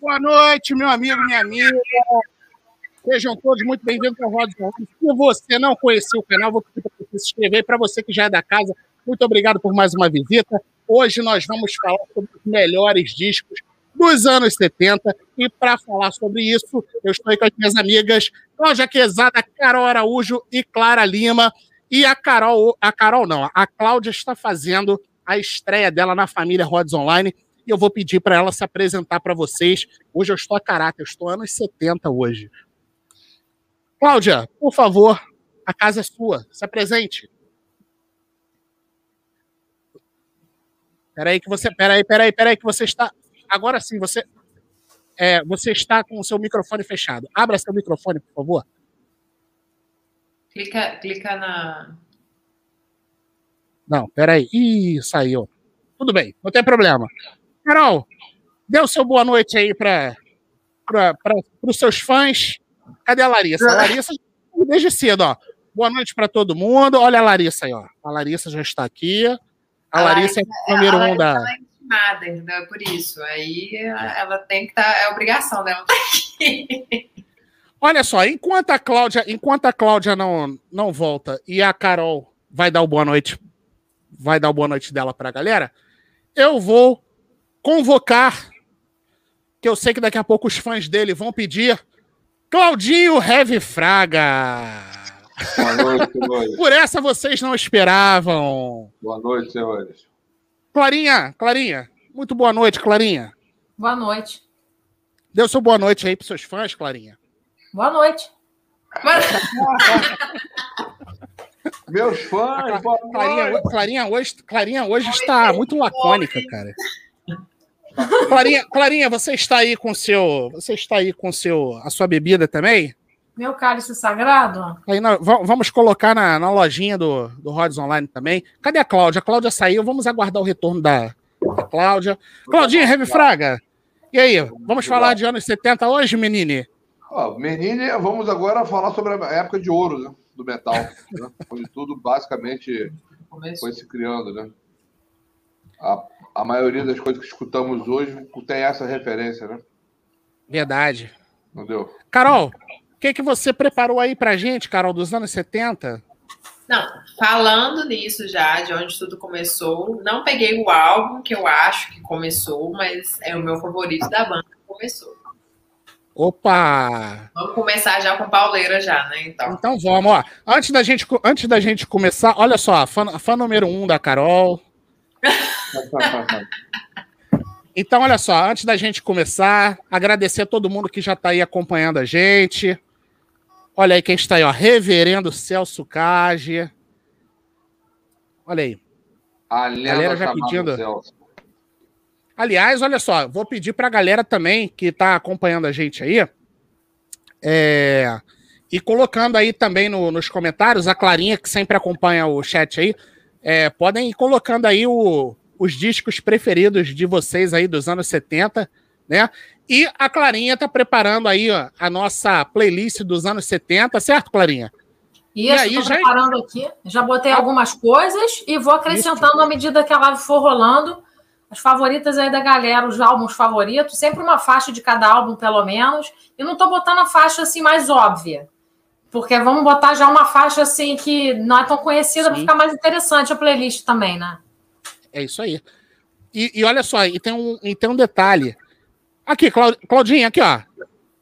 Boa noite, meu amigo, minha amiga. Sejam todos muito bem-vindos ao Rods Online. Se você não conhecia o canal, vou pedir para você se inscrever. Para você que já é da casa, muito obrigado por mais uma visita. Hoje nós vamos falar sobre os melhores discos dos anos 70. E para falar sobre isso, eu estou aí com as minhas amigas Cláudia Quezada, Carol Araújo e Clara Lima. E a Cláudia está fazendo a estreia dela na família Rods Online. E eu vou pedir para ela se apresentar para vocês. Hoje eu estou a caráter, eu estou anos 70 hoje. Cláudia, por favor, a casa é sua. Se apresente. Peraí, que você está... Agora sim, você está com o seu microfone fechado. Abra seu microfone, por favor. Clica na... Não, peraí. Ih, saiu. Tudo bem, não tem problema. Carol, dê o seu boa noite aí para os seus fãs. Cadê a Larissa? A Larissa desde cedo, ó. Boa noite para todo mundo. Olha a Larissa aí, ó. A Larissa já está aqui. A Larissa é o número um da... Nada, entendeu? É por isso. Aí ela tem que estar... É obrigação dela estar aqui. Olha só, enquanto a Cláudia não volta e a Carol vai dar o boa noite dela para a galera, eu vou convocar, que eu sei que daqui a pouco os fãs dele vão pedir, Claudinho Heavy Fraga. Boa noite, senhores. Por essa vocês não esperavam. Boa noite, senhores. Clarinha, muito boa noite, Clarinha. Boa noite. Dê o seu boa noite aí para seus fãs, Clarinha. Boa noite. Meus fãs, boa noite. Clarinha hoje está muito lacônica, cara. Clarinha, você está aí com a sua bebida também? Meu cálice sagrado. Clarinha, vamos colocar na lojinha do Rods Online também. Cadê a Cláudia? A Cláudia saiu, vamos aguardar o retorno da Cláudia. Claudinha Heavy Fraga, e aí, vamos falar de anos 70 hoje, menine? Oh, menine, vamos agora falar sobre a época de ouro, né, do metal, né, onde tudo basicamente foi se criando, né? A maioria das coisas que escutamos hoje tem essa referência, né? Verdade. Entendeu? Carol, o que você preparou aí pra gente, Carol, dos anos 70? Não, falando nisso já, de onde tudo começou, não peguei o álbum que eu acho que começou, mas é o meu favorito da banda que começou. Opa! Vamos começar já com pauleira já, né? Então vamos, ó. Antes da gente começar, olha só, fã número 1 da Carol. Então, olha só, antes da gente começar, agradecer a todo mundo que já está aí acompanhando a gente. Olha aí quem está aí, ó. Reverendo Celso Kaji. Olha aí. A galera já pedindo... Celso. Aliás, olha só, vou pedir para a galera também que está acompanhando a gente aí e colocando aí também nos comentários, a Clarinha que sempre acompanha o chat aí, podem ir colocando aí os discos preferidos de vocês aí dos anos 70, né? E a Clarinha está preparando aí, ó, a nossa playlist dos anos 70, certo, Clarinha? Isso, estou preparando aqui, já botei algumas coisas e vou acrescentando à medida que a live for rolando. As favoritas aí da galera, os álbuns favoritos, sempre uma faixa de cada álbum, pelo menos. E não estou botando a faixa assim mais óbvia, porque vamos botar já uma faixa assim que não é tão conhecida para ficar mais interessante a playlist também, né? É isso aí. E olha só, e tem um detalhe. Aqui, Claudinho, aqui, ó.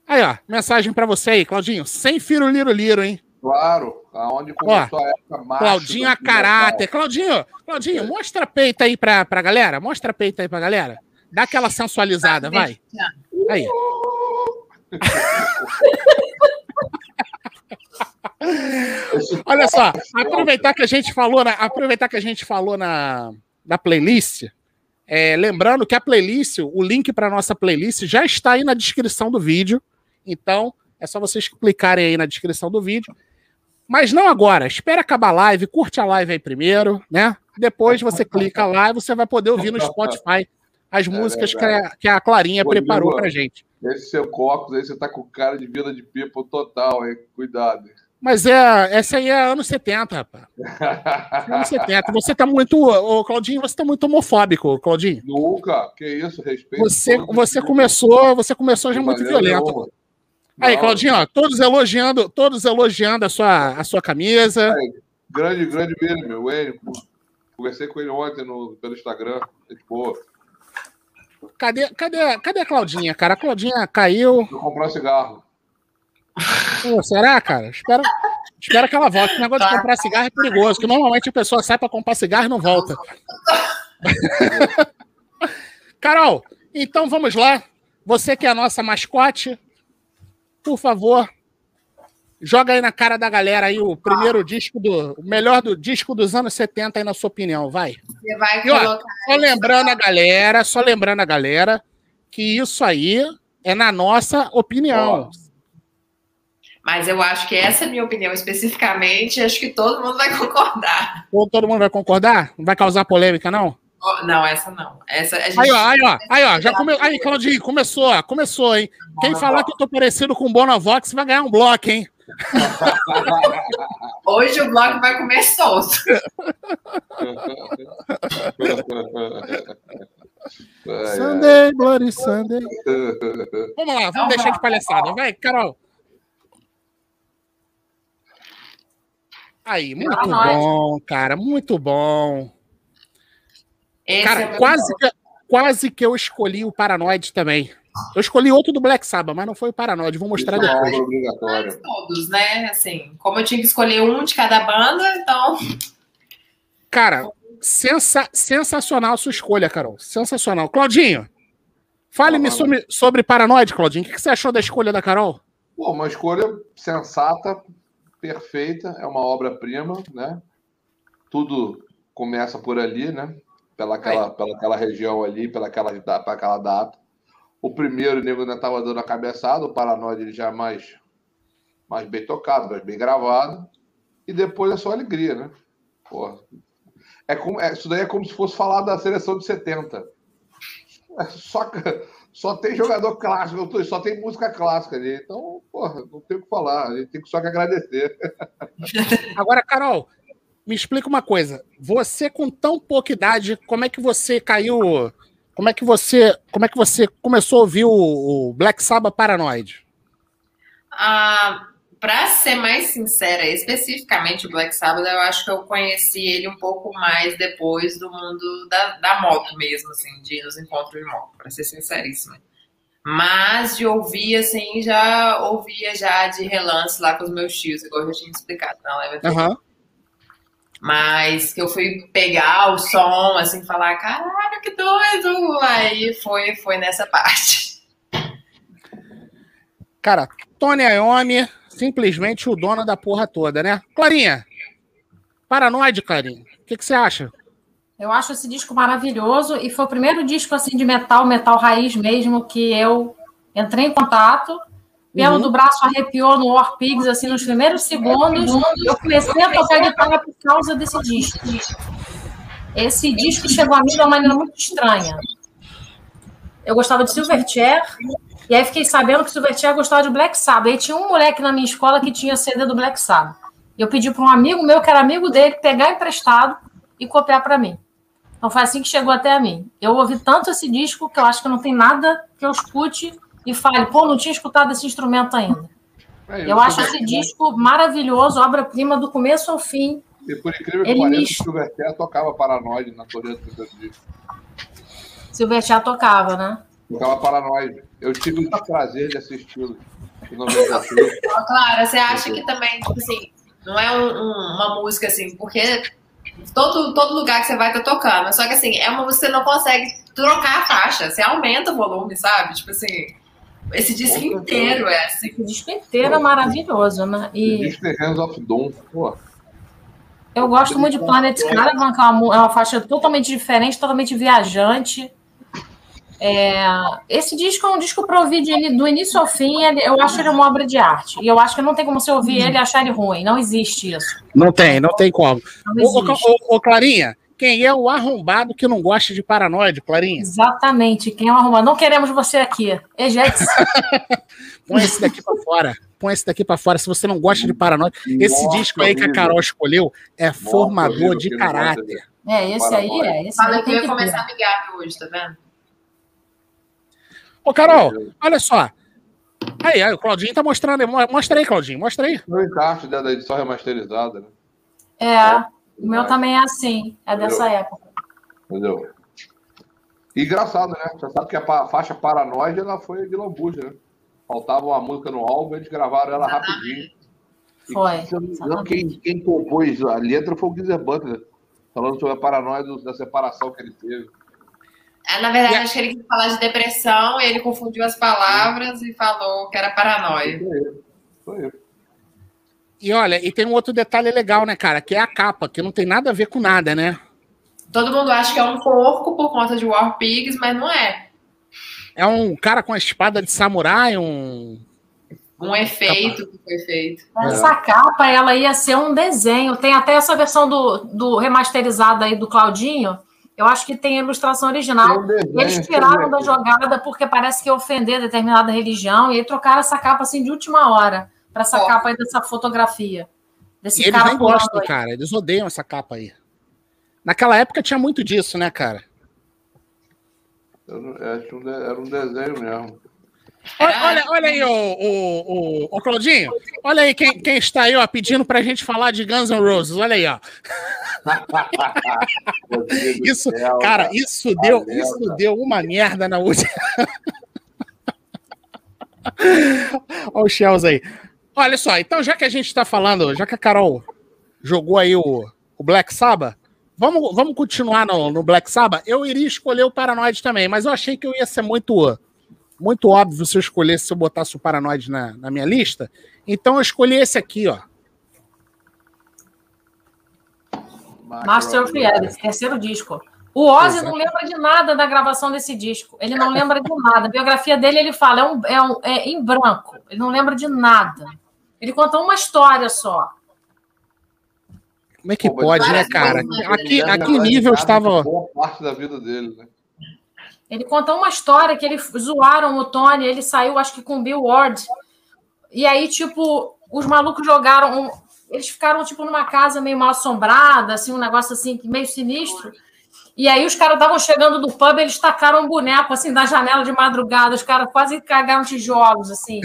Aí, ó, mensagem para você aí, Claudinho. Sem firuliro-liro, hein? Claro, aonde começou a época mágica. Claudinho a caráter. Claudinho, mostra a peita aí pra galera. Mostra a peita aí pra galera. Dá aquela sensualizada, vai. Aí. Olha só, aproveitar que a gente falou na playlist, lembrando que a playlist, o link pra nossa playlist já está aí na descrição do vídeo. Então, é só vocês clicarem aí na descrição do vídeo. Mas não agora, espera acabar a live, curte a live aí primeiro, né? Depois você clica lá e você vai poder ouvir no Spotify as músicas que a Clarinha preparou pra gente. Esse seu cóccix aí, você tá com cara de vida de people total, hein? Cuidado. Mas essa aí é anos 70, rapaz. É anos 70. Você tá muito... Ô, Claudinho, você tá muito homofóbico, Claudinho. Nunca. Que isso, respeito. Você começou já muito violento. Aí, Claudinho, ó, todos elogiando a sua camisa. Aí, grande mesmo, meu Enio. Conversei com ele ontem pelo Instagram. Pô. Cadê a Claudinha, cara? A Claudinha caiu. Vou comprar um cigarro. Pô, será, cara? Espero que ela volte. O negócio de comprar cigarro é perigoso, que normalmente a pessoa sai pra comprar cigarro e não volta. Carol, então vamos lá. Você que é a nossa mascote, por favor, joga aí na cara da galera aí o primeiro disco, o melhor do disco dos anos 70 aí na sua opinião, vai. Você vai colocar. Ó, só lembrando a galera que isso aí é na nossa opinião. Oh. Mas eu acho que essa é a minha opinião especificamente, acho que todo mundo vai concordar. Todo mundo vai concordar? Não vai causar polêmica, não? Oh, não, essa não. Essa, a gente... Aí, ó. Aí, Claudinho, começou, hein? Quem falar que eu tô parecido com o Bonovox vai ganhar um bloco, hein? Hoje o bloco vai comer solto. Sunday, Bloody Sunday. Vamos lá, vamos deixar de palhaçada. Vai, Carol. Aí, muito bom, cara, muito bom. Cara, é quase que eu escolhi o Paranoid também. Eu escolhi outro do Black Sabbath, mas não foi o Paranoid, vou mostrar isso depois. É obrigatório. Todos, né? Assim, como eu tinha que escolher um de cada banda, então... Cara, sensacional a sua escolha, Carol. Sensacional. Claudinho, fale-me sobre Paranoid, Claudinho. O que você achou da escolha da Carol? Pô, uma escolha sensata, perfeita, é uma obra-prima, né? Tudo começa por ali, né? Pela aquela região ali, pela aquela data. O primeiro, o nego ainda estava dando a cabeçada, o Paranoide ele já é mais bem tocado, mais bem gravado. E depois é só alegria, né? Porra. Isso daí é como se fosse falar da seleção de 70. Só tem jogador clássico, só tem música clássica ali. Então, porra, não tem o que falar, a gente tem só que agradecer. Agora, Carol, me explica uma coisa. Você, com tão pouca idade, como é que você caiu... Como é que você começou a ouvir o Black Sabbath Paranoid? Ah, para ser mais sincera, especificamente o Black Sabbath, eu acho que eu conheci ele um pouco mais depois do mundo da moto mesmo, assim, de ir nos encontros de moto, para ser sinceríssima. Mas de ouvir, assim, já ouvia já de relance lá com os meus tios, igual eu já tinha explicado na live. Aham. Mas que eu fui pegar o som, assim, falar, caralho, que doido! Aí foi nessa parte. Cara, Tony Iommi, simplesmente o dono da porra toda, né? Clarinha, Paranoide, Clarinha, o que você acha? Eu acho esse disco maravilhoso e foi o primeiro disco, assim, de metal raiz mesmo, que eu entrei em contato. Pelo do braço arrepiou no War Pigs, assim, nos primeiros segundos. Eu comecei a tocar guitarra por causa desse disco. Esse disco chegou a mim de uma maneira muito estranha. Eu gostava de Silverchair, e aí fiquei sabendo que Silverchair gostava de Black Sabbath. E tinha um moleque na minha escola que tinha CD do Black Sabbath. Eu pedi para um amigo meu, que era amigo dele, pegar emprestado e copiar para mim. Então foi assim que chegou até a mim. Eu ouvi tanto esse disco que eu acho que não tem nada que eu escute e fale, pô, não tinha escutado esse instrumento ainda. Eu acho esse disco maravilhoso, obra-prima do começo ao fim. E por incrível que pareça, o Silverchair tocava Paranoide na turnê do primeiro disco. Silverchair tocava, né? Tocava Paranoide. Eu tive o prazer de assisti-lo. Clara, você acha que também, tipo assim, não é uma música assim, porque todo lugar que você vai tá tocando, só que assim, é uma música que você não consegue trocar a faixa, você aumenta o volume, sabe? Tipo assim... Esse disco inteiro é assim. Esse disco inteiro é maravilhoso, né? E... Disco é Hands of Doom, pô. Eu gosto muito de Planet Caravan, que é uma faixa totalmente diferente, totalmente viajante. Esse disco é um disco para ouvir do início ao fim. Eu acho ele uma obra de arte. E eu acho que não tem como você ouvir ele e achar ele ruim. Não existe isso. Não tem como. Ô, Clarinha, quem é o arrombado que não gosta de Paranoide, Clarinha? Exatamente, quem é o arrombado? Não queremos você aqui. Ejete-se. Põe esse daqui pra fora. põe esse daqui pra fora. Se você não gosta de Paranoid, esse disco aí que a Carol escolheu é formador de caráter. É, esse aí é. Esse fala que eu ia começar amigável hoje, tá vendo? Ô, Carol, olha só. Aí, o Claudinho tá mostrando. Mostra aí, Claudinho, mostra aí. O encarte da edição remasterizada, né? É, o meu também é assim, é dessa época. Entendeu? E engraçado, né? Você sabe que a faixa Paranoid, ela foi de lambuja, né? Faltava uma música no álbum, eles gravaram ela rapidinho. Foi. Quem compôs a letra foi o Geezer Butler, falando sobre a paranoia da separação que ele teve. Na verdade, acho que ele quis falar de depressão, e ele confundiu as palavras e falou que era paranoia. Foi. E olha, e tem um outro detalhe legal, né, cara? Que é a capa, que não tem nada a ver com nada, né? Todo mundo acha que é um porco por conta de War Pigs, mas não é. É um cara com a espada de samurai, um efeito que foi feito. Essa capa, ela ia ser um desenho. Tem até essa versão do remasterizado aí do Claudinho. Eu acho que tem a ilustração original. Eles tiraram da jogada porque parece que ia ofender determinada religião, e aí trocaram essa capa assim de última hora para essa capa aí dessa fotografia. Desse eles nem gostam, cara. Eles odeiam essa capa aí. Naquela época tinha muito disso, né, cara? Era um desenho mesmo. Olha aí, o Claudinho. Olha aí quem está aí, ó, pedindo pra gente falar de Guns N' Roses. Olha aí, ó. Isso, cara, isso deu uma merda na última. Olha o Shells aí. Olha só, então já que a gente está falando, já que a Carol jogou aí o Black Sabbath, vamos continuar no Black Sabbath. Eu iria escolher o Paranoid também, mas eu achei que eu ia ser muito óbvio se eu escolhesse, se eu botasse o Paranoid na minha lista. Então eu escolhi esse aqui, ó. Master of Reality, terceiro disco. O Ozzy não lembra de nada da gravação desse disco. Ele não lembra de nada. A biografia dele, ele fala, é em branco. Ele não lembra de nada. Ele contou uma história só. Como é que pode, né, cara? Aqui o nível estava... Boa parte da vida dele, né? Ele contou uma história que eles zoaram o Tony, ele saiu, acho que com o Bill Ward. E aí, tipo, os malucos jogaram... Eles ficaram, tipo, numa casa meio mal assombrada, assim, um negócio assim, meio sinistro. E aí os caras estavam chegando do pub, eles tacaram um boneco, assim, da janela de madrugada. Os caras quase cagaram tijolos, assim.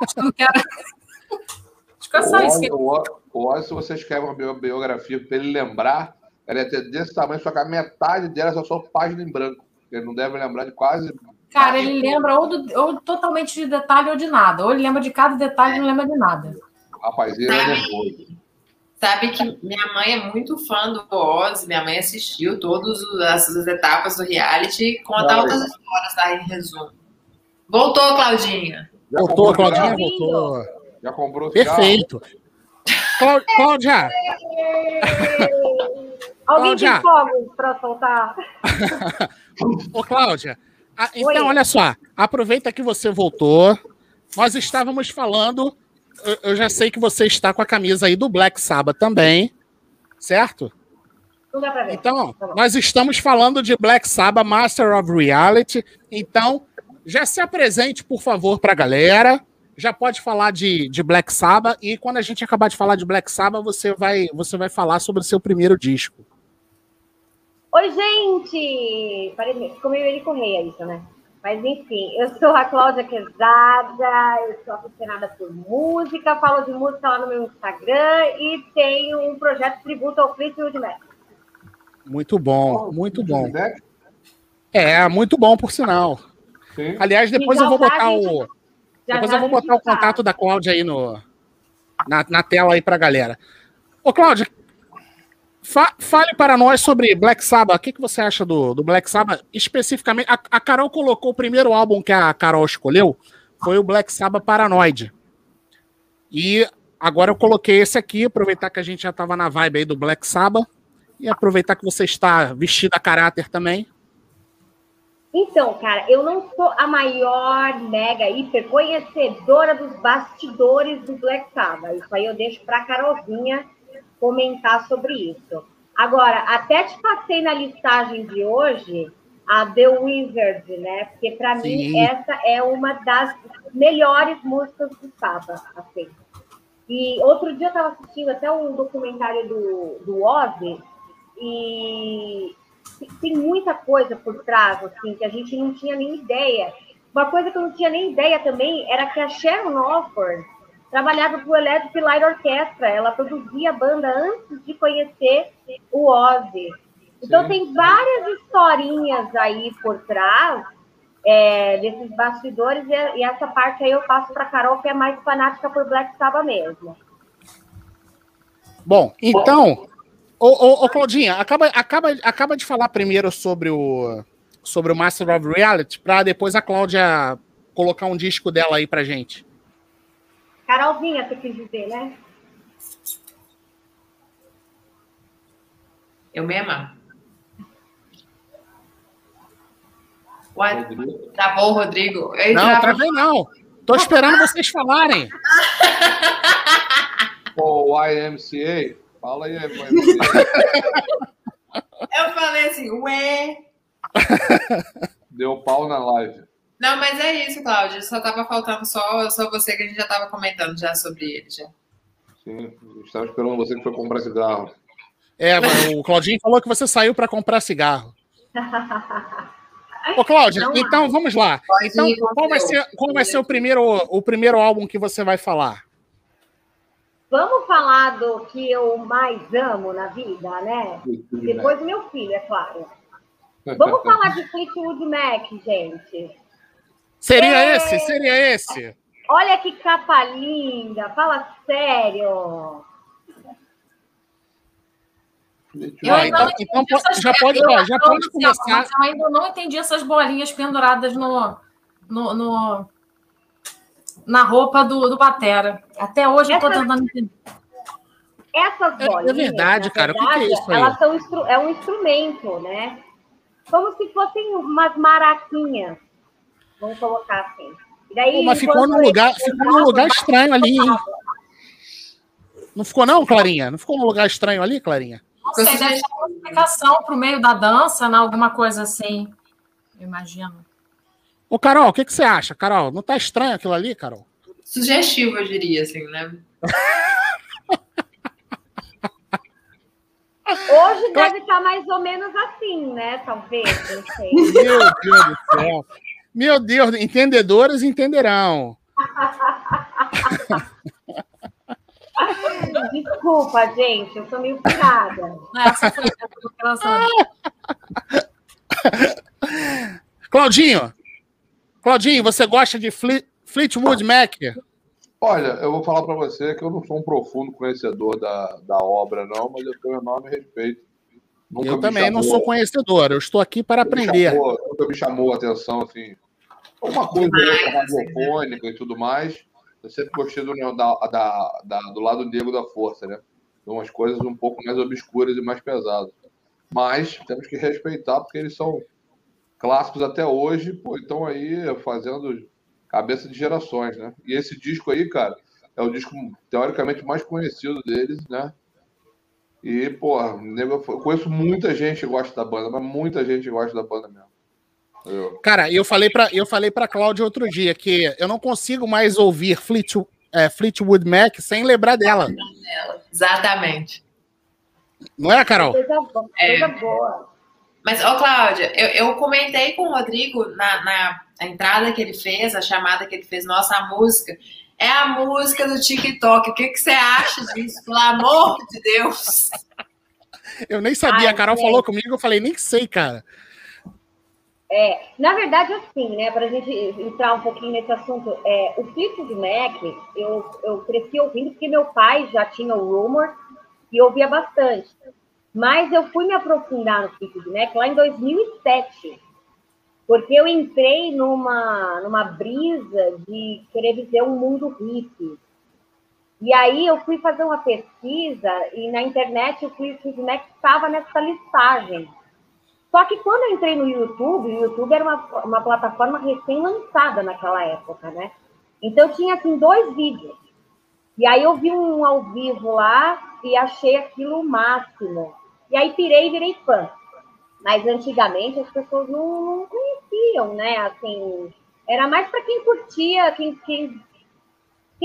Achando que era... Acho que é só isso. O Ozzy, se você escreve uma biografia para ele lembrar, ela ia ter desse tamanho, só que a metade dela é só página em branco. Ele não deve lembrar de quase... Cara, ele lembra ou totalmente de detalhe ou de nada. Ou ele lembra de cada detalhe e não lembra de nada. Rapazinho, sabe que minha mãe é muito fã do Ozzy. Minha mãe assistiu todas as etapas do reality. Conta outras histórias aí, em resumo. Voltou, Claudinha. Voltou, Claudinha voltou. Já comprou. Perfeito. Cláudia! Alguém tem fogo para soltar? Ô, Cláudia, então, olha só. Aproveita que você voltou. Nós estávamos falando... Eu já sei que você está com a camisa aí do Black Sabbath também, certo? Não dá pra ver. Então, nós estamos falando de Black Sabbath, Master of Reality. Então, já se apresente, por favor, para a galera. Já pode falar de Black Sabbath. E quando a gente acabar de falar de Black Sabbath, você vai falar sobre o seu primeiro disco. Oi, gente! Ficou meio ele correia isso, né? Mas, enfim, eu sou a Cláudia Quezada, eu sou aficionada por música, falo de música lá no meu Instagram e tenho um projeto tributo ao Fleetwood Mac. Muito bom, muito bom. É, muito bom, por sinal. Sim. Aliás, depois eu vou botar o... Depois eu vou botar o contato da Cláudia aí na tela aí pra galera. Ô, Cláudia, fale para nós sobre Black Sabbath. O que você acha do Black Sabbath? Especificamente, a Carol colocou o primeiro álbum que a Carol escolheu, foi o Black Sabbath Paranoid. E agora eu coloquei esse aqui, aproveitar que a gente já estava na vibe aí do Black Sabbath, e aproveitar que você está vestida a caráter também. Então, cara, eu não sou a maior, mega, hiper conhecedora dos bastidores do Black Sabbath. Isso aí eu deixo para a Carolzinha comentar sobre isso. Agora, até te passei na listagem de hoje a The Wizard, né? Porque para mim essa é uma das melhores músicas do Sabbath, assim. E outro dia eu estava assistindo até um documentário do Ozzy e tem muita coisa por trás, assim, que a gente não tinha nem ideia. Uma coisa que eu não tinha nem ideia também era que a Sharon Offord trabalhava para o Electric Light Orchestra, ela produzia a banda antes de conhecer o Ozzy. Então, sim, tem várias historinhas aí por trás desses bastidores, e essa parte aí eu passo para a Carol, que é mais fanática por Black Sabbath mesmo. Bom, então, ô Claudinha, acaba de falar primeiro sobre o Master of Reality, para depois a Cláudia colocar um disco dela aí para gente. Carolzinha, você quis dizer, né? Eu mesma? What? Tá bom, Rodrigo. Eu não, travei não. Tô esperando vocês falarem. O YMCA? Fala aí, YMCA. Eu falei assim, ué. Deu pau na live. Não, mas é isso, Cláudia. Só tava faltando só você, que a gente já tava comentando já sobre ele. Já. Sim, eu estava esperando você que foi comprar cigarro. É, o Claudinho falou que você saiu para comprar cigarro. Ô, Cláudia, então vamos lá. Então, qual vai ser o primeiro álbum que você vai falar? Vamos falar do que eu mais amo na vida, né? Depois do meu filho, é claro. Vamos falar de Fleetwood Mac, gente. Seria esse? Olha que capa linda, fala sério. Então já pode começar. Mas eu ainda não entendi essas bolinhas penduradas na roupa do batera. Até hoje eu estou tentando entender. Essas bolinhas, é verdade, cara. O que é isso aí? Elas são um instrumento, né? Como se fossem umas maraquinhas. Vamos colocar assim. E daí, mas ficou num lugar estranho ali, hein? Não ficou não, Clarinha? Não ficou num lugar estranho ali, Clarinha? Não sei, deve ter uma explicação para o meio da dança, né? Alguma coisa assim, eu imagino. Ô, Carol, o que você acha, Carol? Não tá estranho aquilo ali, Carol? Sugestivo, eu diria, assim, né? Hoje deve estar mais ou menos assim, né? Talvez, não sei. Meu Deus do céu. Meu Deus, entendedores entenderão. Desculpa, gente, eu sou meio pirada. Claudinho, você gosta de Fleetwood Mac? Olha, eu vou falar para você que eu não sou um profundo conhecedor da obra, não, mas eu tenho enorme respeito. Eu também não sou conhecedor, eu estou aqui para aprender. Nunca me chamou a atenção, assim, uma coisa radiofônica e tudo mais. Eu sempre gostei do lado negro da força, né? Umas coisas um pouco mais obscuras e mais pesadas. Mas temos que respeitar, porque eles são clássicos até hoje, pô, estão aí fazendo cabeça de gerações, né? E esse disco aí, cara, é o disco teoricamente mais conhecido deles, né? E, pô, eu conheço muita gente que gosta da banda, mas muita gente que gosta da banda mesmo. Cara, eu falei pra Cláudia outro dia que eu não consigo mais ouvir Fleetwood Mac sem lembrar dela. Exatamente. Não é, Carol? Coisa boa. Mas, ó, Cláudia, eu comentei com o Rodrigo na entrada que ele fez, a chamada que ele fez, nossa, a música é a música do TikTok. O que você acha disso? Pelo amor de Deus! Eu nem sabia, a Carol falou comigo, eu falei, nem sei, cara. Na verdade, assim, né, para a gente entrar um pouquinho nesse assunto, o Fleetwood Mac, eu cresci ouvindo porque meu pai já tinha o Rumor e ouvia bastante. Mas eu fui me aprofundar no Fleetwood Mac lá em 2007, porque eu entrei numa brisa de querer viver um mundo hippie. E aí eu fui fazer uma pesquisa e na internet o Fleetwood Mac estava nessa listagem. Só que quando eu entrei no YouTube, o YouTube era uma plataforma recém-lançada naquela época, né? Então tinha, assim, 2 vídeos. E aí eu vi um ao vivo lá e achei aquilo o máximo. E aí pirei e virei fã. Mas antigamente as pessoas não conheciam, né? Assim, era mais para quem curtia, quem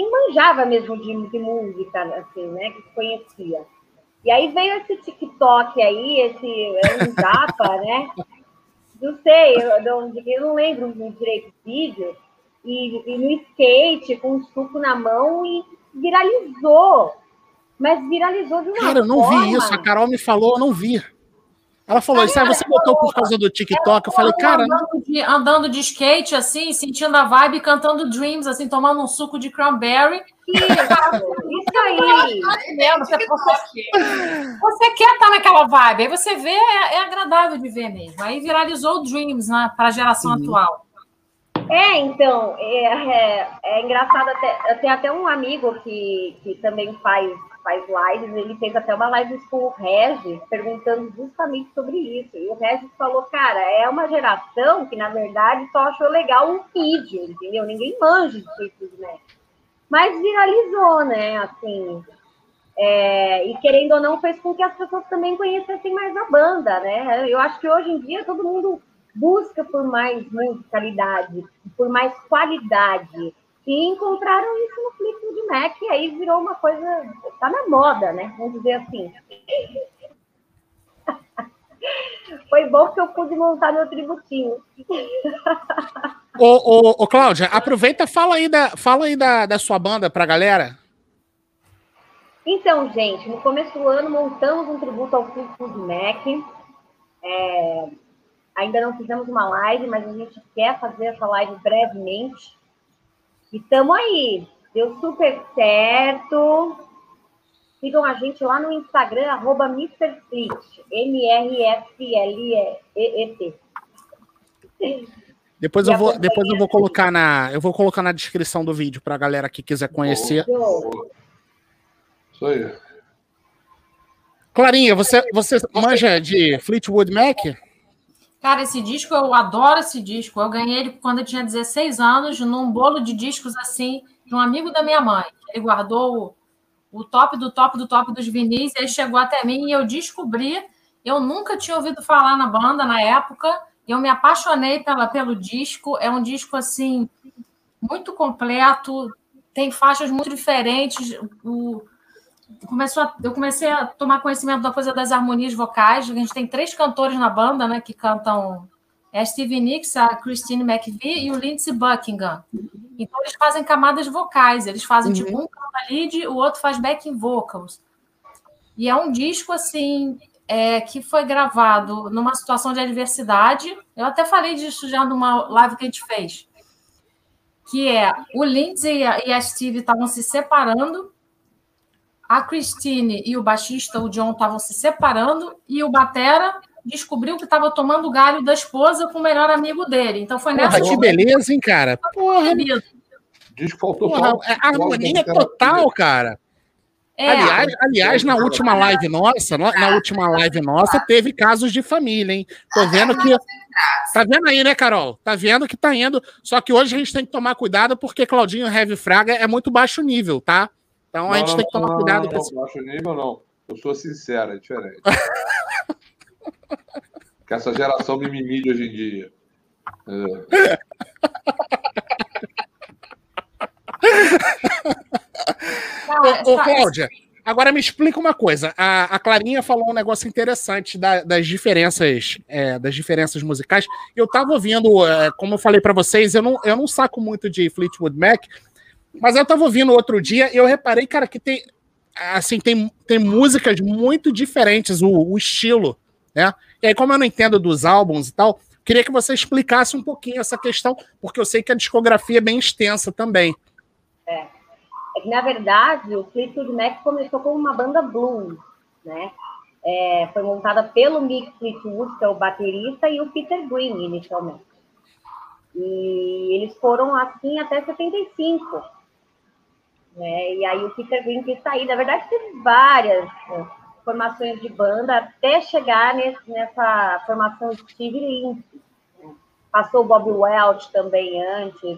manjava mesmo de música, assim, né? Que conhecia. E aí veio esse TikTok aí, esse Zapa, né? Não sei, eu não lembro direito do vídeo. E no skate, com um suco na mão, e viralizou. Mas viralizou de uma forma... Cara, eu não vi isso. A Carol me falou, eu não vi. Ela falou, isso aí você botou por causa do TikTok. Eu falei, cara... Andando de skate, assim, sentindo a vibe, cantando Dreams, assim, tomando um suco de cranberry. Isso aí. Você quer estar naquela vibe. Aí você vê, é agradável de ver mesmo. Aí viralizou o Dreams, né, para a geração atual. É, então, é engraçado. Eu tenho até um amigo que também faz lives, ele fez até uma live com o Regis, perguntando justamente sobre isso. E o Regis falou, cara, é uma geração que, na verdade, só achou legal o vídeo, entendeu? Ninguém manja disso, né? Mas viralizou, né? Assim, e querendo ou não, fez com que as pessoas também conhecessem mais a banda, né? Eu acho que hoje em dia todo mundo busca por mais musicalidade, por mais qualidade. E encontraram isso no Fleetwood Mac, e aí virou uma coisa... Tá na moda, né? Vamos dizer assim. Foi bom que eu pude montar meu tributinho. Ô, Cláudia, aproveita e fala aí da sua banda pra galera. Então, gente, no começo do ano montamos um tributo ao Fleetwood Mac. Ainda não fizemos uma live, mas a gente quer fazer essa live brevemente. E estamos aí, deu super certo. Sigam a gente lá no Instagram, @MrFleet, MRFLEET. Depois eu vou colocar na descrição do vídeo para a galera que quiser conhecer. Isso aí. Clarinha, você manja de Fleetwood Mac? Cara, esse disco, eu adoro esse disco. Eu ganhei ele quando eu tinha 16 anos, num bolo de discos, assim, de um amigo da minha mãe. Ele guardou o top do top do top dos vinis, ele chegou até mim e eu descobri. Eu nunca tinha ouvido falar na banda na época. Eu me apaixonei pelo disco. É um disco, assim, muito completo. Tem faixas muito diferentes. Eu comecei a tomar conhecimento da coisa das harmonias vocais. A gente tem 3 cantores na banda, né, que cantam a Stevie Nicks, a Christine McVie e o Lindsey Buckingham. Então, eles fazem camadas vocais. Eles fazem, tipo, um canta lead, o outro faz backing vocals. E é um disco, assim, que foi gravado numa situação de adversidade. Eu até falei disso já numa live que a gente fez. Que o Lindsey e a Stevie estavam se separando, a Christine e o baixista, o John, estavam se separando e o batera descobriu que estava tomando o galho da esposa com o melhor amigo dele. Então foi nessa... Porra, que beleza, hein, cara? Porra! Diz que faltou harmonia total, cara. Aliás, na última live nossa, teve casos de família, hein? Tô vendo que... Tá vendo aí, né, Carol? Tá vendo que tá indo. Só que hoje a gente tem que tomar cuidado porque Claudinho Heavy Fraga é muito baixo nível, tá? Então a gente tem que tomar cuidado com isso. Não, baixo nível não. Eu sou sincero, é diferente. Que essa geração mimimi de hoje em dia. Ô, Cláudia, agora me explica uma coisa. A Clarinha falou um negócio interessante das diferenças musicais. Eu estava ouvindo, como eu falei para vocês, eu não saco muito de Fleetwood Mac. Mas eu estava ouvindo outro dia e eu reparei, cara, que tem, assim, tem músicas muito diferentes, o estilo, né? E aí, como eu não entendo dos álbuns e tal, queria que você explicasse um pouquinho essa questão, porque eu sei que a discografia é bem extensa também. É que, na verdade, o Fleetwood Mac começou como uma banda blues, né? Foi montada pelo Mick Fleetwood, que é o baterista, e o Peter Green, inicialmente. E eles foram, assim, até 75. E aí o Peter Green quis sair. Na verdade, teve várias formações de banda até chegar nessa formação de Steve Lindsay. Passou o Bob Welch também antes.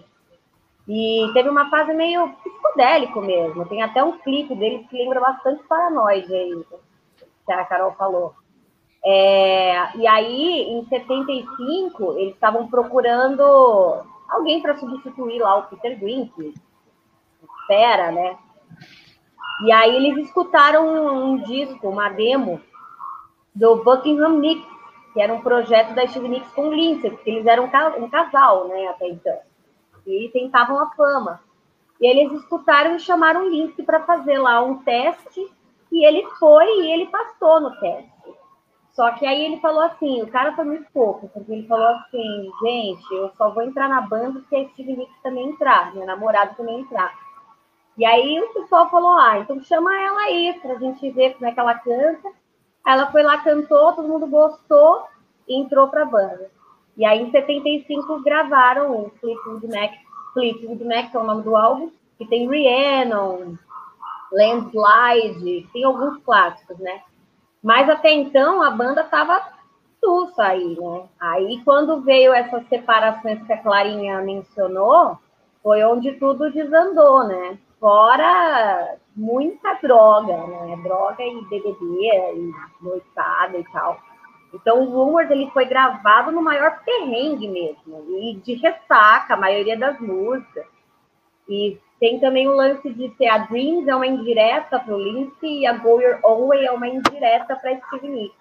E teve uma fase meio psicodélico mesmo. Tem até um clipe deles que lembra bastante Paranoid, aí, que a Carol falou. E aí, em 75, eles estavam procurando alguém para substituir lá o Peter Green, que fera, né? E aí eles escutaram um disco, uma demo, do Buckingham Nicks, que era um projeto da Stevie Nicks com Lindsey, porque eles eram um casal, né, até então. E tentavam a fama. E eles escutaram e chamaram o Lindsey para fazer lá um teste, e ele foi e ele passou no teste. Só que aí ele falou assim, o cara foi muito pouco, porque ele falou assim, gente, eu só vou entrar na banda se a Stevie Nicks também entrar, meu namorado também entrar. E aí o pessoal falou, ah, então chama ela aí, pra gente ver como é que ela canta. Ela foi lá, cantou, todo mundo gostou e entrou pra banda. E aí em 75 gravaram o Fleetwood Mac, que é o nome do álbum, que tem Rhiannon, Landslide, tem alguns clássicos, né? Mas até então a banda estava sussa aí, né? Aí quando veio essas separações que a Clarinha mencionou, foi onde tudo desandou, né? Fora muita droga, né? Droga e bebedeira e noitada e tal. Então o Rumors, ele foi gravado no maior perrengue mesmo, e de ressaca a maioria das músicas. E tem também o lance de ter a Dreams é uma indireta para o Lindsey e a Go Your Own Way é uma indireta para Stevie Nicks.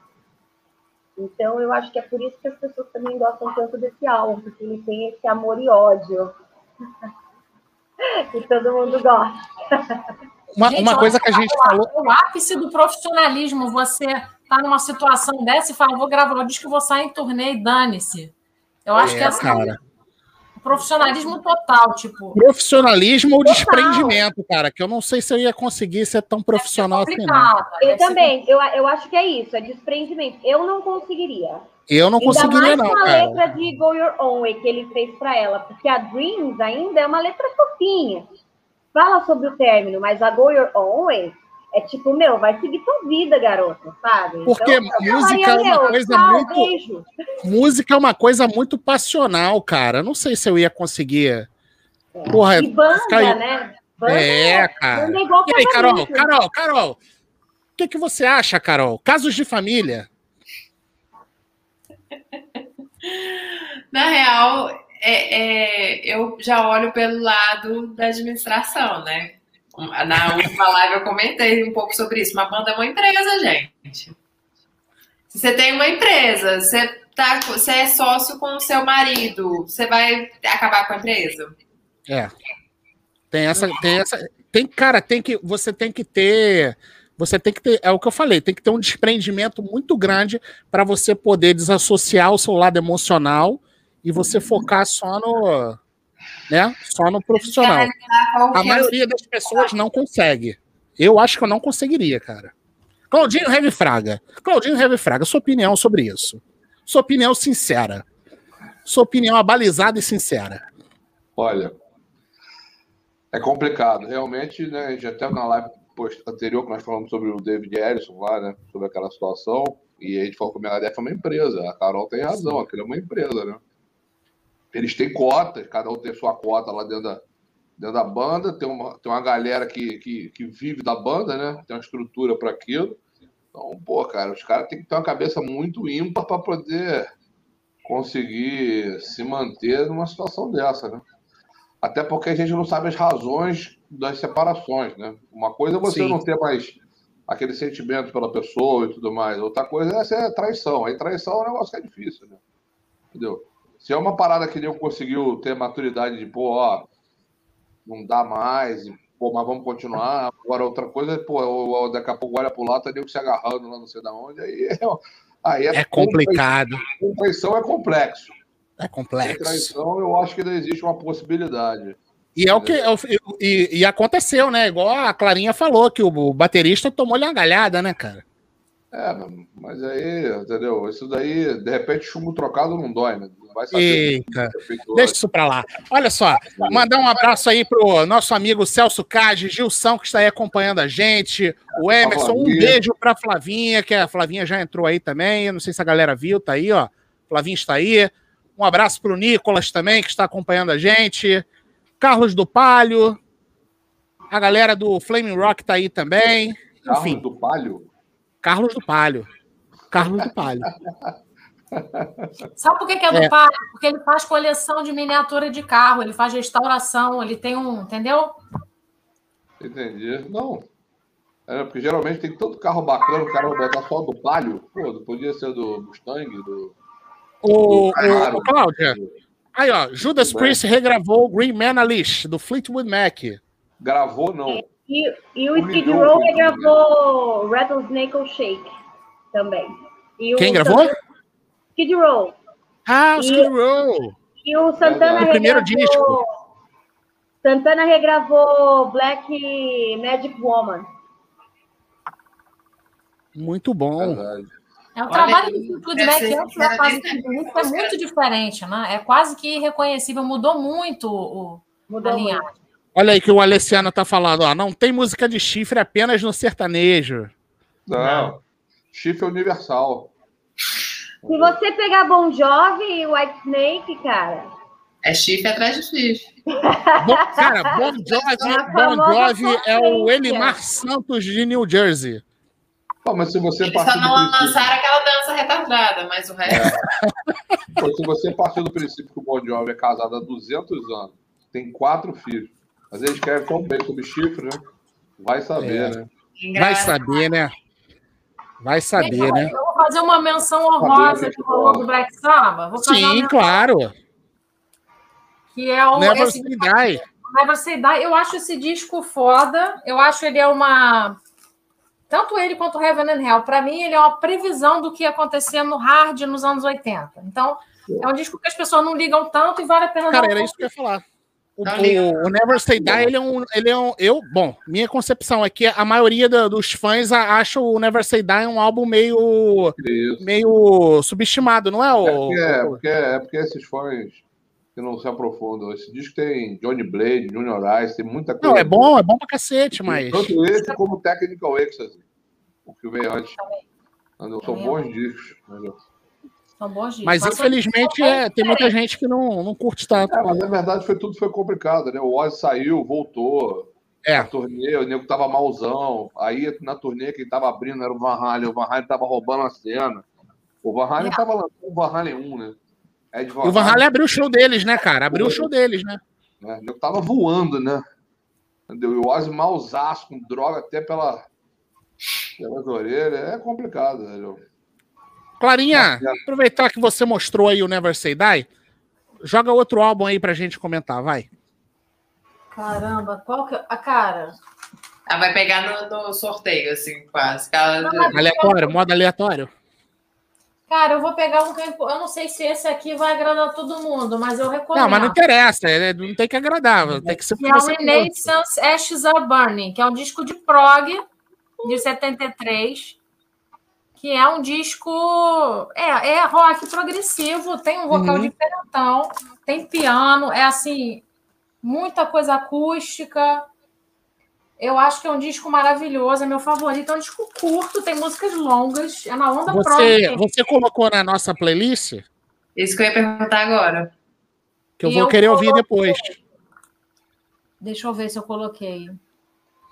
Então, eu acho que é por isso que as pessoas também gostam tanto desse álbum, porque ele tem esse amor e ódio. E todo mundo gosta. Uma coisa que a gente falou... O ápice do profissionalismo, você tá numa situação dessa e fala, vou gravar o disco, vou sair em turnê e dane-se. Eu acho que é assim... Cara. Profissionalismo total, tipo... Profissionalismo ou total. Desprendimento, cara, que eu não sei se eu ia conseguir ser tão profissional assim, não. Eu também, eu acho que é isso, é desprendimento. Eu não conseguiria. Eu não conseguiria, não, cara. Ainda mais com a letra de Go Your Own Way que ele fez pra ela, porque a Dreams ainda é uma letra fofinha. Fala sobre o término, mas a Go Your Own Way é tipo, meu, vai seguir tua vida, garota, sabe? Porque então, música é uma coisa muito... Música é uma coisa muito passional, cara. Não sei se eu ia conseguir... Porra, e banda, ficar... né? Banda, cara. Banda é igual e aí, Carol, o que você acha, Carol? Casos de família? Na real, eu já olho pelo lado da administração, né? Na última live eu comentei um pouco sobre isso. Uma banda é uma empresa, gente. Se você tem uma empresa, você é sócio com o seu marido, você vai acabar com a empresa? Você tem que ter, é o que eu falei, tem que ter um desprendimento muito grande para você poder desassociar o seu lado emocional e você focar só no... Né? Só no profissional. A maioria das pessoas não consegue. Eu acho que eu não conseguiria, cara. Claudinho Heavy Fraga, sua opinião sobre isso. Sua opinião sincera. Sua opinião abalizada e sincera. Olha, é complicado. Realmente, né, já até na live anterior que nós falamos sobre o David Ellison lá, né, sobre aquela situação, e a gente falou que o Megadeth é uma empresa. A Carol tem razão, aquilo é uma empresa, né? Eles têm cotas, cada um tem sua cota lá dentro da banda, tem uma galera que vive da banda, né? Tem uma estrutura para aquilo. Então, pô, cara, os caras têm que ter uma cabeça muito ímpar para poder conseguir se manter numa situação dessa, né? Até porque a gente não sabe as razões das separações, né? Uma coisa é você Sim. não ter mais aquele sentimento pela pessoa e tudo mais. Outra coisa é essa traição. Aí traição é um negócio que é difícil, né? Entendeu? Se é uma parada que nem conseguiu ter maturidade de, pô, ó, não dá mais, pô, mas vamos continuar. Agora, outra coisa, pô, daqui a pouco olha pro lado, tá nego se agarrando lá, não sei da onde, aí é complicado. Traição é complexo. É complexo. E traição, eu acho que ainda existe uma possibilidade. E é o que aconteceu, né? Igual a Clarinha falou, que o baterista tomou-lhe uma galhada, né, cara? Mas aí, entendeu? Isso daí, de repente, chumbo trocado não dói, né? Não vai saber. Eita, deixa isso pra lá. Olha só, mandar um abraço aí pro nosso amigo Celso Kaji, Gilson, que está aí acompanhando a gente, o Emerson, um beijo pra Flavinha, que a Flavinha já entrou aí também, eu não sei se a galera viu, tá aí, ó, Flavinha está aí. Um abraço pro Nicolas também, que está acompanhando a gente, Carlos do Palho, a galera do Flaming Rock tá aí também, enfim. Carlos do Palho? Carlos do Palho. Carmo do Palio. Sabe por que é do Palio? Porque ele faz coleção de miniatura de carro, ele faz restauração, ele tem um... Entendeu? Entendi. Não. É porque geralmente tem tanto carro bacana, o cara vai botar só do Palio. Pô, podia ser do Mustang, do... Ô, Cláudia. Aí, ó, Judas Priest regravou Green Man a Leash, do Fleetwood Mac. Gravou, não. E o Skid Row regravou Rattlesnake on Shake também. E quem gravou? Skid Row. Ah, o Skid Row. E o Santana regravou... O primeiro disco. Santana regravou Black Magic Woman. Muito bom. Verdade. É um trabalho do Fleetwood Mac, é muito diferente, né? É quase que irreconhecível, mudou muito a linhagem. Olha aí que o Alessiano tá falando, ó, não tem música de chifre apenas no sertanejo. Não. Chifre é universal. Se você pegar Bon Jovi e White Snake, cara... É chifre atrás de chifre. Cara, Bon Jovi é o Elimar Santos de New Jersey. Pô, mas se você eles só não lançaram aquela dança retardada, mas o resto... Pô, se você partir do princípio que o Bon Jovi é casado há 200 anos, tem 4 filhos, às vezes escreve tão bem sobre chifre, né? Vai saber, né? Vai saber, né? Vai saber, né? Eu vou fazer uma menção honrosa que rolou do Black Sabbath. Sim, claro. Que é o... Never Say Die. Never Say Die. Eu acho esse disco foda. Eu acho ele é uma... Tanto ele quanto o Heaven and Hell, para mim, ele é uma previsão do que acontecia no hard nos anos 80. Então, é um disco que as pessoas não ligam tanto e vale a pena... Cara, era isso que eu ia falar. O Never Say Die, ele é um... minha concepção é que a maioria dos fãs acha o Never Say Die um álbum meio subestimado, não é? Porque esses fãs que não se aprofundam. Esse disco tem Johnny Blade, Junior Ice, tem muita coisa. Não, é bom pra cacete, mas... Tanto esse como Technical Ecstasy, o que veio antes. São bons discos. São bons discos. Mas infelizmente tem muita gente que não curte tanto. Mas na verdade tudo foi complicado, né? O Ozzy saiu, voltou. Na turnê, o nego tava malzão. Aí na turnê quem tava abrindo era o Van Halen. O Van Halen tava roubando a cena. O Van Halen tava lançando o Van Halen 1, né? O Van Halen abriu o show deles, né, cara? Abriu o show deles, né? Eu tava voando, né? Entendeu? E o Ozzy malzaço, com droga até pelas orelhas. É complicado, né? Clarinha, aproveitar que você mostrou aí o Never Say Die, joga outro álbum aí pra gente comentar, vai. Caramba, qual que... A cara... Ah, vai pegar no sorteio, assim, quase. Aleatório, modo aleatório. Cara, eu vou pegar um que eu não sei se esse aqui vai agradar todo mundo, mas eu recomendo. Não, mas não interessa, não tem que agradar. Tem que ser que é o Renaissance Ashes Are Burning, que é um disco de prog de 73, que é um disco é rock progressivo, tem um vocal diferentão, tem piano, é assim, muita coisa acústica. Eu acho que é um disco maravilhoso, é meu favorito. É um disco curto, tem músicas longas, é na onda própria. Você colocou na nossa playlist? Isso que eu ia perguntar agora. Que eu vou querer ouvir depois. Deixa eu ver se eu coloquei.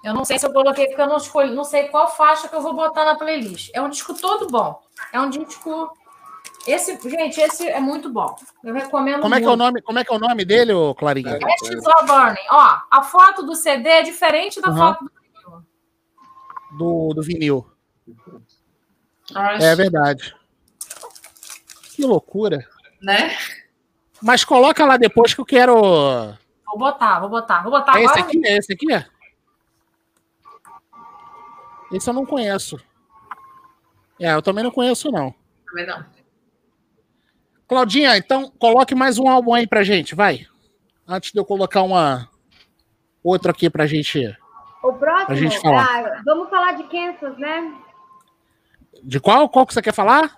Eu não sei se eu coloquei, porque eu não escolhi, não sei qual faixa que eu vou botar na playlist. É um disco todo bom. É um disco... Esse é muito bom. Eu recomendo muito. Como é que é o nome dele, Clarinha? Ashes Are Burning. Ó, a foto do CD é diferente da foto do vinil. Do vinil. É verdade. Que loucura. Né? Mas coloca lá depois que eu quero... Vou botar agora. Esse aqui? Esse eu não conheço. Eu também não conheço, não. Também não. Claudinha, então coloque mais um álbum aí pra gente, vai. Antes de eu colocar outro aqui pra gente. O próximo? Pra gente falar. Vamos falar de Kansas, né? De qual? Qual que você quer falar?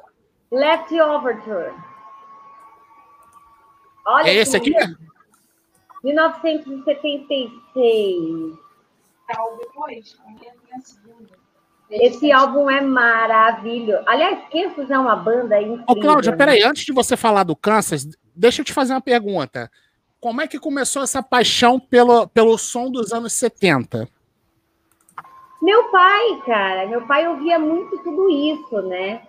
Left Overture. Olha, é esse aqui? 1976. Esse álbum é maravilhoso. Aliás, Kansas é uma banda incrível. Ô, Cláudia, peraí, antes de você falar do Kansas, deixa eu te fazer uma pergunta. Como é que começou essa paixão pelo som dos anos 70? Meu pai, cara. Meu pai ouvia muito tudo isso, né?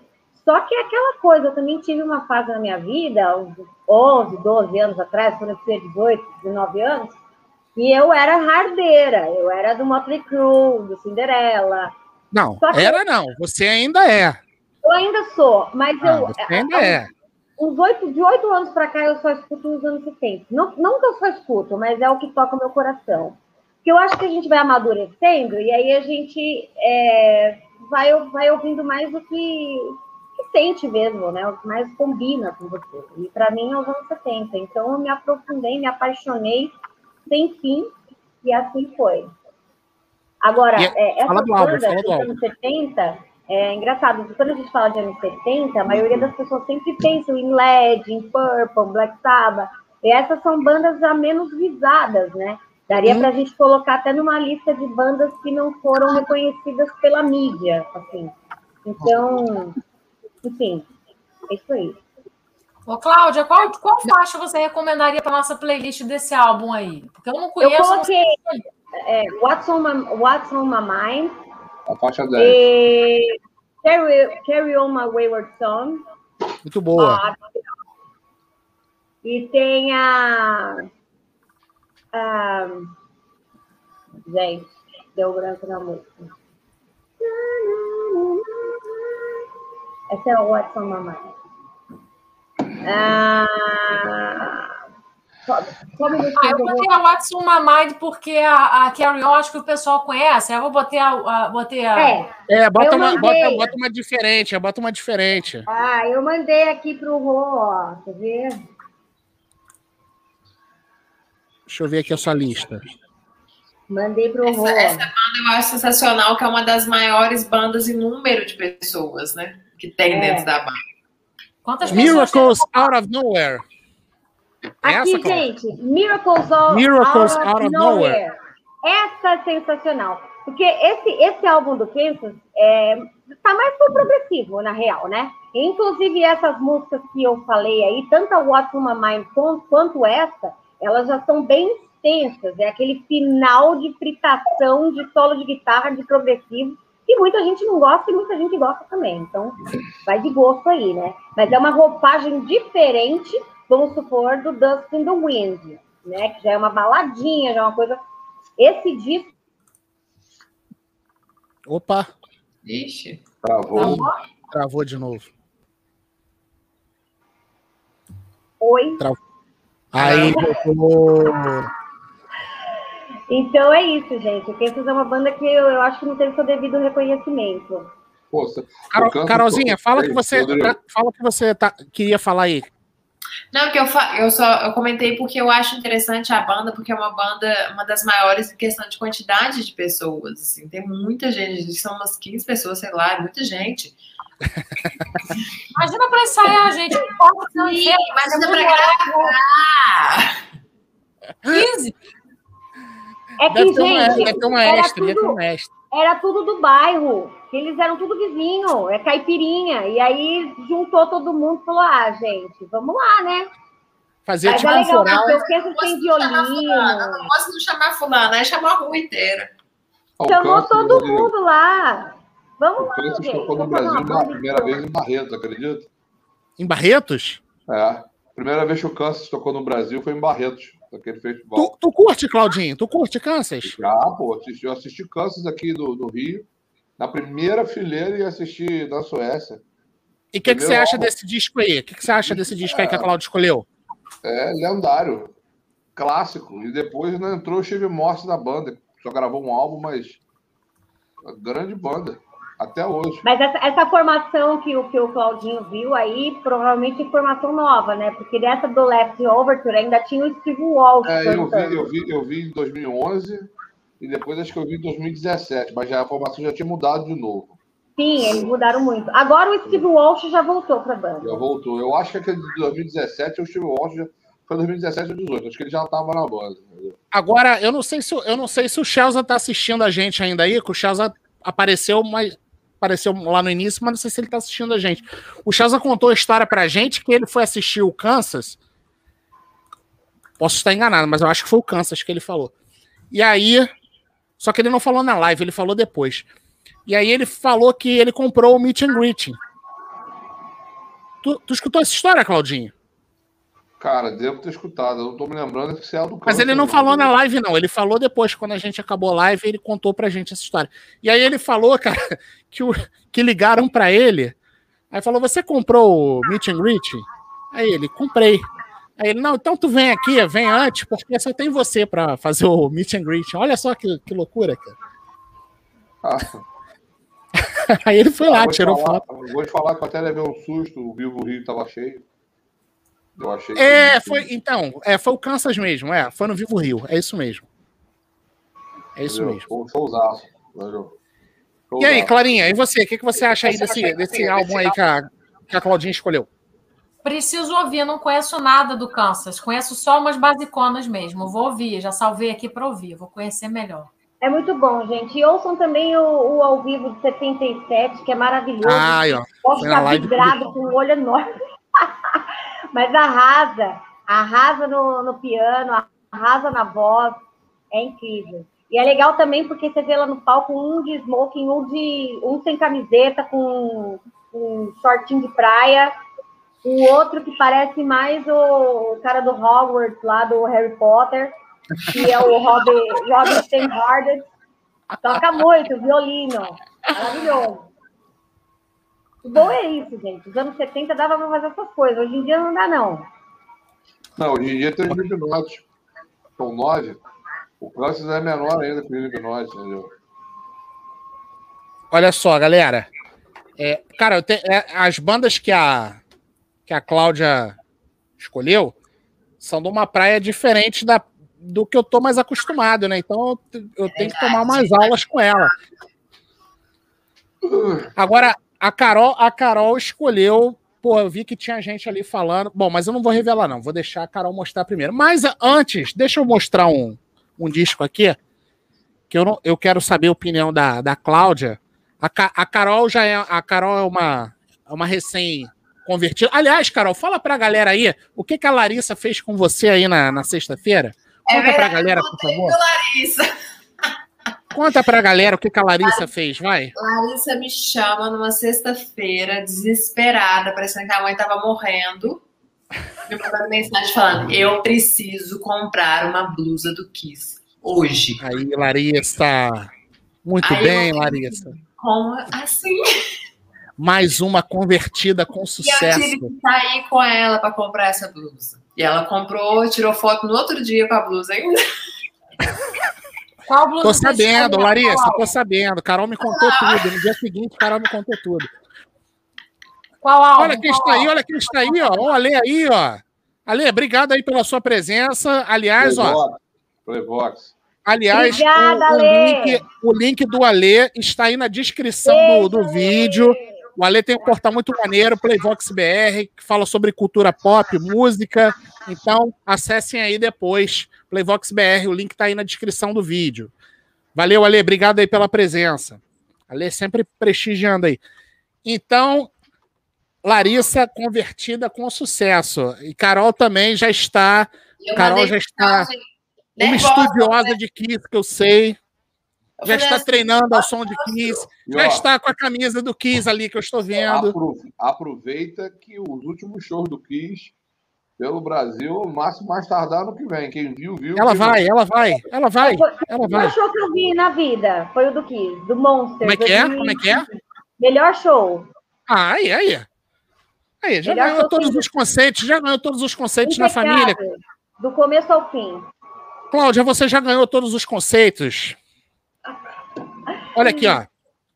Só que aquela coisa, eu também tive uma fase na minha vida, uns 11, 12 anos atrás, quando eu tinha 18, 19 anos, e eu era hardeira, eu era do Motley Crue, do Cinderella. Não, era não, você ainda é. Eu ainda sou, mas eu... Você ainda é. De 8 anos para cá, eu só escuto os anos 70. Não que eu só escuto, mas é o que toca o meu coração. Porque eu acho que a gente vai amadurecendo e aí a gente vai ouvindo mais o que sente mesmo, né? O que mais combina com você. E para mim é os anos 70. Então eu me aprofundei, me apaixonei sem fim e assim foi. Agora, essa banda dos anos 70... É engraçado, quando a gente fala de anos 70, a maioria das pessoas sempre pensam em Led, em Purple, Black Sabbath, e essas são bandas já menos visadas, né? Daria pra gente colocar até numa lista de bandas que não foram reconhecidas pela mídia, assim. Então, enfim, é isso aí. Ô, Cláudia, qual faixa você recomendaria para nossa playlist desse álbum aí? Porque eu não conheço... Eu coloquei What's on My Mind, a faixa 10. E... Carry On My Wayward Son. Muito boa. E tem a... Gente, deu branco na música. Essa é o What's On My Mind. Eu botei a What's On My Mind porque a Carol, acho que o pessoal conhece. Eu vou bota uma diferente, bota uma diferente. Ah, eu mandei aqui pro Rô, ó, quer ver? Deixa eu ver aqui a sua lista. Mandei pro Rô. Essa banda eu acho sensacional, que é uma das maiores bandas em número de pessoas, né? Que tem dentro da banda. Quantas Miracles Out of Nowhere. Aqui, gente, Miracles Out of Nowhere. Essa é sensacional. Porque esse álbum do Kansas tá mais progressivo, na real, né? Inclusive, essas músicas que eu falei aí, tanto a What's on My Mind quanto essa, elas já são bem extensas. É aquele final de fritação, de solo de guitarra, de progressivo. E muita gente não gosta e muita gente gosta também. Então, vai de gosto aí, né? Mas é uma roupagem diferente, vamos supor, do Dust in the Wind, né? Que já é uma baladinha, já é uma coisa... Esse disco... Opa! Ixi! Travou de novo. Oi? Aí, voltou! Então é isso, gente. O Kansas é uma banda que eu acho que não tem o seu devido reconhecimento. Poxa, Carolzinha, fala o que você queria falar aí. Não, que eu comentei porque eu acho interessante a banda, porque é uma banda, uma das maiores em questão de quantidade de pessoas, assim, tem muita gente, são umas 15 pessoas, sei lá, é muita gente. Imagina pra ensaiar, gente. Imagina pra gravar. 15? É que, gente, era tudo do bairro, eles eram tudo vizinho, é caipirinha, e aí juntou todo mundo e falou, gente, vamos lá, né? Fazer tipo um fural. Mas eu penso que tem violino. Não posso não chamar fulano, aí chamou a rua inteira. Chamou todo mundo lá. Vamos lá, gente. O Kansas tocou no Brasil pela primeira vez em Barretos, acredita? Em Barretos? É. Primeira vez que o Kansas tocou no Brasil foi em Barretos. Tu curte, Claudinho? Tu curte Kansas? Ah, pô, eu assisti Kansas aqui do Rio, na primeira fileira, e assisti na Suécia. E o que você acha desse disco aí? O que você acha desse disco aí que a Cláudia escolheu? É lendário, clássico. E depois, né, entrou o Stevie Morse na banda, só gravou um álbum, mas grande banda, até hoje. Mas essa formação que o Claudinho viu aí, provavelmente é formação nova, né? Porque dessa do Left Overture ainda tinha o Steve Walsh. Eu vi em 2011 e depois acho que eu vi em 2017, mas já, a formação já tinha mudado de novo. Sim, eles mudaram muito. Agora o Steve Walsh já voltou para a banda. Já voltou. Eu acho que aquele de 2017, o Steve Walsh já... Foi 2017 ou 2018, acho que ele já estava na banda. Agora, eu não sei se o Chelsea está assistindo a gente ainda aí, que o Chelsea apareceu lá no início, mas não sei se ele está assistindo a gente. O Chelsea contou a história pra gente que ele foi assistir o Kansas. Posso estar enganado, mas eu acho que foi o Kansas que ele falou. E aí, só que ele não falou na live, ele falou depois. E aí ele falou que ele comprou o Meet and Greeting. Tu escutou essa história, Claudinho? Cara, devo ter escutado. Eu não tô me lembrando que você é do canto. Mas ele não falou na live, não. Ele falou depois, quando a gente acabou a live, ele contou pra gente essa história. E aí ele falou, cara, que ligaram pra ele. Aí falou, você comprou o Meet and Greet? Aí ele, comprei. Aí ele, não, então tu vem aqui, vem antes, porque só tem você pra fazer o Meet and Greet. Olha só que loucura, cara. Ah. Aí ele foi lá, tirou foto. Vou te falar que eu até levei um susto, o Vivo Rio tava cheio. Eu achei foi o Kansas mesmo, foi no Vivo Rio, é isso mesmo. É isso mesmo. Foi um showzaço. E aí, Clarinha, e você? O que você acha aí desse álbum aí que a Claudinha escolheu? Preciso ouvir, não conheço nada do Kansas, conheço só umas basiconas mesmo. Vou ouvir, já salvei aqui para ouvir, vou conhecer melhor. É muito bom, gente. E ouçam também o ao vivo de 77, que é maravilhoso. Posso estar vidrado com um olho enorme. Mas arrasa no piano, arrasa na voz, é incrível. E é legal também porque você vê ela no palco, um de smoking, um sem camiseta, com um shortinho de praia, o outro que parece mais o cara do Hogwarts, lá do Harry Potter, que é o Robin Steinhardt. Toca muito, violino, maravilhoso. O bom é isso, gente. Os anos 70 dava pra fazer essas coisas. Hoje em dia não dá, não. Não, hoje em dia tem os hipnóticos. São 9. O Kansas é menor ainda que o hipnótico, entendeu? Olha só, galera. Cara, as bandas que a Cláudia escolheu são de uma praia diferente do que eu tô mais acostumado, né? Então eu tenho que tomar umas aulas com ela. Agora... A Carol escolheu... Pô, eu vi que tinha gente ali falando... Bom, mas eu não vou revelar, não. Vou deixar a Carol mostrar primeiro. Mas antes, deixa eu mostrar um disco aqui, que eu quero saber a opinião da Cláudia. A Carol é uma recém-convertida. Aliás, Carol, fala pra galera aí o que a Larissa fez com você aí na sexta-feira. Conta pra galera, por favor. Larissa. Conta pra galera o que a Larissa fez, vai. Larissa me chama numa sexta-feira, desesperada, parecendo que a mãe tava morrendo. Me mandando mensagem falando, eu preciso comprar uma blusa do Kiss hoje. Aí, Larissa. Muito bem, Larissa. Como assim? Mais uma convertida com sucesso. E eu tive que sair com ela pra comprar essa blusa. E ela comprou, tirou foto no outro dia com a blusa ainda. Tô sabendo, Larissa, tô sabendo. Carol me contou tudo. No dia seguinte, Carol me contou tudo. Qual a Olha quem está aí, olha quem está aí, ó. O Ale aí, ó. Ale, obrigado aí pela sua presença. Aliás, ó. Playbox. Aliás, Obrigada, o link do Ale está aí na descrição do vídeo. O Ale tem um portal muito maneiro, Playvox BR, que fala sobre cultura pop, música. Então, acessem aí depois, Playvox BR, o link está aí na descrição do vídeo. Valeu, Ale, obrigado aí pela presença. Ale sempre prestigiando aí. Então, Larissa convertida com sucesso. E Carol também já está... Carol já está uma estudiosa de Kiss, que eu sei... Já está treinando ao som de Kiss, já está com a camisa do Kiss ali, que eu estou vendo. Aproveita que os últimos shows do Kiss pelo Brasil, máximo mais tardar no que vem. Quem viu. Ela vai. O show que eu vi na vida foi o do Kiss, do Monster. Como é que é? Melhor show. Aí, já ganhou todos os conceitos, na família. Do começo ao fim. Cláudia, você já ganhou todos os conceitos. Olha aqui, ó.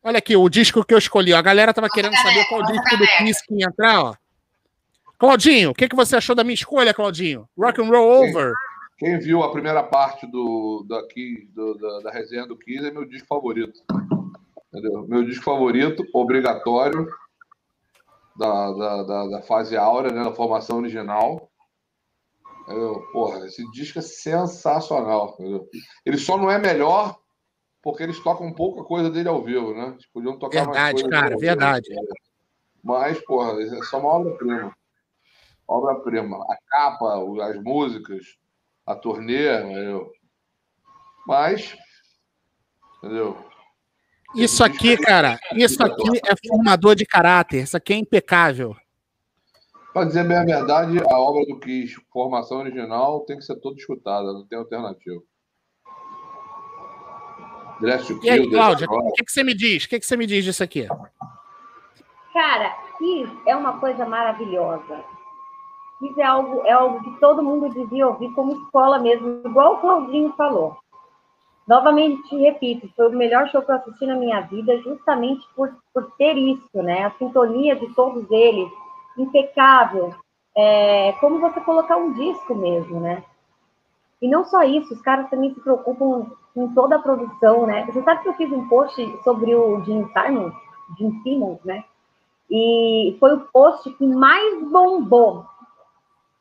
Olha aqui o disco que eu escolhi. Ó. A galera tava querendo saber qual disco do Kiss que ia entrar, ó. Claudinho, o que você achou da minha escolha, Claudinho? Rock and Roll Over. Quem viu a primeira parte da resenha do Kiss é meu disco favorito. Entendeu? Meu disco favorito, obrigatório, da fase áurea, né, da formação original. Entendeu? Porra, esse disco é sensacional. Entendeu? Ele só não é melhor porque eles tocam pouca coisa dele ao vivo, né? Eles podiam tocar mais coisa. Verdade. Mas, porra, é só uma obra-prima. Obra-prima. A capa, as músicas, a turnê, entendeu? Mas, entendeu? Isso aqui, cara, isso aqui é formador de caráter. Isso aqui é impecável. Para dizer bem a verdade, a obra do Kiss, formação original, tem que ser toda escutada, não tem alternativa. E aí, Cláudia, o que você me diz? O que você me diz disso aqui? Cara, Kiss é uma coisa maravilhosa. Kiss é algo que todo mundo devia ouvir como escola mesmo, igual o Claudinho falou. Novamente, repito, foi o melhor show que eu assisti na minha vida, justamente por ter isso, né? A sintonia de todos eles, impecável. É como você colocar um disco mesmo, né? E não só isso, os caras também se preocupam em toda a produção, né? Você sabe que eu fiz um post sobre o Jim Simmons, né? E foi o post que mais bombou.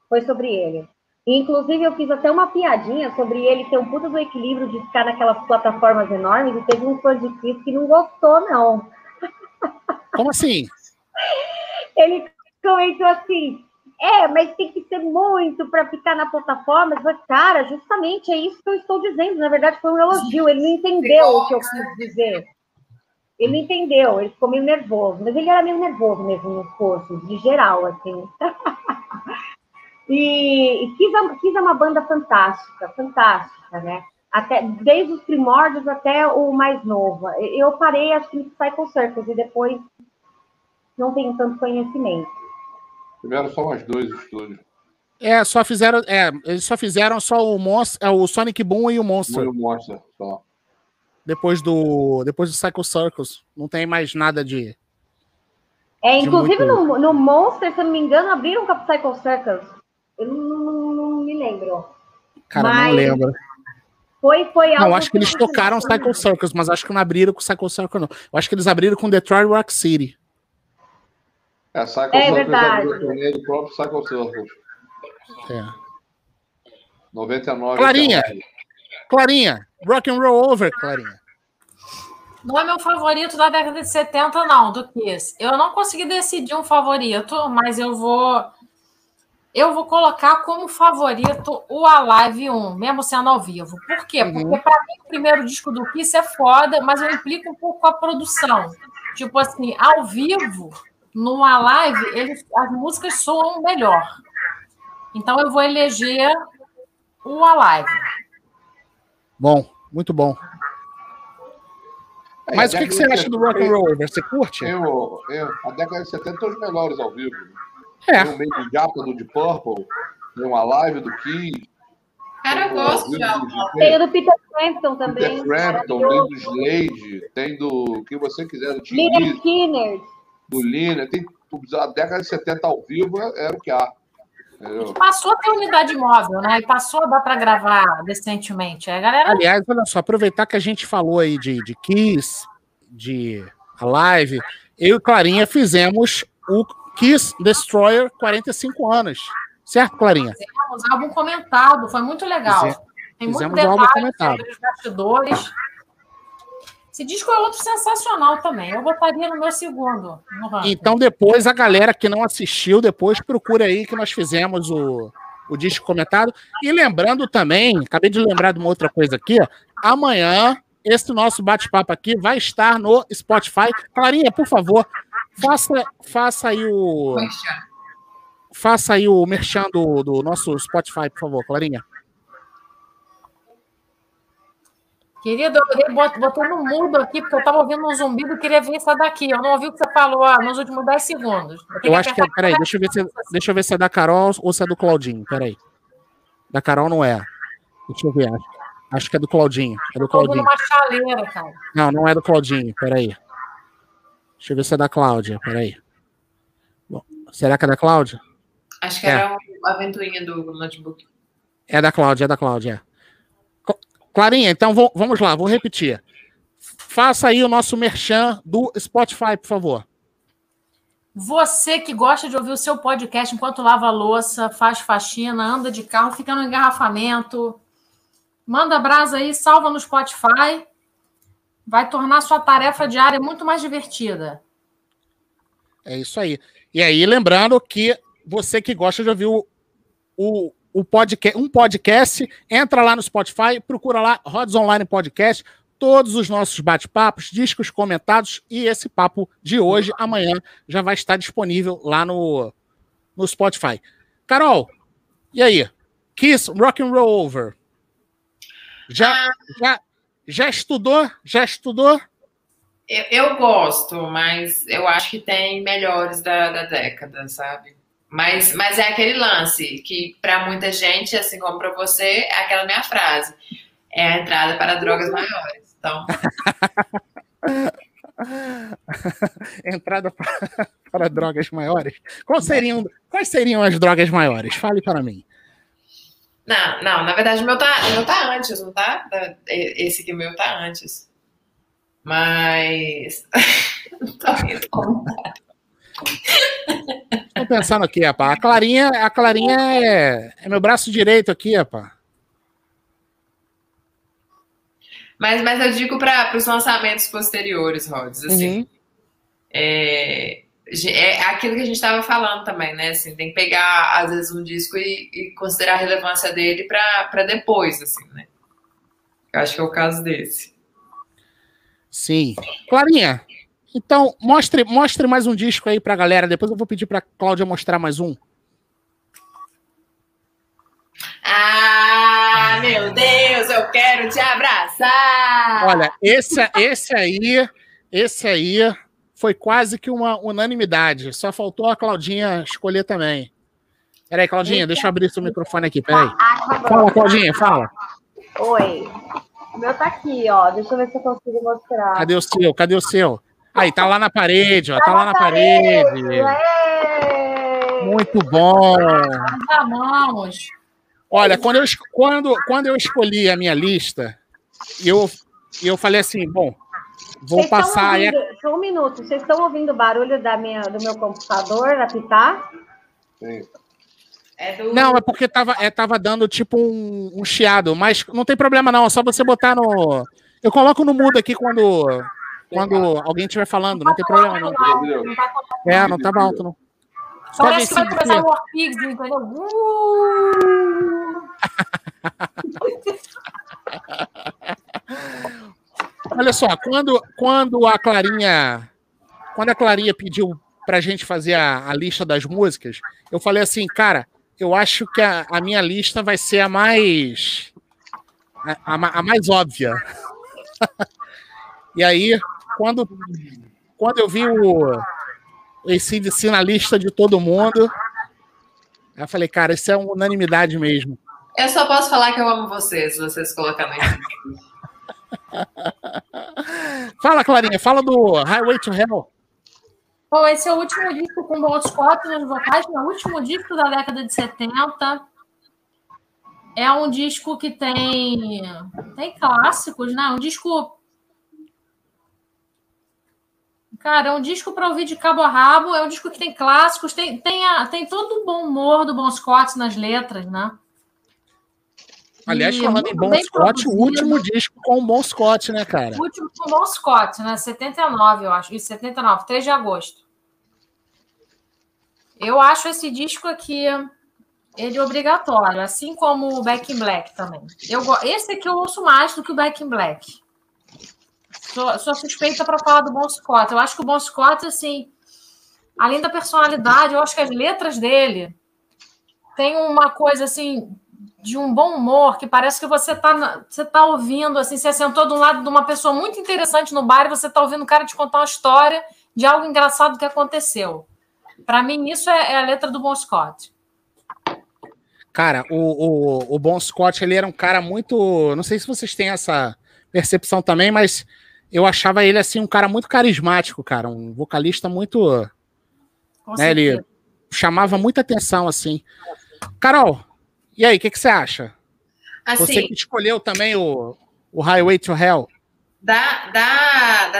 Foi sobre ele. E, inclusive, eu fiz até uma piadinha sobre ele ter um puta do equilíbrio de ficar naquelas plataformas enormes e teve um fã de Kiss que não gostou, não. Como assim? Ele comentou assim, mas tem que ser muito para ficar na plataforma. Eu falei, cara, justamente é isso que eu estou dizendo. Na verdade, foi um elogio. Ele não entendeu o que eu quis dizer. Ele não entendeu. Ele ficou meio nervoso. Mas ele era meio nervoso mesmo nos cursos, de geral, assim. E Kiss é uma banda fantástica, fantástica, né? Até, desde os primórdios até o mais novo. Eu parei, acho que Psycho Circus, e depois não tenho tanto conhecimento. Tiveram só mais dois estúdios. Eles só fizeram só o Sonic Boom e o Monster. E o Monster, só. Depois do Psycho Circus, não tem mais nada de... inclusive muito... no Monster, se não me engano, abriram com a Psycho Circus. Eu não me lembro. Cara, mas não lembro. Foi algo. Não, acho que eles tocaram Psycho Circus, mas acho que não abriram com Psycho Circus, não. Eu acho que eles abriram com Detroit Rock City. É verdade. É do próprio Psycho Circus. É. 99. Clarinha. Rock and Roll Over, Clarinha. Não é meu favorito da década de 70, não, do Kiss. Eu não consegui decidir um favorito, mas eu vou colocar como favorito o Alive 1, mesmo sendo ao vivo. Por quê? Porque para mim o primeiro disco do Kiss é foda, mas eu implico um pouco com a produção. Tipo assim, ao vivo, no Alive, as músicas soam melhor. Então eu vou eleger o Alive. Bom, muito bom. Mas o que você acha do Rock and Roll Over? Você curte? A década de 70 é os melhores ao vivo. Tem um meio de japa do Deep Purple, tem uma live do Kiss. Cara, eu gosto de algo. Tem do Peter Frampton também. Tem do Slade, tem do que você quiser. Do Leonard. Do Leonard. A década de 70 ao vivo era o que há. Entendeu? Passou a ter unidade móvel, né? E passou a dar para gravar decentemente. Aí, galera... Aliás, olha só, aproveitar que a gente falou aí de Kiss, de a live, eu e Clarinha fizemos o Kiss Destroyer, 45 anos. Certo, Clarinha? Fizemos álbum comentado, foi muito legal. Tem muito detalhe sobre os bastidores. Esse disco é outro sensacional também. Eu botaria no meu segundo. No então, depois, a galera que não assistiu, depois procura aí que nós fizemos o disco comentado. E lembrando também, acabei de lembrar de uma outra coisa aqui, ó. Amanhã, esse nosso bate-papo aqui vai estar no Spotify. Clarinha, por favor, Faça aí o merchan do nosso Spotify, por favor, Clarinha. Querido, eu botei no mudo aqui, porque eu estava ouvindo um zumbido e queria ver isso daqui. Eu não ouvi o que você falou nos últimos 10 segundos. Eu acho que peraí, deixa eu ver se é da Carol ou se é do Claudinho. Peraí. Da Carol não é. Deixa eu ver. Acho que é do Claudinho. É do Claudinho. Uma chaleira, cara. Não é do Claudinho, peraí. Deixa eu ver se é da Cláudia, peraí. Bom, será que é da Cláudia? Acho que era a aventurinha do notebook. É da Cláudia. Clarinha, então vamos lá, vou repetir. Faça aí o nosso merchan do Spotify, por favor. Você que gosta de ouvir o seu podcast enquanto lava a louça, faz faxina, anda de carro, fica no engarrafamento, manda brasa aí, salva no Spotify. Vai tornar sua tarefa diária muito mais divertida. É isso aí. E aí, lembrando que você que gosta de ouvir um podcast, entra lá no Spotify, procura lá, Rods Online Podcast, todos os nossos bate-papos, discos comentados e esse papo de hoje, amanhã, já vai estar disponível lá no no Spotify. Carol, e aí? Kiss Rock and Roll Over. Já estudou? Eu gosto, mas eu acho que tem melhores da década, sabe? Mas é aquele lance que para muita gente, assim como para você, é aquela minha frase. É a entrada para drogas maiores. Então... entrada para drogas maiores? Quais seriam as drogas maiores? Fale para mim. Não, na verdade o meu tá antes, não tá? Esse aqui o meu tá antes. Mas... Estou pensando aqui, rapá. A Clarinha é meu braço direito aqui, rapá. Mas eu digo para os lançamentos posteriores, Rods, assim. Uhum. É aquilo que a gente estava falando também, né? Assim, tem que pegar, às vezes, um disco e considerar a relevância dele para depois, assim, né? Eu acho que é o caso desse. Sim. Clarinha, então, mostre mais um disco aí para a galera. Depois eu vou pedir para a Cláudia mostrar mais um. Ah, meu Deus, eu quero te abraçar! Olha, esse aí... Foi quase que uma unanimidade. Só faltou a Claudinha escolher também. Peraí, Claudinha, deixa eu abrir seu microfone aqui, peraí. Fala, Claudinha, fala. Oi. O meu tá aqui, ó. Deixa eu ver se eu consigo mostrar. Cadê o seu? Aí, tá lá na parede, ó. Tá lá na parede. Muito bom. Vamos. Olha, quando eu escolhi a minha lista, eu falei assim, bom... Vou vocês passar ouvindo, só um minuto, vocês estão ouvindo o barulho do meu computador apitar? Sim. Não, é porque tava dando tipo um chiado, mas não tem problema não, é só você botar no... Eu coloco no mudo aqui quando alguém estiver falando, não tem problema não. Não tava alto não. Só parece que vai começar o War Pigs, entendeu? Olha só, quando a Clarinha pediu pra gente fazer a lista das músicas, eu falei assim, cara, eu acho que a minha lista vai ser a mais óbvia. E aí, quando eu vi o ACDC na lista de todo mundo, eu falei, cara, isso é uma unanimidade mesmo. Eu só posso falar que eu amo vocês, se vocês colocarem isso. Fala, Clarinha, fala do Highway to Hell. Bom, esse é o último disco com Bon Scott nos vocais, é o último disco da década de 70. É um disco que tem clássicos, né? Um disco... Cara, é um disco para ouvir de cabo a rabo, é um disco que tem clássicos, tem todo o bom humor do Bon Scott nas letras, né? Aliás, falando em Bon Scott, o último disco com o Bon Scott, né, cara? O último com o Bon Scott, né? 79, eu acho. Isso, 79, 3 de agosto. Eu acho esse disco aqui, ele obrigatório, assim como o Back in Black também. Esse aqui eu ouço mais do que o Back in Black. Sou suspeita para falar do Bon Scott. Eu acho que o Bon Scott, assim, além da personalidade, eu acho que as letras dele tem uma coisa, assim... de um bom humor, que parece que você tá ouvindo, assim, você sentou do lado de uma pessoa muito interessante no bar e você tá ouvindo o cara te contar uma história de algo engraçado que aconteceu. Para mim, isso é a letra do Bon Scott. Cara, o Bon Scott, ele era um cara muito... Não sei se vocês têm essa percepção também, mas eu achava ele, assim, um cara muito carismático, cara. Um vocalista muito... Né, ele chamava muita atenção, assim. Carol... E aí, o que você acha? Assim, você que escolheu também o Highway to Hell. Da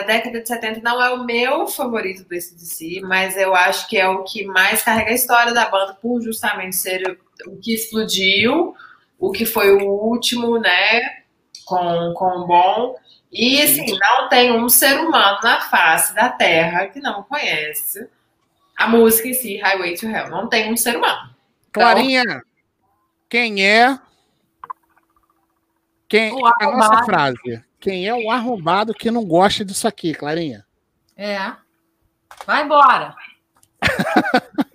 década de 70 não é o meu favorito do ACDC, mas eu acho que é o que mais carrega a história da banda por justamente ser o que explodiu, o que foi o último, né, com o Bon. E, assim, não tem um ser humano na face da Terra que não conhece a música em si, Highway to Hell. Não tem um ser humano. Então, Clarinha... Quem é a nossa frase? Quem é o arrombado que não gosta disso aqui, Clarinha? É. Vai embora.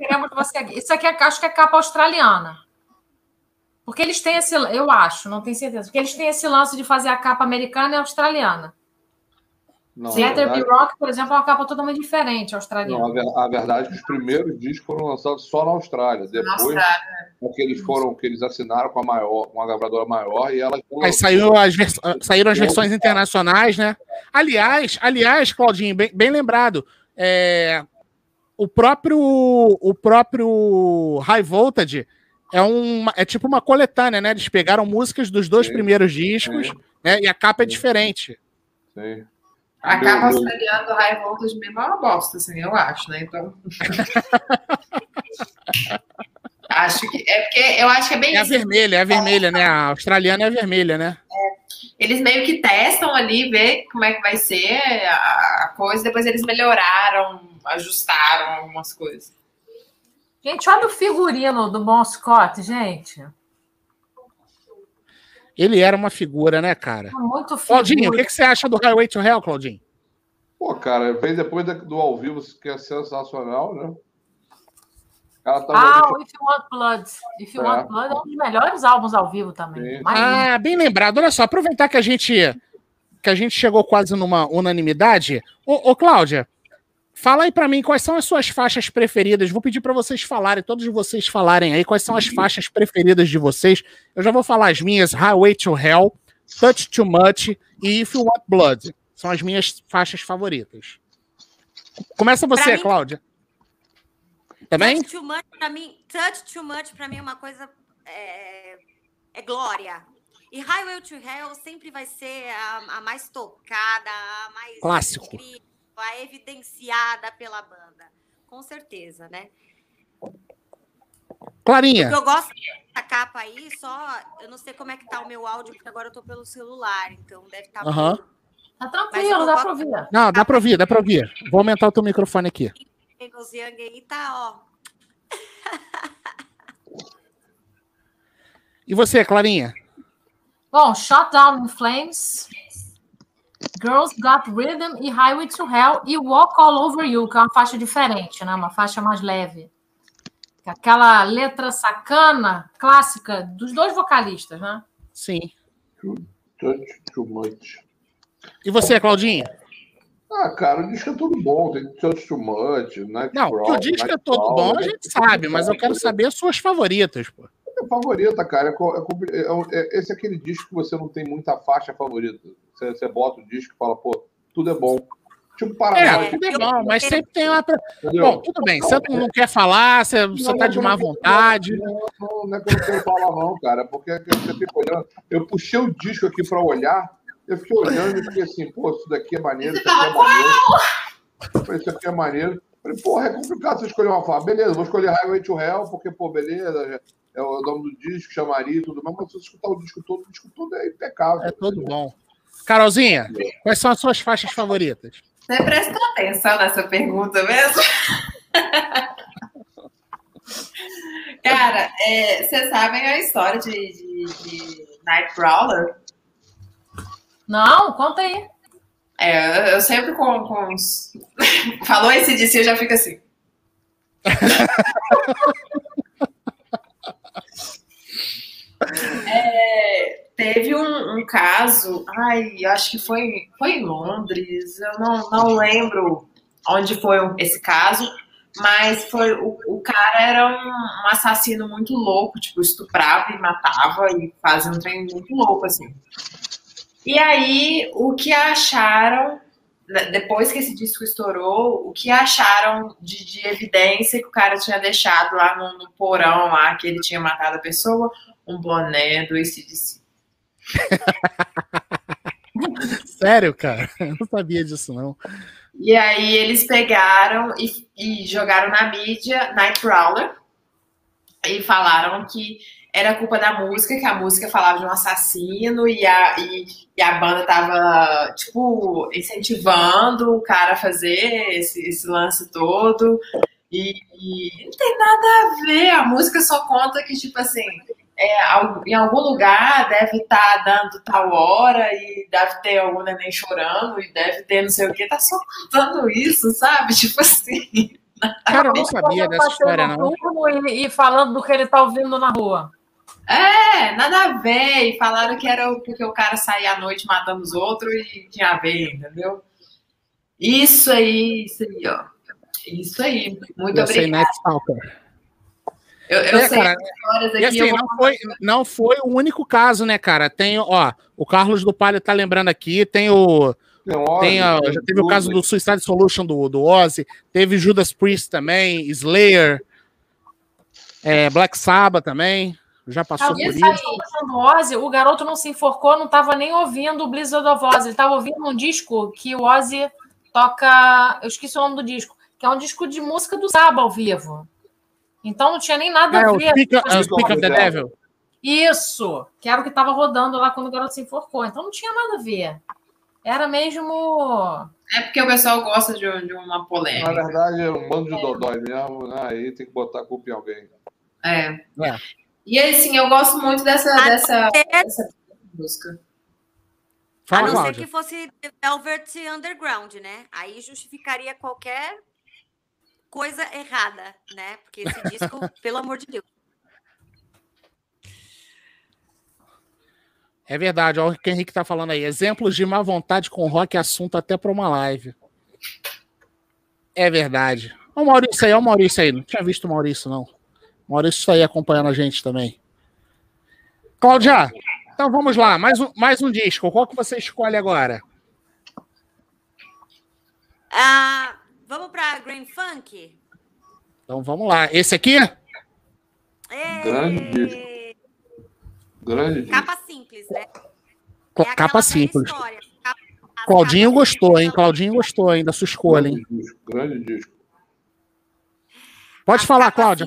Queremos você aqui. Isso aqui acho que é capa australiana. Porque eles têm esse... Eu acho, não tenho certeza. Porque eles têm esse lance de fazer a capa americana e australiana. Theater Rock, por exemplo, é uma capa totalmente diferente australiana. Não, a verdade é que os primeiros discos foram lançados só na Austrália. Depois, porque eles foram, que eles assinaram com a maior, com a gravadora maior, e elas... Aí saíram as versões internacionais, né? Aliás, Claudinho, bem lembrado, o próprio High Voltage é tipo uma coletânea, né? Eles pegaram músicas dos dois primeiros discos, né? E a capa é diferente. Sim. A capa australiana do High Voltage mesmo é uma bosta, assim, eu acho, né? Então... acho que... É porque eu acho que é bem... É vermelha, né? A australiana é vermelha, né? É. Eles meio que testam ali, ver como é que vai ser a coisa, depois eles melhoraram, ajustaram algumas coisas. Gente, olha o figurino do Bon Scott, gente. Ele era uma figura, né, cara? Muito figura. Claudinho, o que você acha do Highway to Hell, Claudinho? Pô, cara, vem depois do ao vivo, que é sensacional, né? Ela tá o If You Want Blood. If You Want Blood é um dos melhores álbuns ao vivo também. Bem lembrado. Olha só, aproveitar que a gente chegou quase numa unanimidade. Ô, Cláudia, fala aí pra mim quais são as suas faixas preferidas. Vou pedir pra vocês falarem, todos vocês falarem aí quais são as faixas preferidas de vocês. Eu já vou falar as minhas: Highway to Hell, Touch Too Much e If You Want Blood. São as minhas faixas favoritas. Começa você, Cláudia. Também? Touch Too Much pra mim é uma coisa... É glória. E Highway to Hell sempre vai ser a mais tocada, a mais... Clássico. Incrível. A evidenciada pela banda. Com certeza, né? Clarinha. Eu gosto dessa capa aí, só... Eu não sei como é que tá o meu áudio, porque agora eu tô pelo celular, então deve estar... Tá tranquilo, dá pra ouvir. Não, dá pra ouvir. Vou aumentar o teu microfone aqui. Eagles Young aí tá, ó. E você, Clarinha? Bom, Shut Down in Flames... Girls Got Rhythm e Highway to Hell e Walk All Over You, que é uma faixa diferente, né? Uma faixa mais leve. Aquela letra sacana, clássica, dos dois vocalistas, né? Sim. Too Much. E você, Claudinha? Ah, cara, o disco é todo bom. Tem Touch Too Much, Night Não, Brown, que o disco Night é todo Brown, bom, a gente sabe, mas eu quero saber as suas favoritas, pô. É favorita, cara. Esse é aquele disco que você não tem muita faixa favorita. Você bota o disco e fala, pô, tudo é bom. Tipo, Paranoid. Tudo é bom, mas sempre tem uma... Entendeu? Bom, tudo bem, você não quer falar, você tá de má vontade. Não é que eu não quero falar, não, cara, porque você fica olhando. Eu puxei o disco aqui pra olhar, eu fiquei olhando e fiquei assim, pô, isso daqui é maneiro, isso aqui é maneiro. Isso aqui é maneiro. Falei, porra, é complicado você escolher uma faixa. Beleza, vou escolher Highway to Hell, porque, pô, beleza, é o nome do disco, chamaria e tudo mais, mas se você escutar o disco todo é impecável. É todo bom. Carolzinha, quais são as suas faixas favoritas? Você prestou atenção nessa pergunta mesmo? Cara, vocês sabem a história de Nightcrawler? Não, conta aí. Eu sempre com... Falou esse DC, eu já fico assim. Teve um caso, eu acho que foi em Londres, eu não lembro onde foi esse caso, mas foi o cara era um assassino muito louco, tipo, estuprava e matava e fazia um trem muito louco, assim. E aí, o que acharam, depois que esse disco estourou, o que acharam de evidência que o cara tinha deixado lá no porão, lá que ele tinha matado a pessoa? Um boné do ACDC. Sério, cara? Eu não sabia disso, não. E aí eles pegaram e jogaram na mídia Nightcrawler e falaram que era culpa da música, que a música falava de um assassino e a banda tava, tipo, incentivando o cara a fazer esse lance todo e não tem nada a ver, a música só conta que, tipo assim... em algum lugar deve estar dando tal hora e deve ter algum neném chorando e deve ter não sei o que, tá só contando isso, sabe? Tipo assim, Cara, eu não sabia dessa história, não. E falando do que ele tá ouvindo na rua. É, nada a ver. E falaram que era porque o cara saía à noite matando os outros e tinha a ver, entendeu? Isso aí, ó. Isso aí. Muito obrigada. Eu sei, cara, histórias aqui. E assim, não foi o único caso, né, cara? Tem, ó, o Carlos do Palio tá lembrando aqui, tem o... já teve o caso do Suicide Solution do Ozzy, teve Judas Priest também, Slayer, Black Sabbath também, já passou por isso. Do Ozzy, o garoto não se enforcou, não estava nem ouvindo o Blizzard of Ozzy, ele estava ouvindo um disco que o Ozzy toca, eu esqueci o nome do disco, que é um disco de música do Sabbath ao vivo. Então não tinha nem nada a ver. Speak of the Devil. Isso, que era o que estava rodando lá quando o garoto se enforcou, então não tinha nada a ver. Era mesmo... É porque o pessoal gosta de uma polêmica. Na verdade, é um bando de dodói mesmo. Aí tem que botar a culpa em alguém. É. E assim, eu gosto muito dessa música. Fala, a não ser que fosse Velvet Underground, né? Aí justificaria qualquer coisa errada, né? Porque esse disco, pelo amor de Deus. É verdade, olha o que o Henrique tá falando aí. Exemplos de má vontade com rock, assunto até para uma live. É verdade. Olha o Maurício aí. Não tinha visto o Maurício, não. O Maurício tá aí acompanhando a gente também. Cláudia, então vamos lá. Mais um disco. Qual que você escolhe agora? Vamos para Grand Funk? Então vamos lá. Esse aqui? Grande disco. Grande capa simples, né? Capa simples. Claudinho gostou, hein? Claudinho gostou ainda da sua escolha, hein? Grande disco. Pode falar, Cláudia.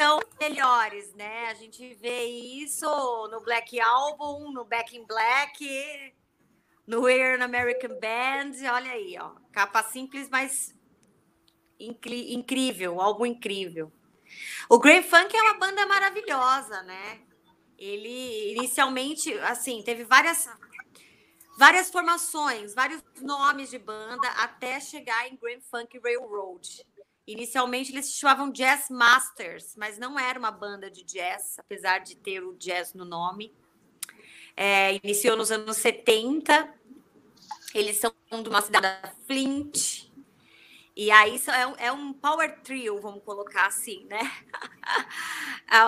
São melhores, né? A gente vê isso no Black Album, no Back in Black, no We're an American Band. Olha aí, ó. Capa simples, mas incrível, algo incrível. O Grand Funk é uma banda maravilhosa, né? Ele, inicialmente, assim, teve várias formações, vários nomes de banda, até chegar em Grand Funk Railroad. Inicialmente, eles se chamavam Jazz Masters, mas não era uma banda de jazz, apesar de ter o jazz no nome. Iniciou nos anos 70. Eles são de uma cidade, Flint. E aí é um power trio, vamos colocar assim, né?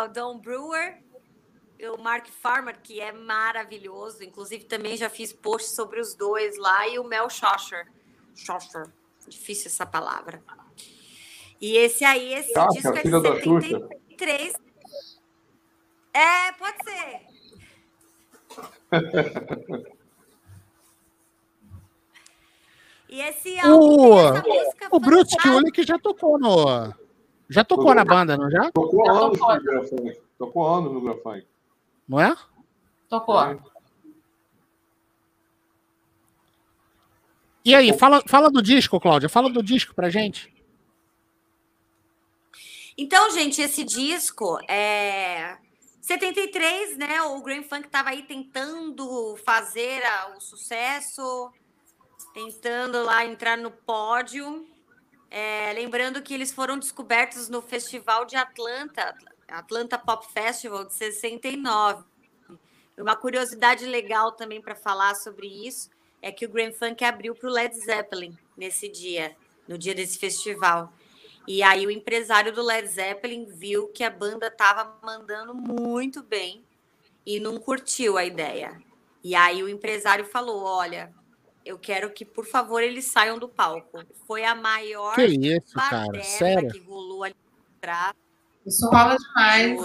O Don Brewer... O Mark Farmer, que é maravilhoso, inclusive também já fiz post sobre os dois lá, e o Mel Shosher, difícil essa palavra. E esse aí, disco é de 73. Pode ser. E esse álbum tem essa música. O Bruce Kulick já tocou no... na banda, não já? Tocou anos no Grand Funk. Não é? Tocou. E aí, fala do disco, Cláudia. Fala do disco pra gente. Então, gente, esse disco é 73, né? O Grand Funk tava aí tentando fazer o sucesso, tentando lá entrar no pódio. Lembrando que eles foram descobertos no Festival de Atlanta Pop Festival de 69. Uma curiosidade legal também para falar sobre isso é que o Grand Funk abriu para o Led Zeppelin nesse dia, no dia desse festival. E aí o empresário do Led Zeppelin viu que a banda estava mandando muito bem e não curtiu a ideia. E aí o empresário falou, olha, eu quero que, por favor, eles saiam do palco. Foi a maior baderna que rolou ali atrás. Isso rola demais.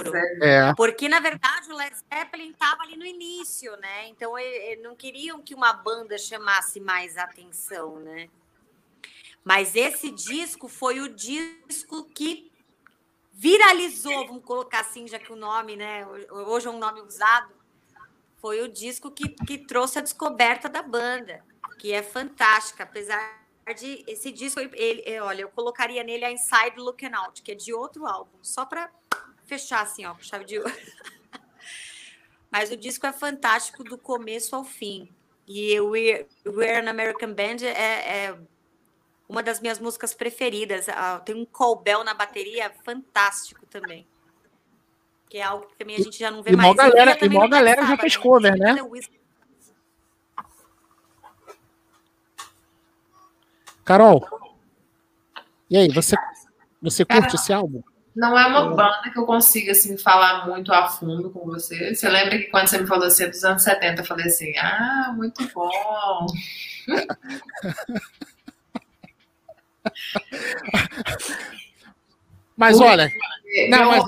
Porque, na verdade, o Led Zeppelin estava ali no início, né? Então, não queriam que uma banda chamasse mais atenção, né? Mas esse disco foi o disco que viralizou, vamos colocar assim, já que o nome, né? Hoje é um nome usado. Foi o disco que trouxe a descoberta da banda, que é fantástica, apesar... Esse disco, eu colocaria nele a Inside Looking Out, que é de outro álbum, só para fechar assim, ó, com chave de ouro. Mas o disco é fantástico do começo ao fim. E We're an American Band uma das minhas músicas preferidas. Tem um cowbell na bateria fantástico também. Que é algo que também a gente já não vê mais. E mó galera já fez cover, né? Carol, e aí, você curte esse álbum? Não é uma banda que eu consiga assim, falar muito a fundo com você. Você lembra que quando você me falou assim, dos anos 70, eu falei assim, ah, muito bom. Mas muito olha... Não, mas...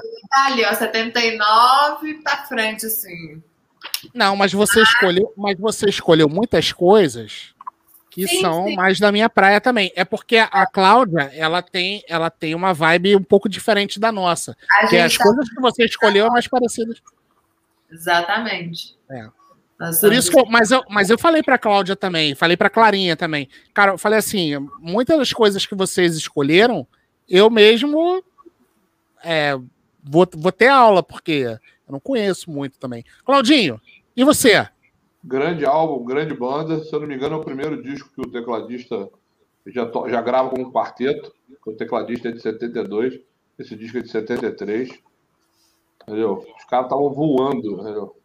ali, ó, 79 pra frente, assim. Não, mas você escolheu muitas coisas que são mais da minha praia também. É porque a Cláudia, ela tem uma vibe um pouco diferente da nossa. Porque as coisas que você escolheu são mais parecidas. Exatamente. É. Por isso que eu falei pra Cláudia também, falei pra Clarinha também. Cara, eu falei assim, muitas das coisas que vocês escolheram, eu mesmo vou ter aula, porque eu não conheço muito também. Claudinho, e você? Grande álbum, grande banda. Se eu não me engano, é o primeiro disco que o tecladista já grava como quarteto. O tecladista é de 72. Esse disco é de 73. Entendeu? Os caras estavam voando. Entendeu?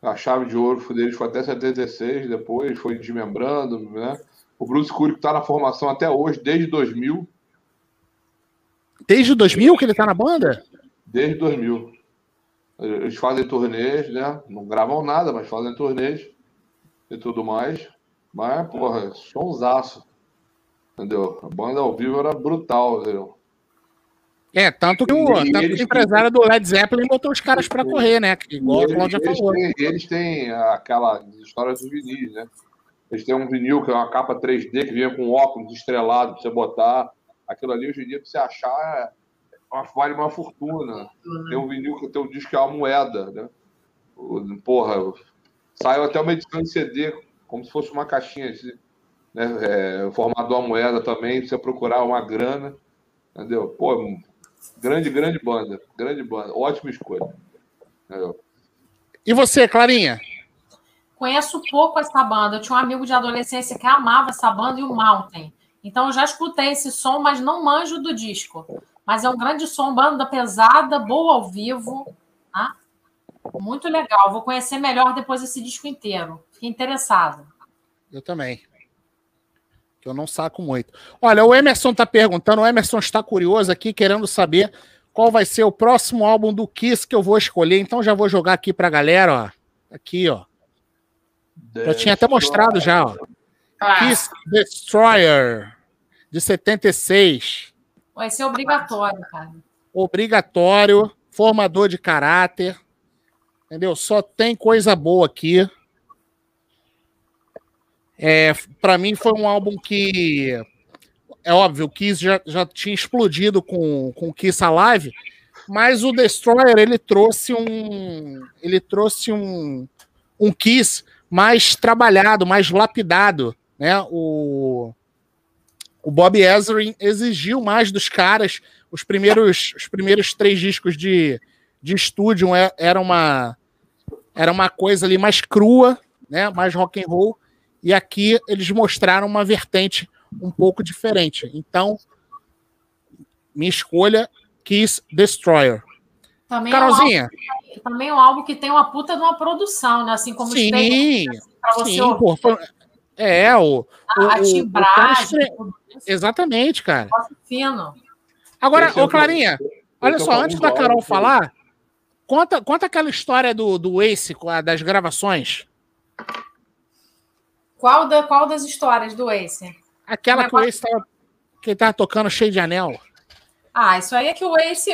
A chave de ouro deles foi até 76. Depois foi desmembrando. Né? O Bruce Kulick está na formação até hoje, desde 2000. Desde 2000 que ele está na banda? Desde 2000. Eles fazem turnês, né? Não gravam nada, mas fazem turnês e tudo mais. Mas, porra, sonsaço. Entendeu? A banda ao vivo era brutal, entendeu? É, tanto que o empresário do Led Zeppelin botou os caras pra correr, né? Igual o Cláudio falou. Eles têm aquela história dos vinis, né? Eles têm um vinil que é uma capa 3D que vinha com óculos estrelado pra você botar. Aquilo ali hoje em dia pra você achar... vale uma fortuna. Tem um vinil que tem um disco que é uma moeda, né? Porra, saiu até uma edição de CD, como se fosse uma caixinha, né? Formado uma moeda também, pra você procurar uma grana, entendeu? Pô, grande banda, ótima escolha. Entendeu? E você, Clarinha? Conheço pouco essa banda, eu tinha um amigo de adolescência que amava essa banda e o Mountain, então eu já escutei esse som, mas não manjo do disco. Mas é um grande som, banda pesada, boa ao vivo, tá? Muito legal. Vou conhecer melhor depois esse disco inteiro. Fiquei interessado. Eu também. Eu não saco muito. Olha, o Emerson está perguntando, o Emerson está curioso aqui, querendo saber qual vai ser o próximo álbum do Kiss que eu vou escolher. Então já vou jogar aqui para a galera, ó. Aqui, ó. Eu tinha até mostrado já, ó. Kiss Destroyer, de 76. Vai ser obrigatório, cara. Obrigatório, formador de caráter, entendeu? Só tem coisa boa aqui. Para mim foi um álbum que, é óbvio, o Kiss já tinha explodido com o Kiss Alive, mas o Destroyer, ele trouxe um Kiss mais trabalhado, mais lapidado, né? O Bob Ezrin exigiu mais dos caras. Os primeiros três discos de estúdio era uma coisa ali mais crua, né? Mais rock and roll. E aqui eles mostraram uma vertente um pouco diferente. Então, minha escolha, Kiss Destroyer. Também Carolzinha. Também é um álbum que tem uma puta de uma produção, né? Assim como os tempos, assim, pra você ouvir. A timbragem. Exatamente, cara. Fino. Agora, ô Clarinha, olha só, antes da Carol falar, conta aquela história do Ace, das gravações. Qual das histórias do Ace? Aquela que o Ace estava tocando cheio de anel. Ah, isso aí é que o Ace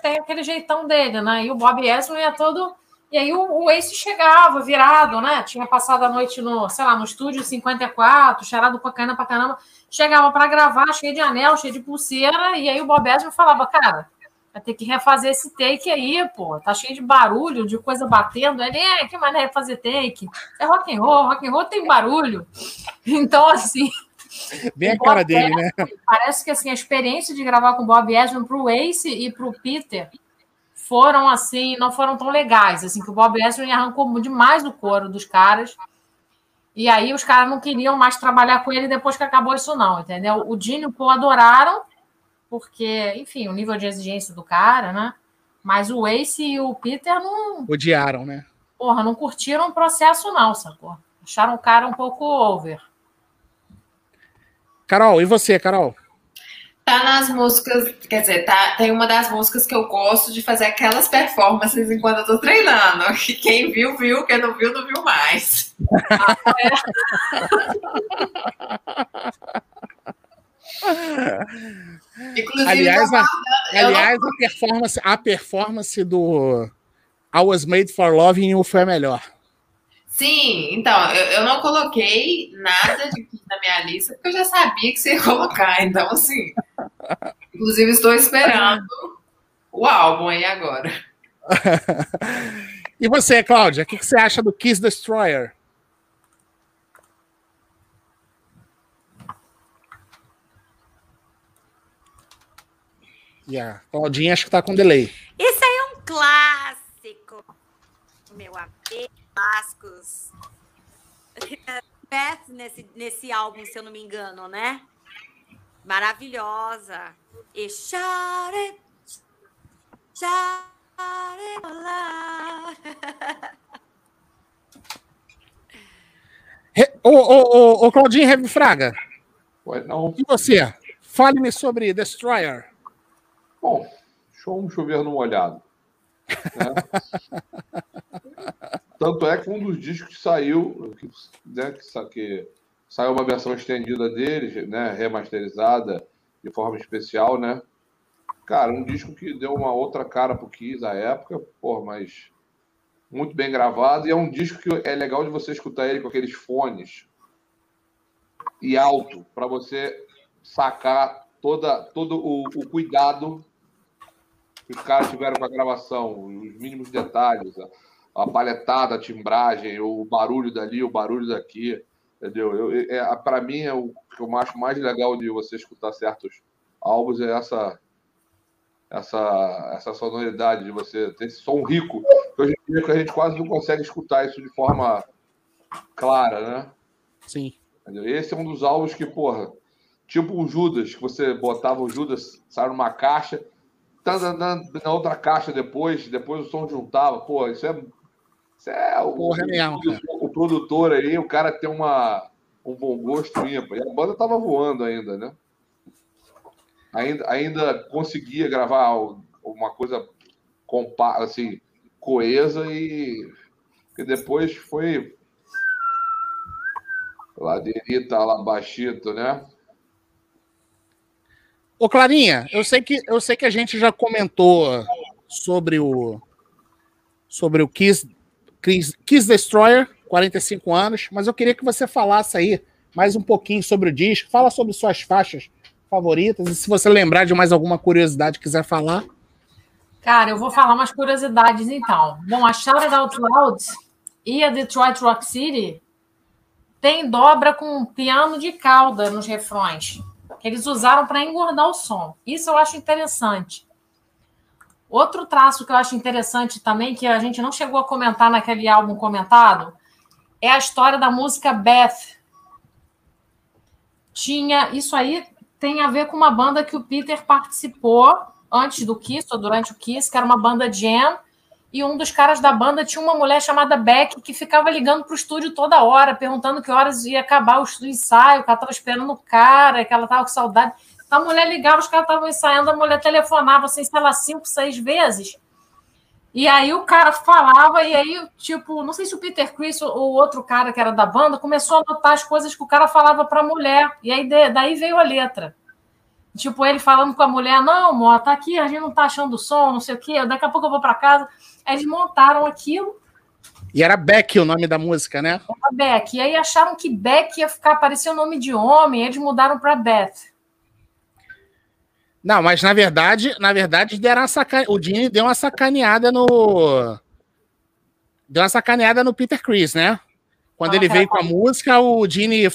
tem aquele jeitão dele, né? E o Bob Ezrin é todo... E aí o Ace chegava virado, né? Tinha passado a noite no estúdio 54, cheirado bacana pra caramba. Chegava pra gravar, cheio de anel, cheio de pulseira. E aí o Bob Ezrin falava, cara, vai ter que refazer esse take aí, pô. Tá cheio de barulho, de coisa batendo. Ele, que maneira é fazer take? É rock and roll tem barulho. Então, assim... Bem a cara dele, né? Parece que assim, a experiência de gravar com o Bob Ezrin pro Ace e pro Peter... foram assim, não foram tão legais, assim, que o Bob Ezrin arrancou demais do coro dos caras, E aí os caras não queriam mais trabalhar com ele depois que acabou isso não, entendeu? O Dinho e o Paul adoraram, porque, enfim, o nível de exigência do cara, né? Mas o Ace e o Peter não... Odiaram, né? Porra, não curtiram o processo não, sacou? Acharam o cara um pouco over. Carol, e você, Carol? Tá nas músicas, quer dizer, tá, tem uma das músicas que eu gosto de fazer aquelas performances enquanto eu tô treinando. Quem viu, viu. Quem não viu, não viu mais. Inclusive, aliás, a performance do I Was Made for Loving You foi a melhor. Sim, então, eu não coloquei nada de Kiss na minha lista, porque eu já sabia que você ia colocar, então, assim, inclusive estou esperando o álbum aí agora. E você, Cláudia, o que você acha do Kiss Destroyer? Yeah, Claudinha, acho que tá com delay. Isso aí é um clássico, meu amigo. Clássicos. Beth nesse álbum, se eu não me engano, né? Maravilhosa. E chore, chore. Ô, Claudinho Heavy Fraga. Pois não. E você? Fale-me sobre Destroyer. Bom, show um chover no molhado. Né? Tanto é que um dos discos que saiu, né, que saiu uma versão estendida deles, né, remasterizada de forma especial, né? Cara, um disco que deu uma outra cara pro Kiss à época, pô, mas muito bem gravado. E é um disco que é legal de você escutar ele com aqueles fones e alto, para você sacar todo o cuidado que os caras tiveram com a gravação, os mínimos detalhes, a palhetada, a timbragem, o barulho dali, o barulho daqui, entendeu? Para mim, é o que eu acho mais legal de você escutar certos álbuns é essa sonoridade de você ter esse som rico. Hoje em dia, que a gente quase não consegue escutar isso de forma clara, né? Sim. Entendeu? Esse é um dos álbuns que, porra, tipo o Judas, que você botava o Judas, saia numa caixa, na outra caixa depois o som juntava. Pô, o produtor aí, o cara tem um bom gosto ímpar. E a banda tava voando ainda, né? Ainda conseguia gravar uma coisa assim, coesa e depois foi ladeirita, labachito, né? Ô, Clarinha, eu sei que a gente já comentou sobre o Kiss Destroyer, 45 anos, mas eu queria que você falasse aí mais um pouquinho sobre o disco, fala sobre suas faixas favoritas, e se você lembrar de mais alguma curiosidade quiser falar. Cara, eu vou falar umas curiosidades, então. Bom, a Shout It Out Loud e a Detroit Rock City tem dobra com piano de cauda nos refrões. Eles usaram para engordar o som. Isso eu acho interessante. Outro traço que eu acho interessante também, que a gente não chegou a comentar naquele álbum comentado, é a história da música Beth. Isso aí tem a ver com uma banda que o Peter participou antes do Kiss, ou durante o Kiss, que era uma banda jam, e um dos caras da banda tinha uma mulher chamada Beck que ficava ligando para o estúdio toda hora, perguntando que horas ia acabar o ensaio, que ela estava esperando o cara, que ela estava com saudade. A mulher ligava, os caras estavam ensaiando, a mulher telefonava, assim, sei lá, 5, 6 vezes. E aí o cara falava, e aí, tipo, não sei se o Peter Criss ou outro cara que era da banda começou a anotar as coisas que o cara falava para a mulher, e aí daí veio a letra. Tipo, ele falando com a mulher, não, mó, tá aqui, a gente não tá achando o som, não sei o quê, daqui a pouco eu vou pra casa. Aí eles montaram aquilo. E era Beck o nome da música, né? Era Beck. E aí acharam que Beck ia ficar, parecia o nome de homem, eles mudaram pra Beth. Não, mas na verdade deram o Gene deu uma sacaneada no... Deu uma sacaneada no Peter Criss, né? Quando ele veio com a música, o Gene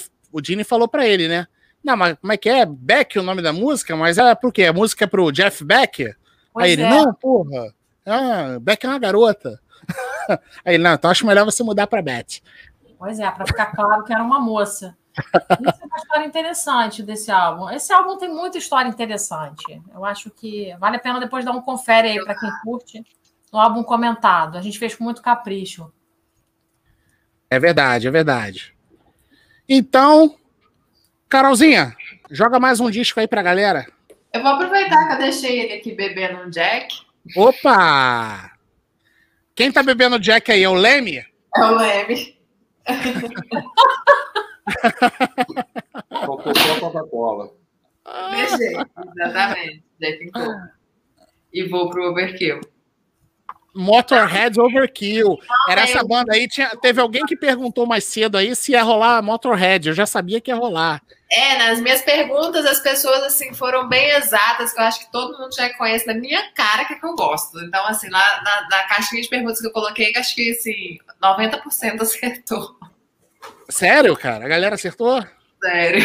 falou pra ele, né? Não, mas como é que é? Beck o nome da música? Mas é por quê? A música é pro Jeff Beck? Pois aí ele, não, porra. Ah, Beck é uma garota. Aí ele, não, então acho melhor você mudar pra Beth. Pois é, para ficar claro que era uma moça. Isso é uma história interessante desse álbum. Esse álbum tem muita história interessante. Eu acho que vale a pena depois dar um confere aí para quem curte no álbum comentado. A gente fez com muito capricho. É verdade, é verdade. Então, Carolzinha, joga mais um disco aí pra galera. Eu vou aproveitar que eu deixei ele aqui bebendo um Jack. Opa! Quem tá bebendo Jack aí? É o Leme? É o Leme. Colocou só a Coca-Cola. Deixei, exatamente. Jack and Coke. E vou pro Overkill. Motorhead Overkill. Era essa banda aí. Teve alguém que perguntou mais cedo aí se ia rolar Motorhead. Eu já sabia que ia rolar. É, nas minhas perguntas as pessoas assim foram bem exatas, que eu acho que todo mundo já conhece na minha cara que é que eu gosto. Então, assim, lá na caixinha de perguntas que eu coloquei, acho que assim, 90% acertou. Sério, cara? A galera acertou? Sério.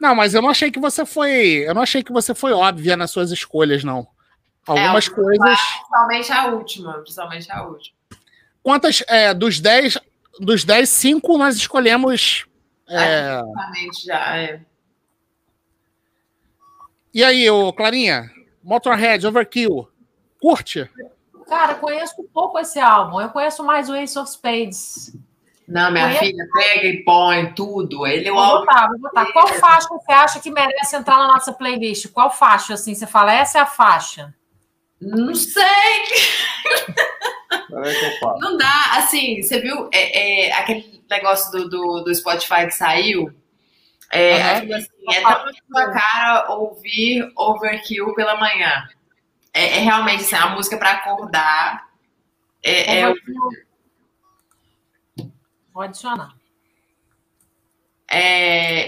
Não, mas eu não achei que você foi. Eu não achei que você foi óbvia nas suas escolhas, não. Algumas coisas... Principalmente a última, Quantas... dos 10, 5 nós escolhemos... Exatamente, já, E aí, ô Clarinha? Motorhead, Overkill, curte? Cara, conheço pouco esse álbum. Eu conheço mais o Ace of Spades. Não, minha filha, pega e põe tudo. Ele é o álbum. Vou botar. Qual faixa você acha que merece entrar na nossa playlist? Qual faixa, assim, você fala, essa é a faixa? Não sei. Não dá, assim, você viu aquele negócio do Spotify que saiu? É tão sua cara ouvir Overkill pela manhã. É realmente assim, uma música pra acordar. Vou adicionar.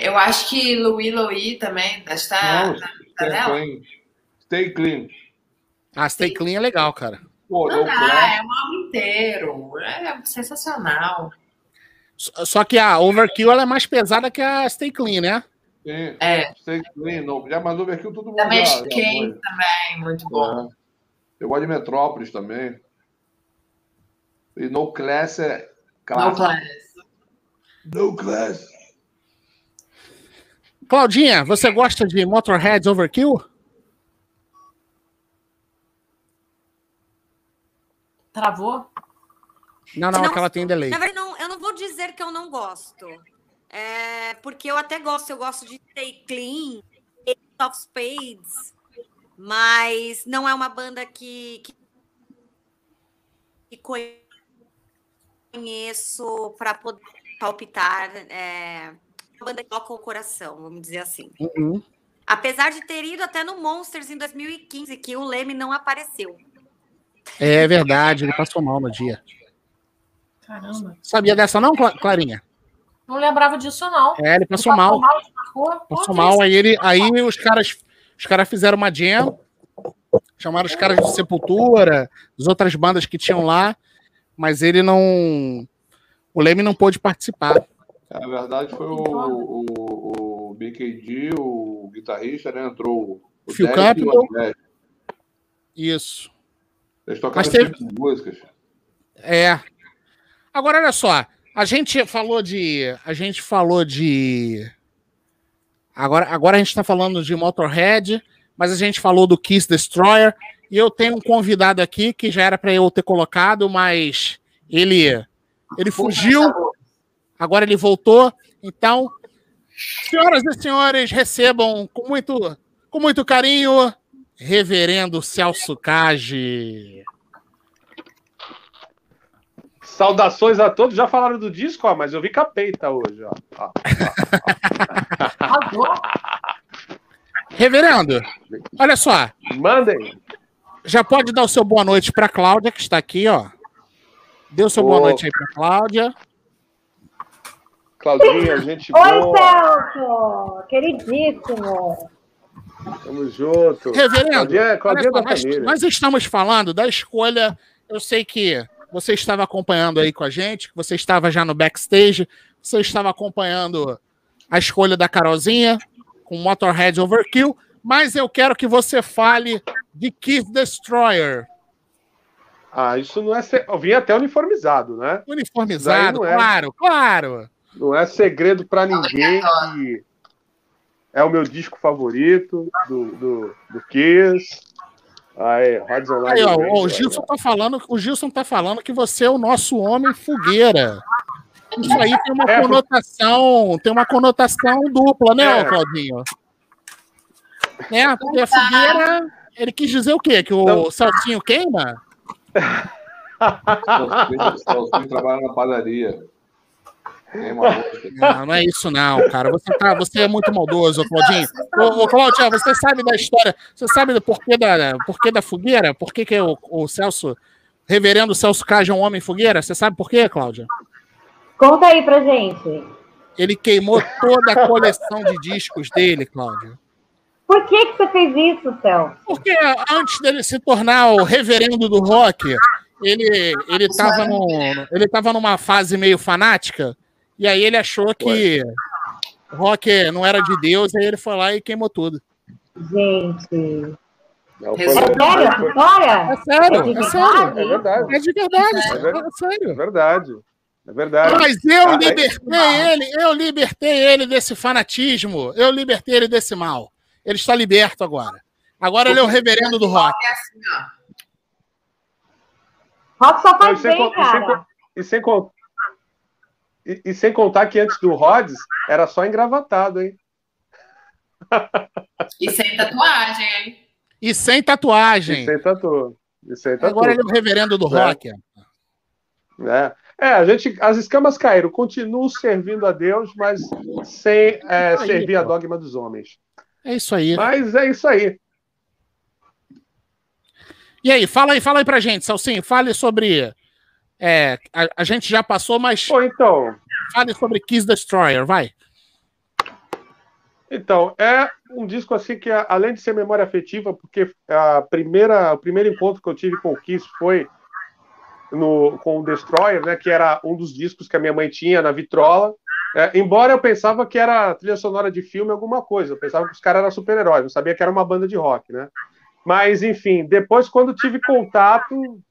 Eu acho que Louis também está nela. Stay Clean. Ah, Stay Clean é legal, cara. Pô, não dá, é um álbum inteiro. É sensacional. Só que a Overkill ela é mais pesada que a Stay Clean, né? Sim, Stay Clean. Mas Overkill todo mundo também já. Também também, muito bom. Eu gosto de Metrópolis também. E No Class é... No Class. Claudinha, você gosta de Motorhead Overkill? Travou? Não, é que ela tem delay. Na verdade, eu não vou dizer que eu não gosto. Porque eu até gosto. Eu gosto de Stay Clean, Ace of Spades, mas não é uma banda que conheço para poder palpitar uma banda que toca o coração, vamos dizer assim. Uhum. Apesar de ter ido até no Monsters em 2015, que o Leme não apareceu. É verdade, ele passou mal no dia. Caramba. Sabia dessa não, Clarinha? Não lembrava disso, não. Ele passou mal. Aí os caras fizeram uma jam, chamaram os caras de Sepultura, as outras bandas que tinham lá, mas ele não... O Leme não pôde participar. Na verdade, foi o BKD, o guitarrista, né? Entrou o Phil Capitol. Isso. Eles tocaram muitas músicas. Agora, olha só. A gente falou de... Agora a gente está falando de Motorhead, mas a gente falou do Kiss Destroyer. E eu tenho um convidado aqui que já era para eu ter colocado, mas ele fugiu, agora ele voltou. Então, senhoras e senhores, recebam com muito carinho, Reverendo Celso Kaji. Saudações a todos. Já falaram do disco, mas eu vi Capeta hoje. Reverendo, olha só. Mandem. Já pode dar o seu boa noite para a Cláudia, que está aqui, ó. Dê o seu boa noite aí para a Cláudia. Claudinha, gente boa. Oi, Celso! Queridíssimo! Tamo junto. Reverendo, Claudinha da família. Nós estamos falando da escolha. Eu sei que você estava acompanhando aí com a gente, que você estava já no backstage, você estava acompanhando a escolha da Carolzinha com Motorhead Overkill, mas eu quero que você fale de Kiss Destroyer. Ah, isso não é... Eu vim até uniformizado, né? Uniformizado, claro, claro. Não é segredo pra ninguém que é o meu disco favorito do Kiss. Aí, Rods Online. Aí, ó, gente, o Gilson tá falando, o Gilson tá falando que você é o nosso homem fogueira. Isso aí tem uma conotação dupla, né, Claudinho? Né? Porque a fogueira, ele quis dizer o quê? Que o Celcinho queima? O Celcinho trabalha na padaria. Não, não é isso não, cara. Você é muito maldoso, Claudinho. Ô, Claudio, você sabe da história? Você sabe do porquê da fogueira? Por que que o Celso, Reverendo Celso Kaji é um homem fogueira? Você sabe por quê, Cláudia? Conta aí pra gente. Ele queimou toda a coleção de discos dele, Cláudio. Por que você fez isso, Celso? Porque antes dele se tornar o reverendo do rock, ele tava numa fase meio fanática. E aí ele achou que rock não era de Deus, aí ele foi lá e queimou tudo. Gente. Não, é sério? Olha! É sério. É verdade. Mas eu libertei ele desse fanatismo, eu libertei ele desse mal. Ele está liberto agora. Agora ele é o reverendo do rock. Rock só faz bem, cara. E sem contar que antes do Rods era só engravatado, hein? E sem tatuagem, hein? E sem tatuagem. Agora ele é o reverendo do rock. As escamas caíram. Continuo servindo a Deus, mas sem servir a dogma dos homens. É isso aí. Mas é isso aí. E aí, fala aí pra gente, Celcinho. Fale sobre... a gente já passou, mas... Pô, então... Fale sobre Kiss Destroyer, vai. Então, é um disco assim que, além de ser memória afetiva, porque o primeiro encontro que eu tive com o Kiss foi com o Destroyer, né, que era um dos discos que a minha mãe tinha na vitrola. Embora eu pensava que era trilha sonora de filme, alguma coisa. Eu pensava que os caras eram super-heróis, não sabia que era uma banda de rock, né? Mas, enfim, depois, quando tive contato... como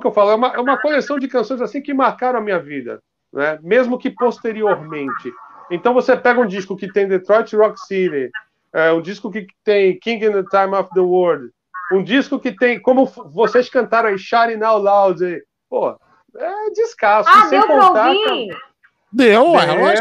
que eu falo? É uma coleção de canções assim que marcaram a minha vida, né? Mesmo que posteriormente. Então você pega um disco que tem Detroit Rock City, um disco que tem King in the Time of the World, um disco que tem, como vocês cantaram aí, Shouting Out Loud, aí. Pô, é descasso. Ah, sem contar, deu, gente.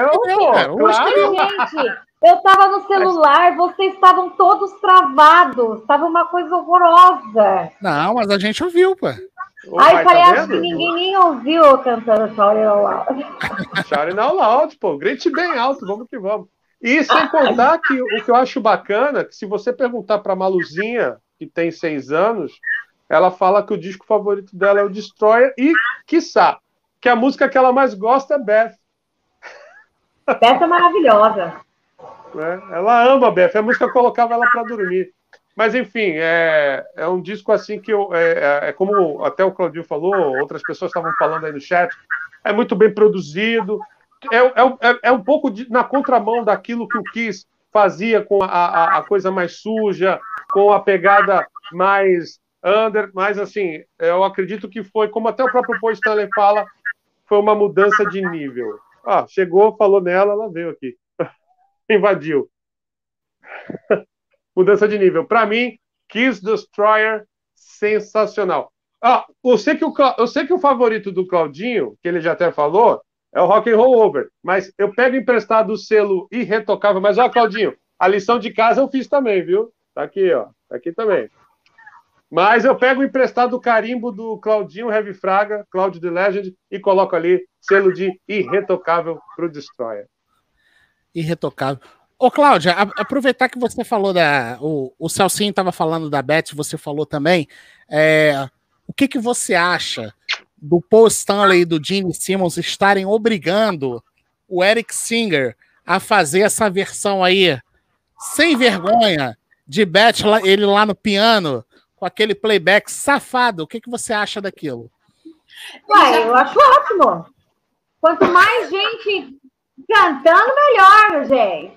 Eu estava no celular, vocês estavam todos travados. Estava uma coisa horrorosa. Não, mas a gente ouviu, pô. Aí falei, acho que ninguém nem ouviu eu cantando Shouting Out Loud. Shouting Out Loud, pô. Grite bem alto, vamos que vamos. E sem contar que o que eu acho bacana, que se você perguntar para a Maluzinha, que tem 6 anos, ela fala que o disco favorito dela é o Destroyer e, quiçá, que a música que ela mais gosta é Beth. Beth é maravilhosa. Ela ama a Beth, a música colocava ela para dormir. Mas enfim, é um disco assim que como até o Claudinho falou, outras pessoas estavam falando aí no chat, é muito bem produzido, é um pouco na contramão daquilo que o Kiss fazia com a coisa mais suja, com a pegada mais under, mas assim, eu acredito que foi, como até o próprio Paul Stanley fala, foi uma mudança de nível. Chegou, falou nela, ela veio aqui. Invadiu. Mudança de nível. Para mim, Kiss Destroyer, sensacional. Eu sei que o favorito do Claudinho, que ele já até falou, é o Rock and Roll Over, mas eu pego emprestado o selo irretocável. Mas, Claudinho, a lição de casa eu fiz também, viu? Tá aqui, ó. Tá aqui também. Mas eu pego emprestado o carimbo do Claudinho Heavy Fraga, Claudio The Legend, e coloco ali selo de irretocável pro Destroyer. Irretocável. Ô, Cláudia, aproveitar que você falou o Celcinho estava falando da Beth, você falou também. O que você acha do Paul Stanley e do Gene Simmons estarem obrigando o Eric Singer a fazer essa versão aí, sem vergonha, de Beth, ele lá no piano, com aquele playback safado? O que você acha daquilo? Eu acho ótimo. Quanto mais gente... cantando melhor, gente.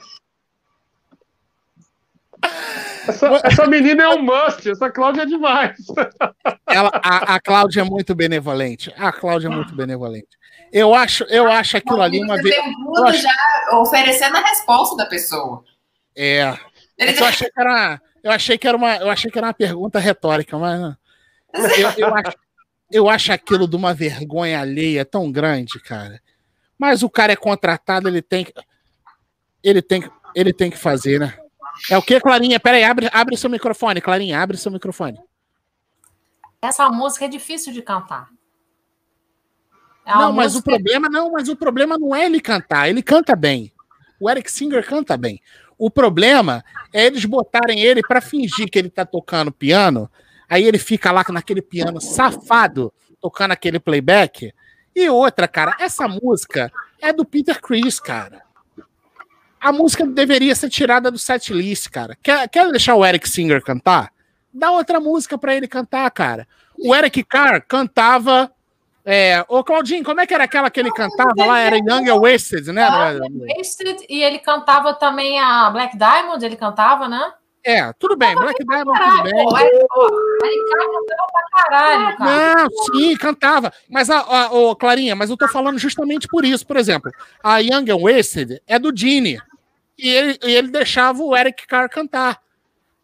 Essa menina é um must, essa Cláudia é demais. A Cláudia é muito benevolente. A Cláudia é muito benevolente. Eu acho aquilo ali uma vez. Você já oferecendo a resposta da pessoa. É. Eu achei que era uma pergunta retórica, mas eu acho aquilo de uma vergonha alheia tão grande, cara. Mas o cara é contratado, ele tem que fazer, né? É o que, Clarinha? Peraí, abre seu microfone, Clarinha, abre seu microfone. Essa música é difícil de cantar. É não, mas música... o problema não é ele cantar, ele canta bem. O Eric Singer canta bem. O problema é eles botarem ele para fingir que ele tá tocando piano, aí ele fica lá naquele piano safado, tocando aquele playback. E outra, cara, essa música é do Peter Criss, cara. A música deveria ser tirada do setlist, cara. Quer deixar o Eric Singer cantar? Dá outra música pra ele cantar, cara. O Eric Carr cantava... Ô, Claudinho, como é que era aquela que ele cantava lá? Era Young and Wasted, né? Wasted, e ele cantava também a Black Diamond, ele cantava, né? É, tudo bem, Black Diamond, tudo bem. O Eric Carr cantava pra caralho, cara. Não, sim, cantava. Mas, Clarinha, mas eu tô falando justamente por isso. Por exemplo, a Young and Wasted é do Gene. E ele deixava o Eric Carr cantar.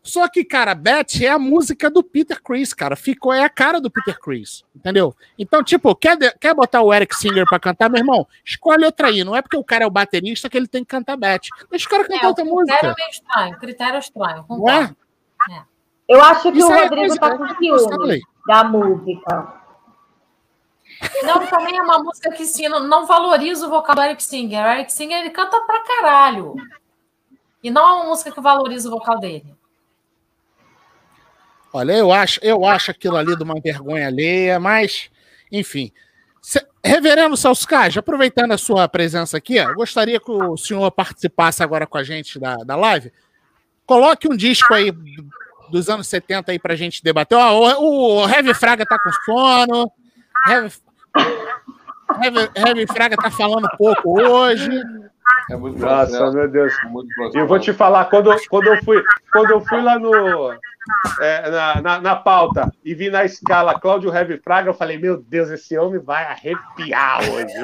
Só que, cara, Beth é a música do Peter Criss, cara. É a cara do Peter Criss, entendeu? Então, tipo, quer botar o Eric Singer pra cantar, meu irmão? Escolhe outra aí. Não é porque o cara é o baterista que ele tem que cantar Beth. Deixa o cara cantar outra música. Critério estranho. Não é? É. Eu acho que isso o Rodrigo tá com ciúme da música. Não, também é uma música que sim, não valoriza o vocal do Eric Singer. O Eric Singer, ele canta pra caralho. E não é uma música que valoriza o vocal dele. Olha, eu acho aquilo ali de uma vergonha alheia, mas, enfim. Reverendo Celso Kaji, aproveitando a sua presença aqui, eu gostaria que o senhor participasse agora com a gente da live. Coloque um disco aí dos anos 70 aí pra gente debater. Ó, o Heavy Fraga tá com sono. Heavy Fraga tá falando pouco hoje. É muito Nossa, processo. Meu Deus. E eu vou te falar, quando eu fui lá na pauta e vi na escala Cláudio Heavy Fraga, eu falei, meu Deus, esse homem vai arrepiar hoje.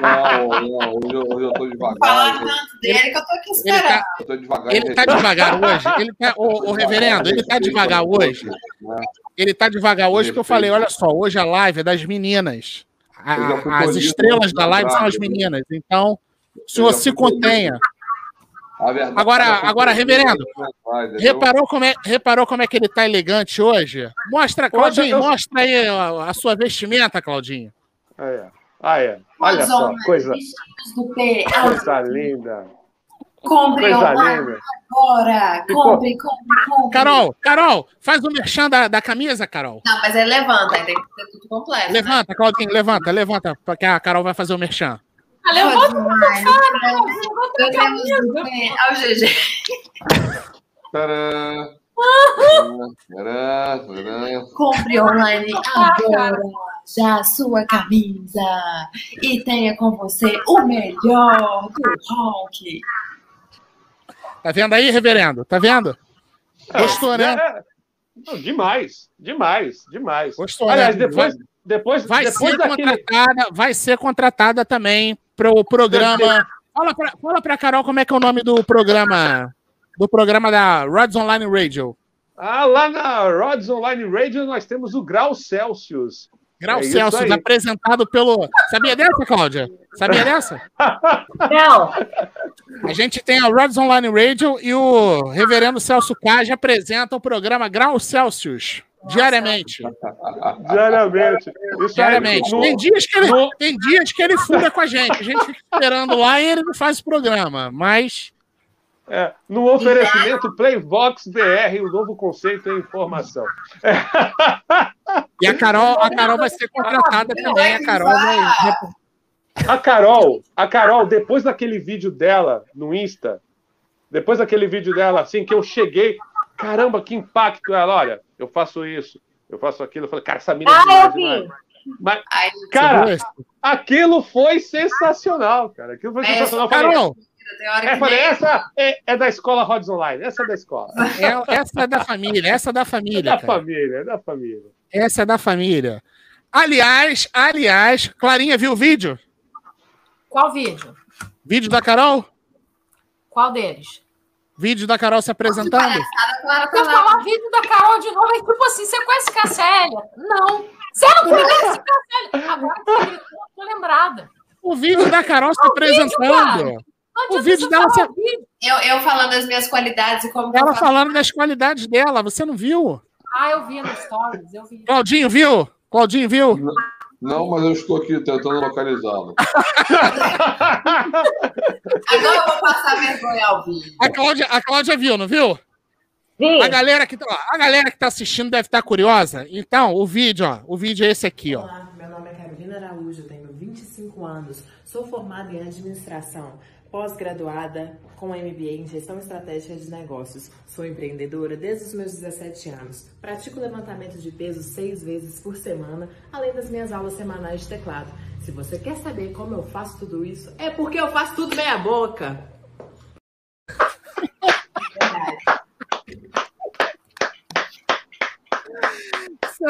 Não, hoje eu tô devagar. Falaram tanto dele que eu tô aqui esperando. Ele tá devagar hoje. Ô, reverendo, ele tá devagar hoje. Ele tá devagar hoje porque eu falei, olha só, hoje a live é das meninas. As estrelas da live são as meninas, então... O senhor se contenha. Agora, reverendo, reparou como é que ele tá elegante hoje? Mostra, Claudinho, mostra aí a sua vestimenta, Claudinho. Ah, é. Olha só, coisa linda. Compre agora. Compre. Carol, faz o merchan da camisa, Carol. Não, mas aí levanta, aí tem que ser tudo completo. Levanta, né? Claudinho, levanta, porque a Carol vai fazer o merchan. Compre online agora já a sua camisa e tenha com você o melhor do rock. Tá vendo aí, reverendo? Tá vendo? Gostou, né? Não, demais. Gostou, aliás, né? Vai ser contratada também para o programa. Fala pra Carol como é que é o nome do programa. Do programa da Rods Online Radio. Lá na Rods Online Radio nós temos o Grau Celsius. Grau Celsius, apresentado pelo... Sabia dessa, Cláudia? Sabia dessa? Não. A gente tem a Rods Online Radio e o reverendo Celso Kaji apresenta o programa Grau Celsius. Diariamente. Tem dias que ele fura com a gente fica esperando lá e ele não faz o programa, mas... no oferecimento Playvox BR, o novo conceito é informação. E a Carol vai ser contratada também, a Carol vai... A Carol, depois daquele vídeo dela no Insta, assim, que eu cheguei, caramba, que impacto ela, olha, eu faço isso, eu faço aquilo, eu falei, cara, essa mina... Mas, cara, aquilo foi sensacional, cara. Aquilo foi sensacional. Carol, É da escola Rods Online, essa é da escola. Essa é da família, essa é da família. É da família, é da família. Essa é da família. Aliás, Clarinha, viu o vídeo? Qual vídeo? Vídeo da Carol? Qual deles? Vídeo da Carol se apresentando? Se eu falar vídeo da Carol de novo, é tipo assim, você conhece Cacélia? Não. Você não conhece Cacélia? Agora eu tô lembrada. O vídeo da Carol se apresentando. O vídeo dela se... eu falando das minhas qualidades e como... Ela falando das qualidades dela, você não viu? Ah, eu vi nos stories, eu vi. Claudinho, viu? Claudinho, viu? Não, mas eu estou aqui tentando localizá-lo. Agora eu vou passar vergonha ao vivo. A Cláudia viu, não viu? Sim. A galera que tá assistindo deve estar curiosa. Então, o vídeo é esse aqui, ó. Olá, meu nome é Carolina Araújo, tenho 25 anos, sou formada em administração, pós-graduada com MBA em Gestão Estratégica de Negócios. Sou empreendedora desde os meus 17 anos. Pratico levantamento de peso 6 vezes por semana, além das minhas aulas semanais de teclado. Se você quer saber como eu faço tudo isso, é porque eu faço tudo meia boca.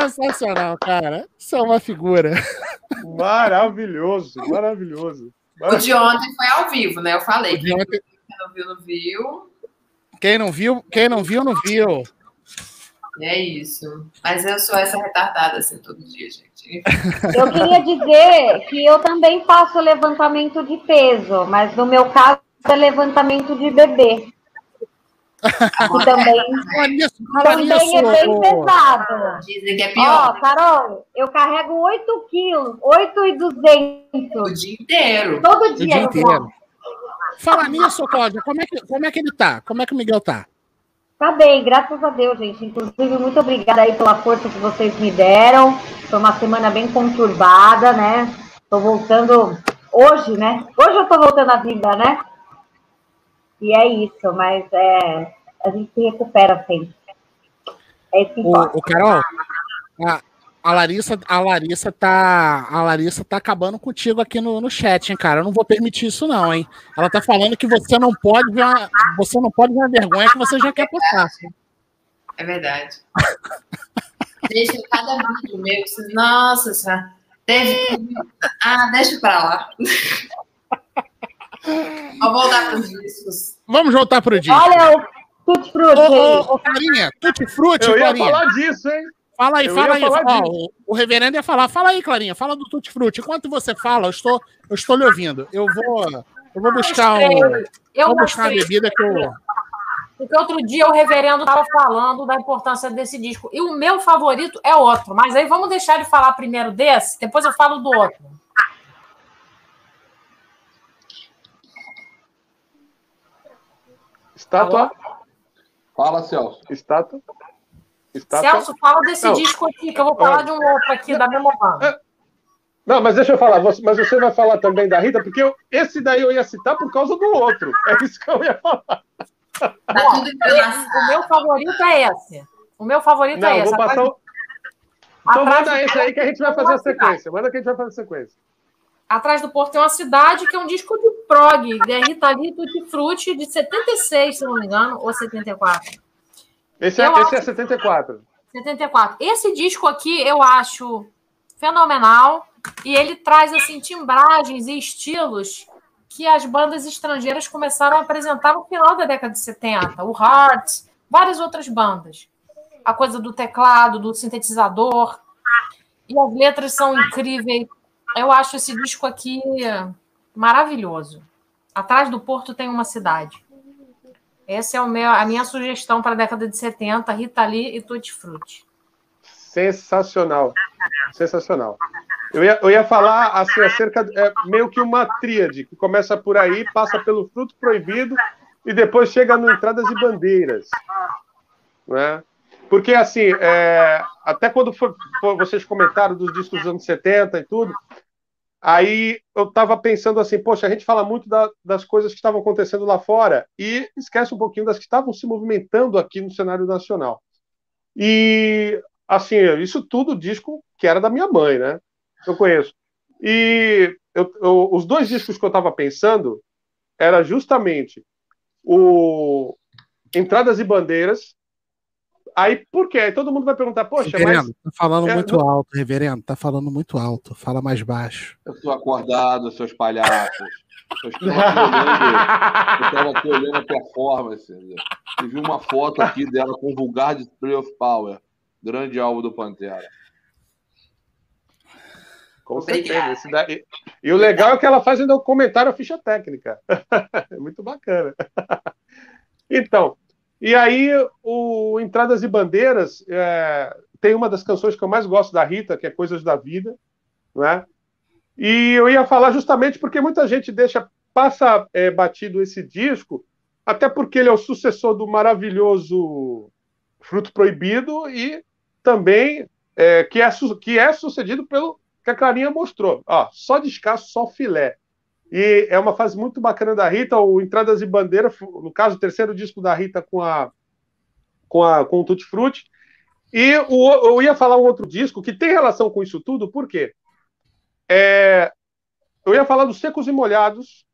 Sensacional, cara. Isso é uma figura. Maravilhoso, maravilhoso. O de ontem foi ao vivo, né? Eu falei. Quem não viu, não viu. Quem não viu, não viu. É isso. Mas eu sou essa retardada assim todo dia, gente. Eu queria dizer que eu também faço levantamento de peso, mas no meu caso é levantamento de bebê. Que também é bem pesado. Dizem que é pior. Ó, Carol, eu carrego 8 quilos, 8,200. O dia inteiro. Todo dia. Inteiro. Fala nisso, Cláudia, como é que ele tá? Como é que o Miguel tá? Tá bem, graças a Deus, gente. Inclusive, muito obrigada aí pela força que vocês me deram. Foi uma semana bem conturbada, né? Tô voltando hoje, né? Hoje eu tô voltando à vida, né? E é isso, mas a gente se recupera sempre. É isso que importa. Carol, a Larissa tá acabando contigo aqui no chat, hein, cara? Eu não vou permitir isso, não, hein? Ela tá falando que você não pode ver a vergonha que você já quer passar. É verdade. Deixa cada vídeo meu. Nossa senhora. Deixa pra lá. Vamos voltar para os discos. Vamos voltar para o disco. Olha o Tutti Frutti. Ô, Clarinha, Tutti Frutti, Clarinha. Eu ia falar disso, hein? Fala aí. O reverendo ia falar. Fala aí, Clarinha, fala do Tutti Frutti. Enquanto você fala, eu estou lhe ouvindo. Eu vou buscar uma bebida que eu... Porque outro dia o reverendo estava falando da importância desse disco. E o meu favorito é outro. Mas aí vamos deixar ele falar primeiro desse, depois eu falo do outro. Estátua. Fala, Celso. Estátua. Celso, fala desse disco aqui, que eu vou falar de um outro aqui, da mesma banda. Não, mas deixa eu falar. Mas você vai falar também da Rita, porque esse daí eu ia citar por causa do outro. É isso que eu ia falar. O meu favorito é esse. Não, vou passar o... Então manda esse aí que a gente vai fazer a sequência. Atrás do Porto tem uma cidade, que é um disco de prog, de Rita Lee, Tutti Frutti, de 76, se não me engano, ou 74. Esse é 74. 74. Esse disco aqui eu acho fenomenal e ele traz assim timbragens e estilos que as bandas estrangeiras começaram a apresentar no final da década de 70. O Hearts, várias outras bandas. A coisa do teclado, do sintetizador. E as letras são incríveis. Eu acho esse disco aqui maravilhoso. Atrás do Porto tem uma cidade. Essa é a minha sugestão para a década de 70, Rita Lee e Tutti Frutti. Sensacional. Sensacional. Eu ia falar assim, acerca... É meio que uma tríade, que começa por aí, passa pelo Fruto Proibido e depois chega no Entradas e Bandeiras. Não é? Porque, assim, até quando vocês comentaram dos discos dos anos 70 e tudo, aí eu estava pensando assim, poxa, a gente fala muito das coisas que estavam acontecendo lá fora e esquece um pouquinho das que estavam se movimentando aqui no cenário nacional. E, assim, isso tudo disco que era da minha mãe, né? Eu conheço. E os dois discos que eu estava pensando era justamente o Entradas e Bandeiras. Aí, por quê? Aí todo mundo vai perguntar, poxa, reverendo, mas... tá falando muito alto, reverendo, fala mais baixo. Eu tô acordado, seus palhaços. Eu estava aqui olhando a performance. Eu vi uma foto aqui dela com o vulgar Display of Power, grande alvo do Pantera. Com certeza. Esse daí... E o legal é que ela faz ainda um comentário à ficha técnica. É muito bacana. Então... E aí, o Entradas e Bandeiras tem uma das canções que eu mais gosto da Rita, que é Coisas da Vida, né? E eu ia falar justamente porque muita gente passa batido esse disco, até porque ele é o sucessor do maravilhoso Fruto Proibido e também que é sucedido pelo que a Clarinha mostrou. Ó, só descasso, só filé. E é uma fase muito bacana da Rita, o Entradas e Bandeiras, no caso, o terceiro disco da Rita com o Tutti Frutti. E eu ia falar um outro disco que tem relação com isso tudo, por quê? Eu ia falar dos Secos e Molhados,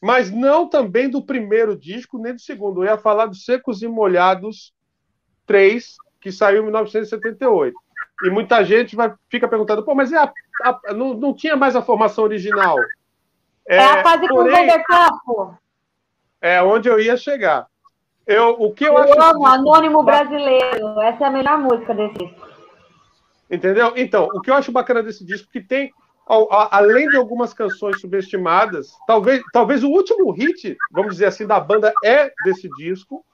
mas não também do primeiro disco, nem do segundo. Eu ia falar dos Secos e Molhados 3, que saiu em 1978. E muita gente fica perguntando, pô, mas não tinha mais a formação original? É a fase com o Dedecapo. É onde eu ia chegar. Eu amo Anônimo Brasileiro. Essa é a melhor música desse disco. Entendeu? Então, o que eu acho bacana desse disco, que tem, além de algumas canções subestimadas, talvez o último hit, vamos dizer assim, da banda é desse disco.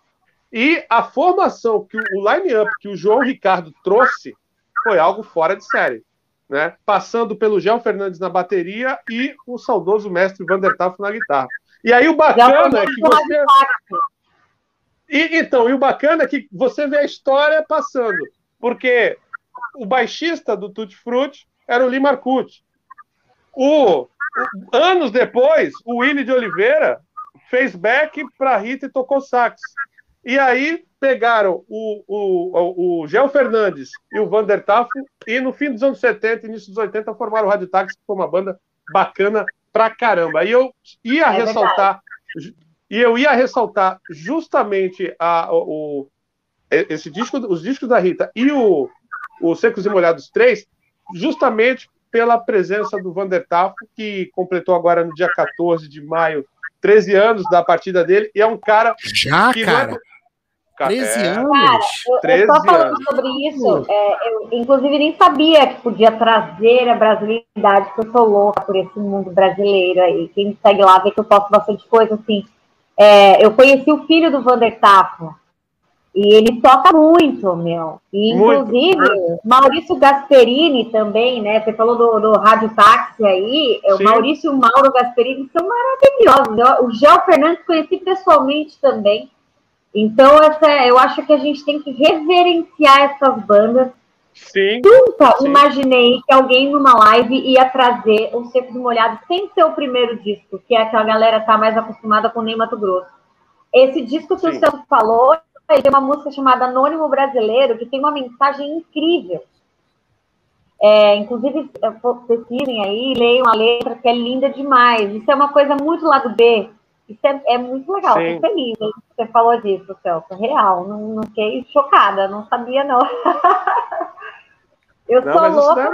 E a formação, o line-up que o João Ricardo trouxe foi algo fora de série. Né? Passando pelo Gel Fernandes na bateria e o saudoso mestre Vandertaf na guitarra. E aí o bacana é que você... E o bacana é que você vê a história passando, porque o baixista do Tutti Frutti era o Lee Marcucci. Anos depois, o Willy de Oliveira fez back para Rita e tocou sax. E aí pegaram o Gel Fernandes e o Vandertaf e no fim dos anos 70, início dos 80, formaram o Rádio Táxi, que foi uma banda bacana pra caramba. E eu ia ressaltar justamente esse disco, os discos da Rita e o Secos e Molhados 3, justamente pela presença do Vandertaf, que completou agora no dia 14 de maio 13 anos da partida dele, e é um cara... Não é... 13 anos? Cara, eu só falando sobre isso, eu inclusive nem sabia que podia trazer a brasilidade, porque eu sou louca por esse mundo brasileiro aí. Quem me segue lá vê que eu posto bastante coisa, assim. Eu conheci o filho do Vandertaf e ele toca muito, meu. E, inclusive, muito. Maurício Gasperini também, né? Você falou do Rádio Táxi aí. Sim. O Maurício e o Mauro Gasperini são maravilhosos. O Gel Fernandes conheci pessoalmente também. Então, eu acho que a gente tem que reverenciar essas bandas. Sim. Nunca imaginei que alguém numa live ia trazer um Secos e Molhados sem ser o primeiro disco, que é que a galera tá mais acostumada com o Ney Mato Grosso. Esse disco que o Celso falou, ele tem uma música chamada Anônimo Brasileiro, que tem uma mensagem incrível. Inclusive, pesquisem aí, leiam a letra, que é linda demais. Isso é uma coisa muito lado B. Isso é muito legal, estou feliz que você falou disso, Celso, real, não fiquei chocada, não sabia não. Eu não, sou louca,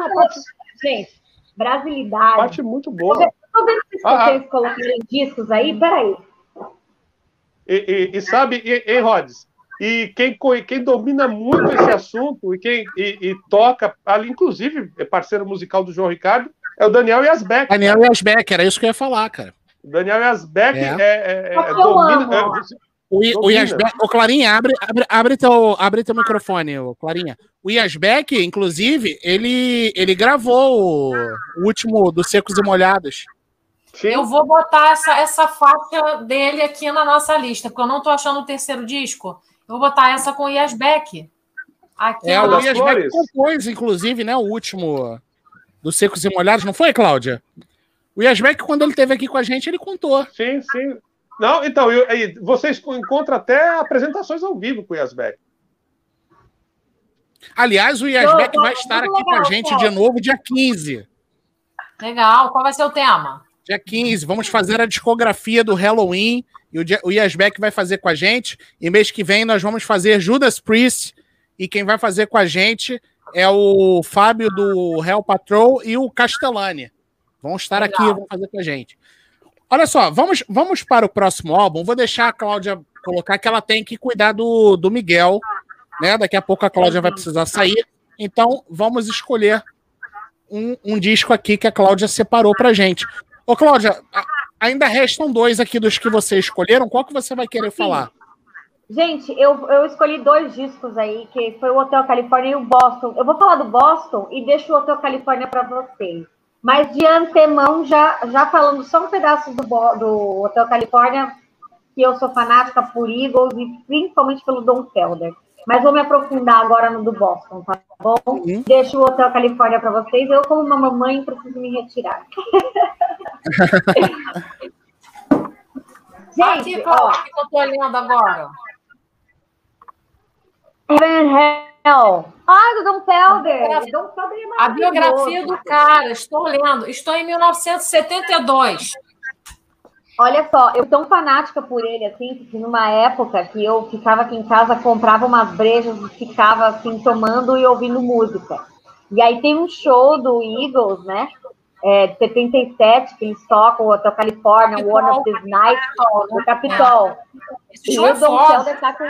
gente, brasilidade. Parte muito boa. Estou vendo que vocês colocarem discos aí, peraí. E sabe, Rods, e quem domina muito esse assunto, e toca, inclusive é parceiro musical do João Ricardo, é o Daniel Yasbek. Daniel Yasbek, era isso que eu ia falar, cara. Daniel Yasbek domina. O Yasbek, o Clarinha, abre teu microfone, o Clarinha. O Yasbek, inclusive, ele gravou o último do Secos e Molhados. Sim. Eu vou botar essa faixa dele aqui na nossa lista, porque eu não tô achando o terceiro disco. Eu vou botar essa com o Yasbek. Aqui o Yasbek compôs, inclusive, né, o último do Secos e Molhados, não foi, Cláudia? O Yasbek, quando ele esteve aqui com a gente, ele contou. Sim, sim. Não, então, vocês encontram até apresentações ao vivo com o Yasbek. Aliás, o Yasbek vai estar aqui com a gente de novo, dia 15. Legal. Qual vai ser o tema? Dia 15, vamos fazer a discografia do Halloween e o Yasbek vai fazer com a gente. E mês que vem nós vamos fazer Judas Priest e quem vai fazer com a gente é o Fábio do Hell Patrol e o Castellani. Vão estar aqui e vão fazer com a gente. Olha só, vamos para o próximo álbum. Vou deixar a Cláudia colocar que ela tem que cuidar do Miguel, né? Daqui a pouco a Cláudia vai precisar sair. Então vamos escolher um disco aqui que a Cláudia separou pra gente. Ô, Cláudia, ainda restam dois aqui dos que você escolheram. Qual que você vai querer falar? Gente, eu escolhi dois discos aí, que foi o Hotel California e o Boston. Eu vou falar do Boston e deixo o Hotel California para vocês. Mas de antemão, já falando só um pedaço do Hotel California, que eu sou fanática por Eagles e principalmente pelo Don Felder. Mas vou me aprofundar agora no do Boston, tá bom? Uhum. Deixo o Hotel Califórnia para vocês. Eu, como uma mamãe, preciso me retirar. Gente, ó, que eu tô olhando agora. Ah, do Don Felder. A biografia do cara, estou lendo. Estou em 1972. Olha só, eu tão fanática por ele, assim, que numa época que eu ficava aqui em casa, comprava umas brejas e ficava, assim, tomando e ouvindo música. E aí tem um show do Eagles, né, de 77, que eles tocam o Hotel California, One of the Night, no Capitol. E o Don Felder tá com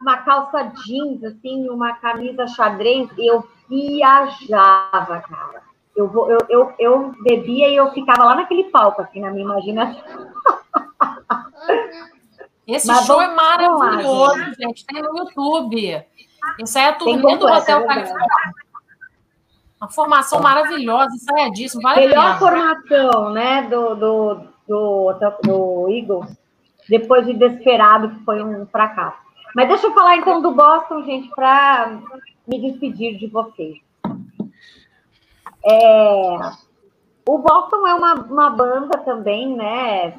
uma calça jeans, assim, uma camisa xadrez, eu viajava, cara. Eu bebia e eu ficava lá naquele palco, assim, na minha imaginação. Esse Mas show é maravilhoso, lá, gente. Tem no YouTube. Isso aí é tudo do Hotel California. Uma formação maravilhosa, ensaiadíssima. Vale melhor formação, né, do Eagles, depois de Desperado, que foi um fracasso. Mas deixa eu falar, então, do Boston, gente, para me despedir de vocês. O Boston é uma banda também, né,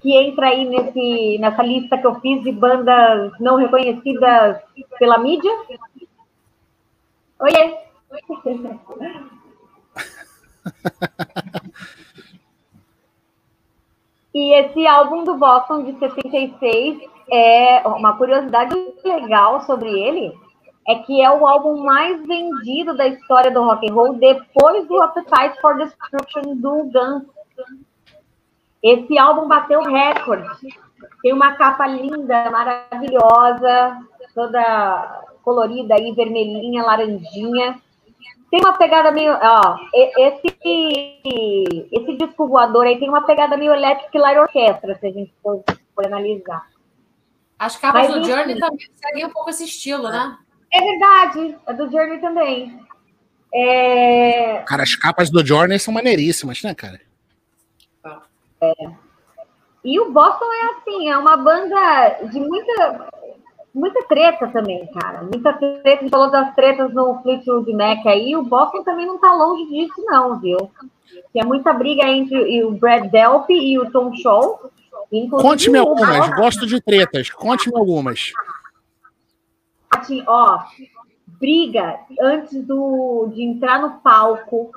que entra aí nessa lista que eu fiz de bandas não reconhecidas pela mídia. Oiê! E esse álbum do Boston de 76, uma curiosidade legal sobre ele, é que é o álbum mais vendido da história do rock and roll depois do Appetite for Destruction do Guns. Esse álbum bateu recorde. Tem uma capa linda, maravilhosa, toda colorida aí, vermelhinha, laranjinha. Tem uma pegada meio... Ó, esse disco voador aí tem uma pegada meio Electric Light Orchestra, se a gente for analisar. As capas do Journey também seguem um pouco esse estilo, né? É verdade, é do Journey também. Cara, as capas do Journey são maneiríssimas, né, cara? E o Boston é assim, é uma banda de muita treta também, cara. Muita treta, a gente falou das tretas no Fleetwood Mac aí, o Boston também não tá longe disso não, viu? Que é muita briga entre o Brad Delp e o Tom Shaw. Conte-me algumas, gosto de tretas, conte-me algumas. Ó, briga antes de entrar no palco,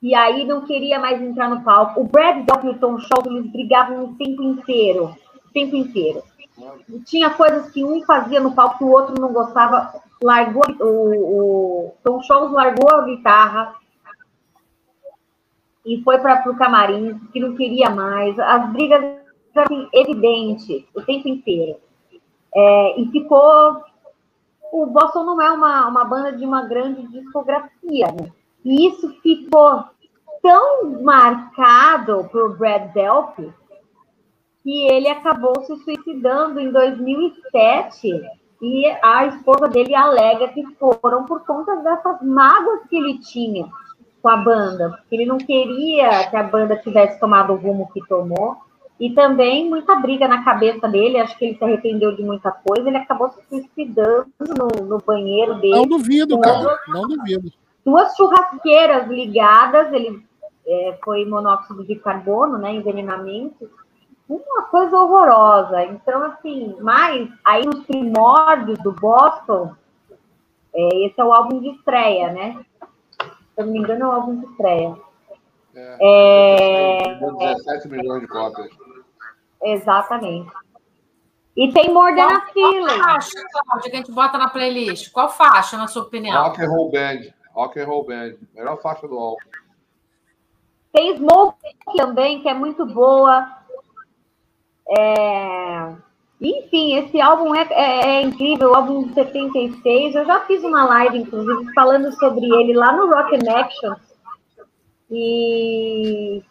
e aí não queria mais entrar no palco. O Brad Delp e o Tom Shaw, eles brigavam o tempo inteiro, o tempo inteiro. E tinha coisas que um fazia no palco que o outro não gostava, largou o Tom Shaw largou a guitarra e foi para o camarim, que não queria mais. As brigas eram evidentes o tempo inteiro. E ficou... O Boston não é uma banda de uma grande discografia, né? E isso ficou tão marcado por Brad Delp que ele acabou se suicidando em 2007 e a esposa dele alega que foram por conta dessas mágoas que ele tinha com a banda, porque ele não queria que a banda tivesse tomado o rumo que tomou e também muita briga na cabeça dele, acho que ele se arrependeu de muita coisa, ele acabou se suicidando no banheiro dele. Não duvido, cara, não duvido. Duas churrasqueiras ligadas, ele foi monóxido de carbono, né, envenenamento, uma coisa horrorosa. Então, assim, mas aí nos primórdios do Boston, esse é o álbum de estreia, né? Se eu não me engano, é o álbum de estreia. É, 17 milhões de cópias. Exatamente. E tem Morden a Feeling. Qual faixa, Cláudia, que a gente bota na playlist? Qual faixa, na sua opinião? Rock and Roll Band. Rock and Roll Band. Melhor faixa do álbum. Tem Smoke também, que é muito boa. É... Enfim, esse álbum é incrível. O álbum 76. Eu já fiz uma live, inclusive, falando sobre ele lá no Rock and Action. E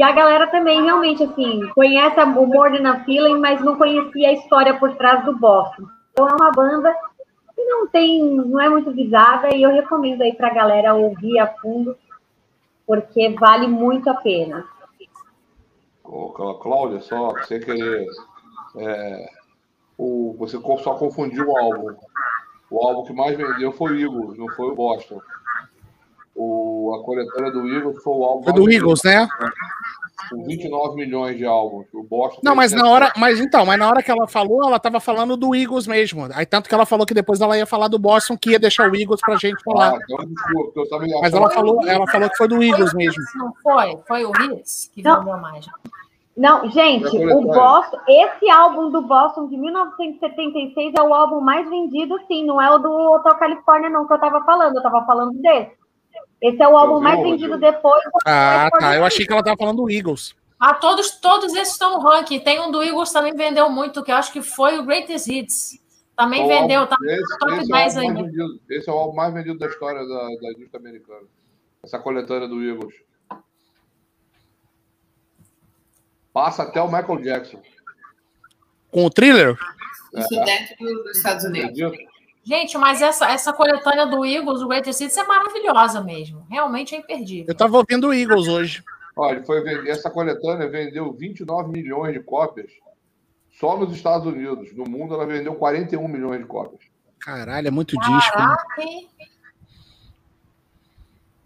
a galera também, realmente, assim, conhece o Morden a Feeling, mas não conhecia a história por trás do Boston. Então é uma banda que não é muito visada, e eu recomendo aí pra galera ouvir a fundo, porque vale muito a pena. Ô, Cláudia, só pra você querer... você só confundiu o álbum. O álbum que mais vendeu foi o Eagles, não foi o Boston. A coletânea do Eagles foi o álbum... Foi do Eagles, né? Com 29 milhões de álbuns. O Boston... Não, mas na hora... Mas na hora que ela falou, ela estava falando do Eagles mesmo. Aí tanto que ela falou que depois ela ia falar do Boston, que ia deixar o Eagles pra gente falar. Então, desculpa, eu sabia. Mas ela falou que foi do Eagles mesmo. Não foi? Foi o Hits que vendeu mais. Não, gente, o Boston... Esse álbum do Boston de 1976 é o álbum mais vendido, sim. Não é o do Hotel California, não, que eu tava falando. Eu tava falando desse. Esse é o álbum mais vendido depois. Ah, tá. Eu achei que ela estava falando do Eagles. Ah, todos esses estão no ranking. Tem um do Eagles também vendeu muito, que eu acho que foi o Greatest Hits. Também vendeu, tá no top 10 ainda. Esse é o álbum mais vendido da história da indústria americana. Essa coletânea do Eagles. Passa até o Michael Jackson. Com o Thriller? Isso dentro dos Estados Unidos. Gente, mas essa coletânea do Eagles, o Greatest Hits, é maravilhosa mesmo. Realmente é imperdível. Eu estava ouvindo o Eagles hoje. Olha, essa coletânea vendeu 29 milhões de cópias só nos Estados Unidos. No mundo, ela vendeu 41 milhões de cópias. Caralho, é muito disco. Né?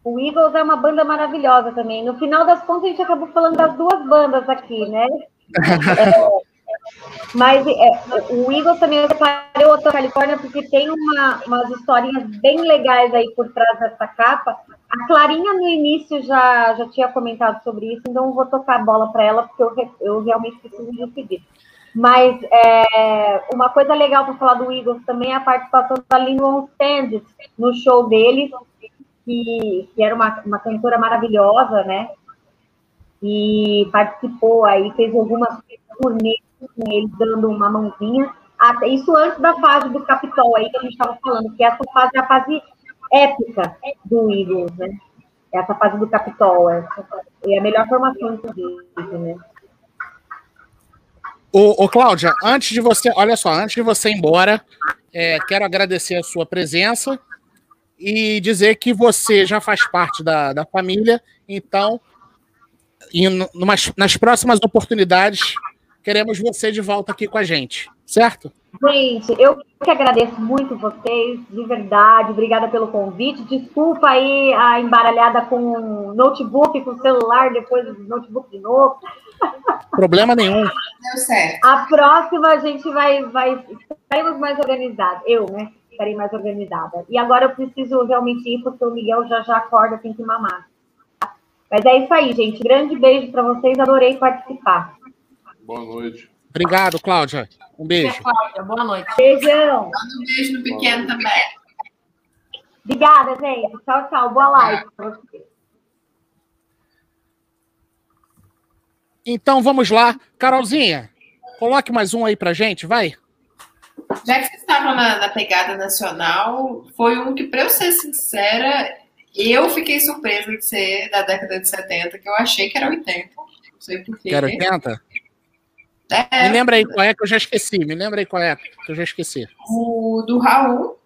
O Eagles é uma banda maravilhosa também. No final das contas, a gente acabou falando das duas bandas aqui, né? Mas o Eagles também apareceu a Califórnia porque tem umas historinhas bem legais aí por trás dessa capa. A Clarinha no início já tinha comentado sobre isso, então eu vou tocar a bola para ela porque eu realmente preciso de pedir. Mas uma coisa legal para falar do Eagles também é a participação da Lynyrd Skynyrd no show dele, que era uma cantora maravilhosa, né? E participou aí, fez algumas turnês com ele, dando uma mãozinha. Até isso antes da fase do Capitol aí que a gente estava falando, que essa fase é a fase épica do Eagles, né? Essa fase do Capitol é a melhor formação do Eagles, né? Ô, Cláudia, antes de você ir embora, quero agradecer a sua presença e dizer que você já faz parte da família, então e nas próximas oportunidades queremos você de volta aqui com a gente, certo? Gente, eu que agradeço muito vocês, de verdade, obrigada pelo convite, desculpa aí a embaralhada com o notebook, com o celular, depois do notebook de novo. Problema nenhum. Deu certo. A próxima a gente estaremos mais organizados, eu, né, estarei mais organizada. E agora eu preciso realmente ir, porque o Miguel já acorda, tem que mamar. Mas é isso aí, gente. Grande beijo para vocês. Adorei participar. Boa noite. Obrigado, Cláudia. Um beijo. Cláudia, boa noite. Beijão. Manda um beijo no pequeno também. Obrigada, gente. Tchau, tchau. Boa live para vocês. Então, vamos lá. Carolzinha, coloque mais um aí pra gente, vai. Já que vocês estavam na pegada nacional, foi um que, para eu ser sincera... Eu fiquei surpresa de ser da década de 70, que eu achei que era 80. Não sei por quê. Era 80? É. Me lembra aí qual é que eu já esqueci. O do Raul.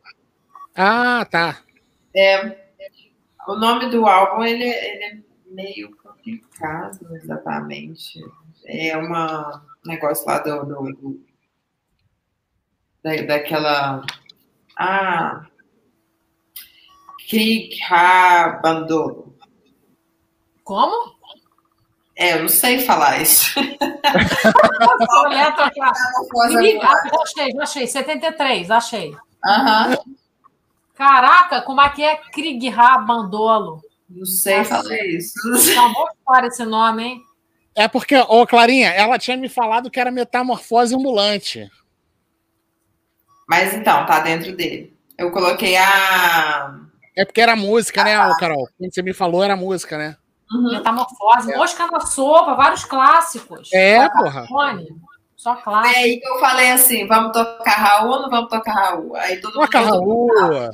Ah, tá. O nome do álbum, ele é meio complicado, exatamente. É um negócio lá daquela... Ah... Kikabando. Como? Eu não sei falar isso. Achei, 73, achei. Caraca, como é que é Krigha Bandolo? Não sei. Nossa, falar isso. Tá bom fora esse nome, hein? É porque, ô Clarinha, ela tinha me falado que era metamorfose ambulante. Mas então, tá dentro dele. Eu coloquei a... É porque era música, né, Carol? Quando você me falou, era música, né? Uhum. Metamorfose, Mosca na Sopa, vários clássicos. É, porra. Só clássico. É aí que eu falei assim, vamos tocar Raul ou não vamos tocar Raul? Aí todo mundo... Toca Raul!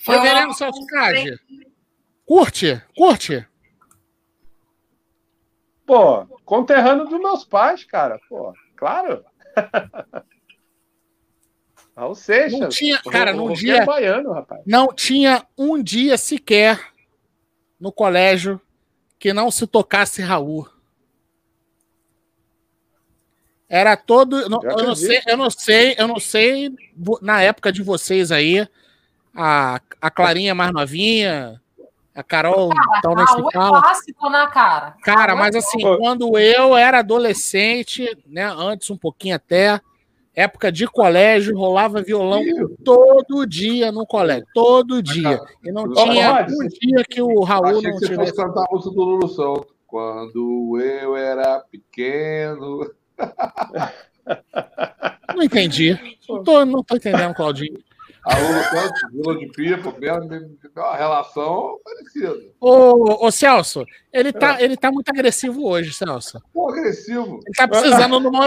Foi Reverendo Celso Kaji. Curte. Pô, conterrâneo dos meus pais, cara. Pô, claro. Raul Seixas. Não tinha, cara, num dia... baiano, rapaz. Não tinha um dia sequer no colégio que não se tocasse Raul. Era todo... Eu não sei, na época de vocês aí, a Clarinha mais novinha... A Carol, então, nesse Raul fala. É clássico, né, cara? Cara, mas assim, quando eu era adolescente, né, antes um pouquinho até, época de colégio, rolava violão todo dia no colégio, todo dia. E não tinha um dia que o Raul não tivesse. Achei que você fosse cantar a música do Lulu Solto. Quando eu era pequeno... Não entendi. Não tô entendendo, Claudinho. A Lula de Pipa, uma relação parecida. Ô Celso, ele tá muito agressivo hoje, Celso. Pô, agressivo. Ele tá precisando de uma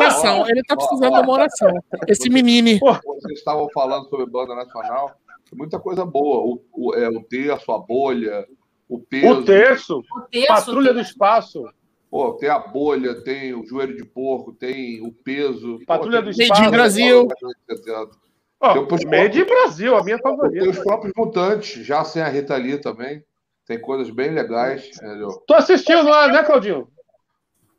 oração. Esse menino. Vocês estavam falando sobre banda nacional, muita coisa boa. O terço, a bolha, o peso. O terço. Patrulha do Espaço. Pô, tem a bolha, tem o joelho de porco, tem o peso. Patrulha do Espaço. Tem de Brasil. Made in Brasil, a minha favorita. Tem os próprios Mutantes, já sem a Rita Lee também. Tem coisas bem legais. Entendeu? Tu assistiu lá, né, Claudinho?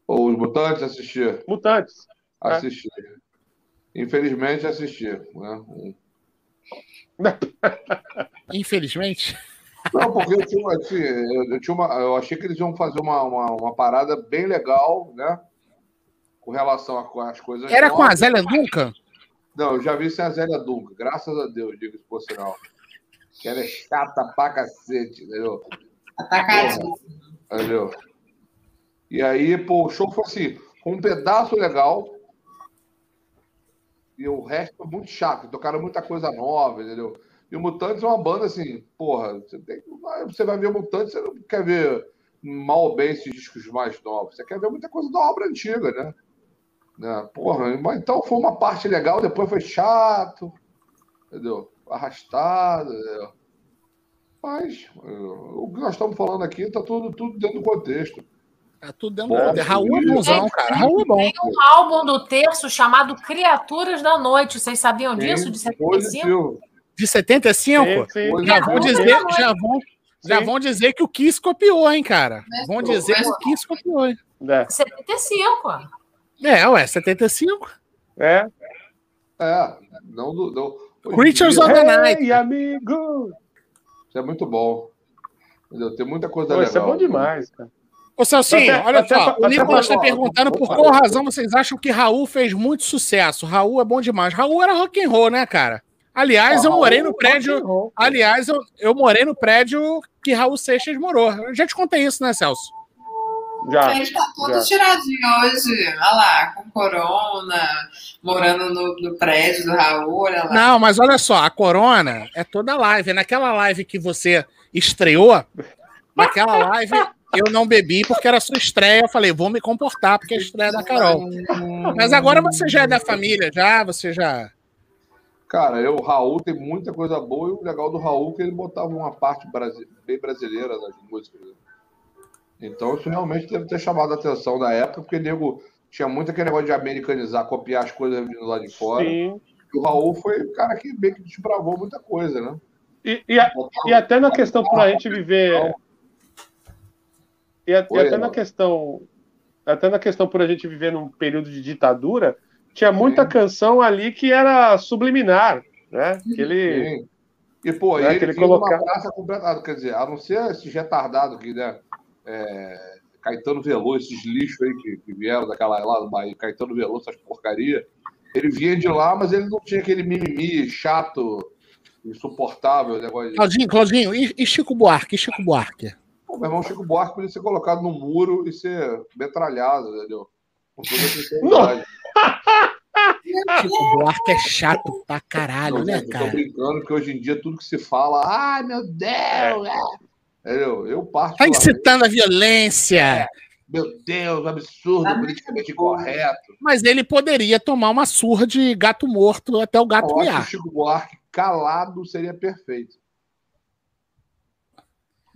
Os Mutantes assistiram. Mutantes. Assisti. É. Infelizmente assisti. Né? Infelizmente? Não, porque eu achei que eles iam fazer uma parada bem legal, né? Com relação às coisas. Era novas. Com a Zélia Duncan? Não, eu já vi sem a Zélia Duncan, graças a Deus, digo isso por sinal. Que ela é chata pra cacete, entendeu? Atacadinha. Entendeu? E aí, pô, o show foi assim, com um pedaço legal e o resto foi muito chato, tocaram muita coisa nova, entendeu? E o Mutantes é uma banda assim, porra, você vai ver o Mutantes, você não quer ver mal ou bem esses discos mais novos, você quer ver muita coisa da obra antiga, né? Porra, então foi uma parte legal, depois foi chato, entendeu? Arrastado, entendeu? Mas o que nós estamos falando aqui está tudo dentro do contexto. Tá tudo dentro do contexto. Raul é bonzão, cara. Raul é bom. Tem um álbum do terço chamado Criaturas da Noite. Vocês sabiam disso? De 75? De 75? Sim. Já vão dizer que o Kiss copiou, hein, cara? Vão dizer que o Kiss copiou, hein? 75. É, ué, 75. É. É, não. Creatures of the Night. Hey, amigo! Isso é muito bom. Entendeu? Tem muita coisa legal. Isso é bom demais, cara. Ô, Celcinho, olha só. O Nicolas está perguntando por qual razão vocês acham que Raul fez muito sucesso. Raul é bom demais. Raul era rock and roll, né, cara? Aliás, eu morei no prédio... Aliás, eu morei no prédio que Raul Seixas morou. Eu já te contei isso, né, Celso? Já, ele tá todo tiradinho hoje, olha lá, com corona, morando no prédio do Raul, olha lá. Não, mas olha só, a corona é toda live. Naquela live que você estreou, naquela live eu não bebi porque era sua estreia. Eu falei, vou me comportar porque é a estreia da Carol. Mas agora você já é da família, você já... Cara, o Raul tem muita coisa boa e o legal do Raul é que ele botava uma parte bem brasileira das músicas. Então, isso realmente deve ter chamado a atenção da época, porque nego tinha muito aquele negócio de americanizar, copiar as coisas vindo lá de fora. Sim. E o Raul foi o cara que meio que desbravou muita coisa, né? E até na questão pra gente viver... Até na questão por a gente viver num período de ditadura, tinha muita canção ali que era subliminar, né? Que ele... Sim. E, pô, né, ele tinha uma praça completada, quer dizer, a não ser esse retardado que, né? Caetano Veloso, esses lixos aí que vieram daquela lá do Bahia, Caetano Veloso, essas porcaria, ele vinha de lá, mas ele não tinha aquele mimimi chato insuportável. Negócio de... Claudinho, e Chico Buarque? E Chico Buarque? Pô, meu irmão, Chico Buarque podia ser colocado no muro e ser metralhado, entendeu? Com toda a sinceridade. Chico Buarque é chato pra caralho, né, cara? Eu tô brincando que hoje em dia tudo que se fala, ai, meu Deus, eu parto... Tá incitando a violência... É. Meu Deus, absurdo, politicamente correto. Mas ele poderia tomar uma surra de gato morto até o gato miar. O Chico Buarque calado seria perfeito.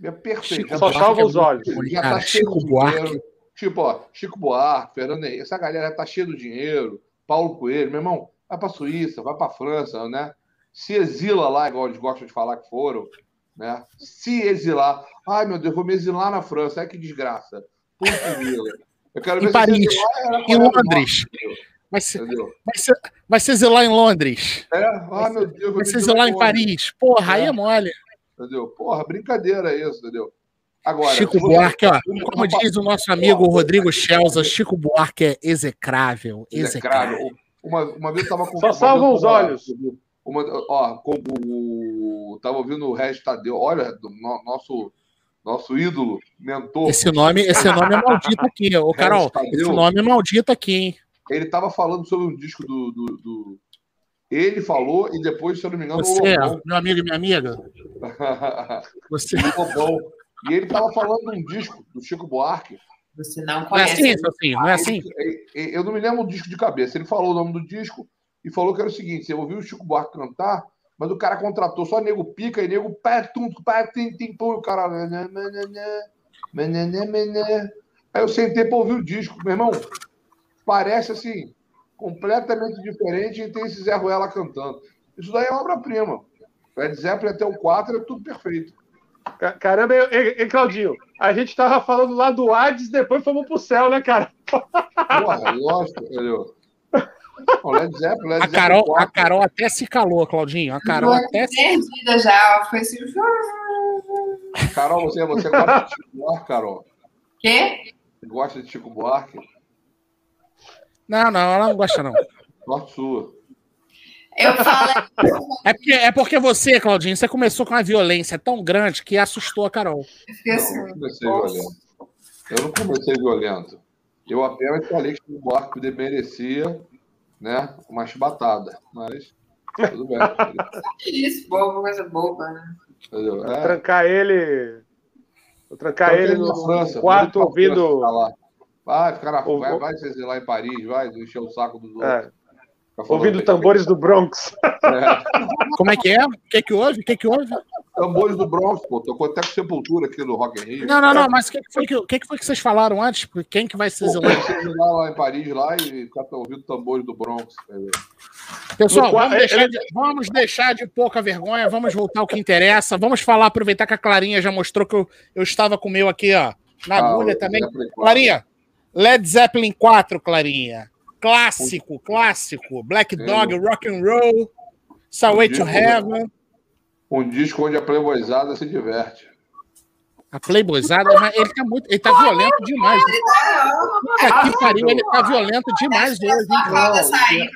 É perfeito. Chico só salva os olhos. Já tá cheio de dinheiro. Tipo, ó, Chico Buarque, Fernando Henrique, essa galera já tá cheia do dinheiro. Paulo Coelho, meu irmão, vai pra Suíça, vai pra França, né? Se exila lá, igual eles gostam de falar que foram, né? Se exilar. Ai, meu Deus, vou me exilar na França. Ai, que desgraça. Eu quero ver em Paris, em Londres. Vai ser zelar em Londres. É? Ah, meu Deus, vai ser zelar em Paris. Porra, aí é mole. Entendeu? Porra, brincadeira isso, entendeu? Agora, Chico Buarque, ó, como diz o nosso amigo Rodrigo Schelza, Chico Buarque é execrável. Execrável. Uma vez eu tava com... Só salvam os olhos. Tava ouvindo o Regis Tadeu. Olha, nosso ídolo, mentor. Esse nome é maldito aqui, ô Carol. Esse nome é maldito aqui, hein? Ele estava falando sobre um disco do... Ele falou e depois, se eu não me engano... Você, meu amigo e minha amiga. Você. E ele estava falando de um disco do Chico Buarque. Você não conhece. Não é assim? Eu não me lembro o disco de cabeça. Ele falou o nome do disco e falou que era o seguinte, você ouviu o Chico Buarque cantar... Mas o cara contratou só nego pica e nego pé, tum, pé, tim, tim, pum, o cara. Aí eu sentei pra ouvir o disco, meu irmão. Parece assim, completamente diferente e tem esse Zé Ruela cantando. Isso daí é obra-prima. Led Zeppelin até o 4 é tudo perfeito. Caramba, e Claudinho, a gente tava falando lá do Hades, depois fomos pro céu, né, cara? Porra, lógico, entendeu? Não, a Carol até se calou, Claudinho. A Carol até perdida já, foi assim. Carol, você gosta de Chico Buarque, Carol? Quê? Você gosta de Chico Buarque? Não, ela não gosta, não. Sorte sua. Eu falo. É porque você, Claudinho, você começou com uma violência tão grande que assustou a Carol. Eu não comecei violento. Eu apenas falei que Chico Buarque merecia, né, uma chibatada, mas tudo bem. Isso, bobo, coisa boba, né? É. Vou trancar ele no quarto ouvido. Vai ficar na frente, vai se exilar em Paris, vai encher o saco dos outros. Ouvindo tambores do Bronx. É. Como é que é? O que é que houve? Tambores do Bronx, pô. Tocou até com Sepultura aqui no Rock and Rio. Não, mas o que foi que vocês falaram antes? Quem que vai se exilar? Lá em Paris, lá, e ficar ouvindo tambores do Bronx. Pessoal, vamos deixar de pouca vergonha, vamos voltar ao que interessa, vamos falar, aproveitar que a Clarinha já mostrou que eu estava com o meu aqui, ó, na agulha também. Clarinha, Led Zeppelin 4, Clarinha. Clássico. Black Dog, Rock and Roll, Highway to Heaven. Um disco onde a playboyzada se diverte. A playboyzada, mas ele tá violento demais. Que pariu, ele tá violento demais hoje.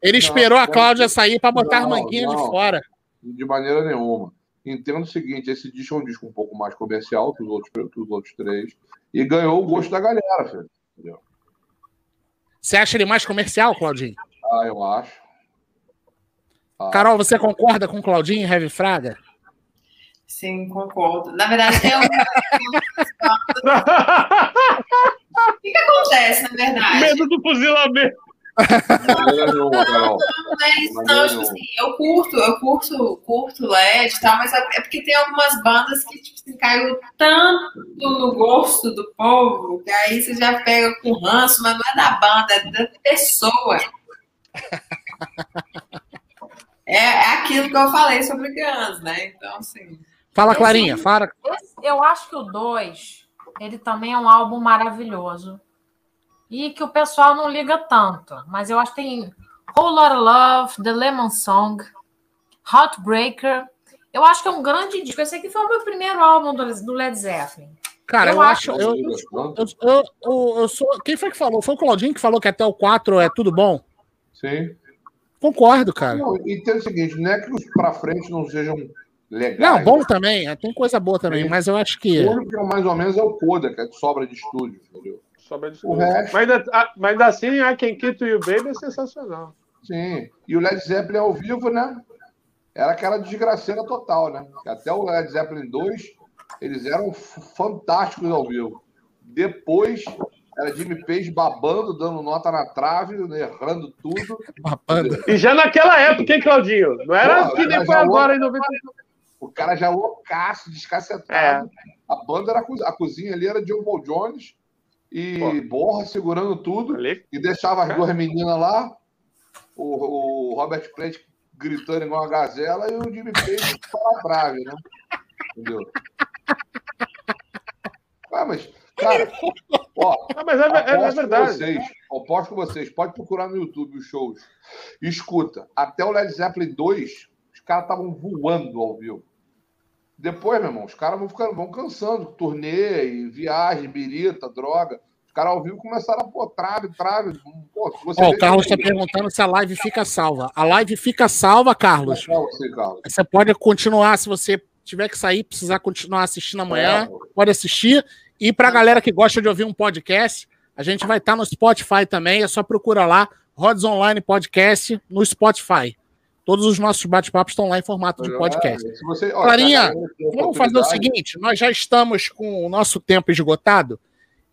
Ele esperou a Cláudia sair para botar as manguinhas de fora. De maneira nenhuma. Entendo o seguinte, esse disco é um disco um pouco mais comercial que os outros três e ganhou o gosto da galera, filho. Entendeu? Você acha ele mais comercial, Claudinho? Ah, eu acho. Carol, você concorda com o Claudinho Heavy Fraga? Sim, concordo. Na verdade, tem uma... O que acontece, na verdade? Medo do fuzilamento. Eu curto LED e tal, mas é porque tem algumas bandas que tipo, caiu tanto no gosto do povo que aí você já pega com ranço, mas não é da banda, é da pessoa. É aquilo que eu falei sobre o Guns, né? Então, assim. Fala, Clarinha, fala. Eu acho que o 2, ele também é um álbum maravilhoso. E que o pessoal não liga tanto. Mas eu acho que tem Whole Lotta Love, The Lemon Song, Heartbreaker. Eu acho que é um grande disco. Esse aqui foi o meu primeiro álbum do Led Zeppelin. Cara, eu acho... Quem foi que falou? Foi o Claudinho que falou que até o 4 é tudo bom? Sim. Concordo, cara. Não, e tem o seguinte, não é que os pra frente não sejam legais. Não, bom também, tem coisa boa também, mas eu acho que... O único que é mais ou menos é o Coda, que é de sobra de estúdio, entendeu? Sobra de estúdio. Resto... Mas assim, a Can Keep You Baby é sensacional. Sim, e o Led Zeppelin ao vivo, né? Era aquela desgraceira total, né? Até o Led Zeppelin 2, eles eram fantásticos ao vivo. Depois... Era Jimmy Page babando, dando nota na trave, errando tudo. Babando. E já naquela época, hein, Claudinho? Não era que nem foi agora, em 99. O cara já loucaço, descacetado. É. A banda era... A cozinha ali era de John Paul Jones. E borra segurando tudo. Ali. E deixava as duas meninas lá. O Robert Plant gritando igual uma gazela. E o Jimmy Page na trave, né? Entendeu? Ah, mas... Cara, ó, mas é verdade. Vocês, aposto com vocês, pode procurar no YouTube os shows. Escuta, até o Led Zeppelin 2, os caras estavam voando ao vivo. Depois, meu irmão, os caras vão cansando, turnê, e viagem, birita, droga. Os caras ao vivo começaram a pôr trave. Pô, o Carlos está perguntando se a live fica salva. A live fica salva, Carlos. Você pode continuar, se você tiver que sair, precisar continuar assistindo amanhã, pode assistir. E para a galera que gosta de ouvir um podcast, a gente vai estar no Spotify também. É só procurar lá, Rods Online Podcast no Spotify. Todos os nossos bate-papos estão lá em formato de podcast. Clarinha, vamos fazer o seguinte, nós já estamos com o nosso tempo esgotado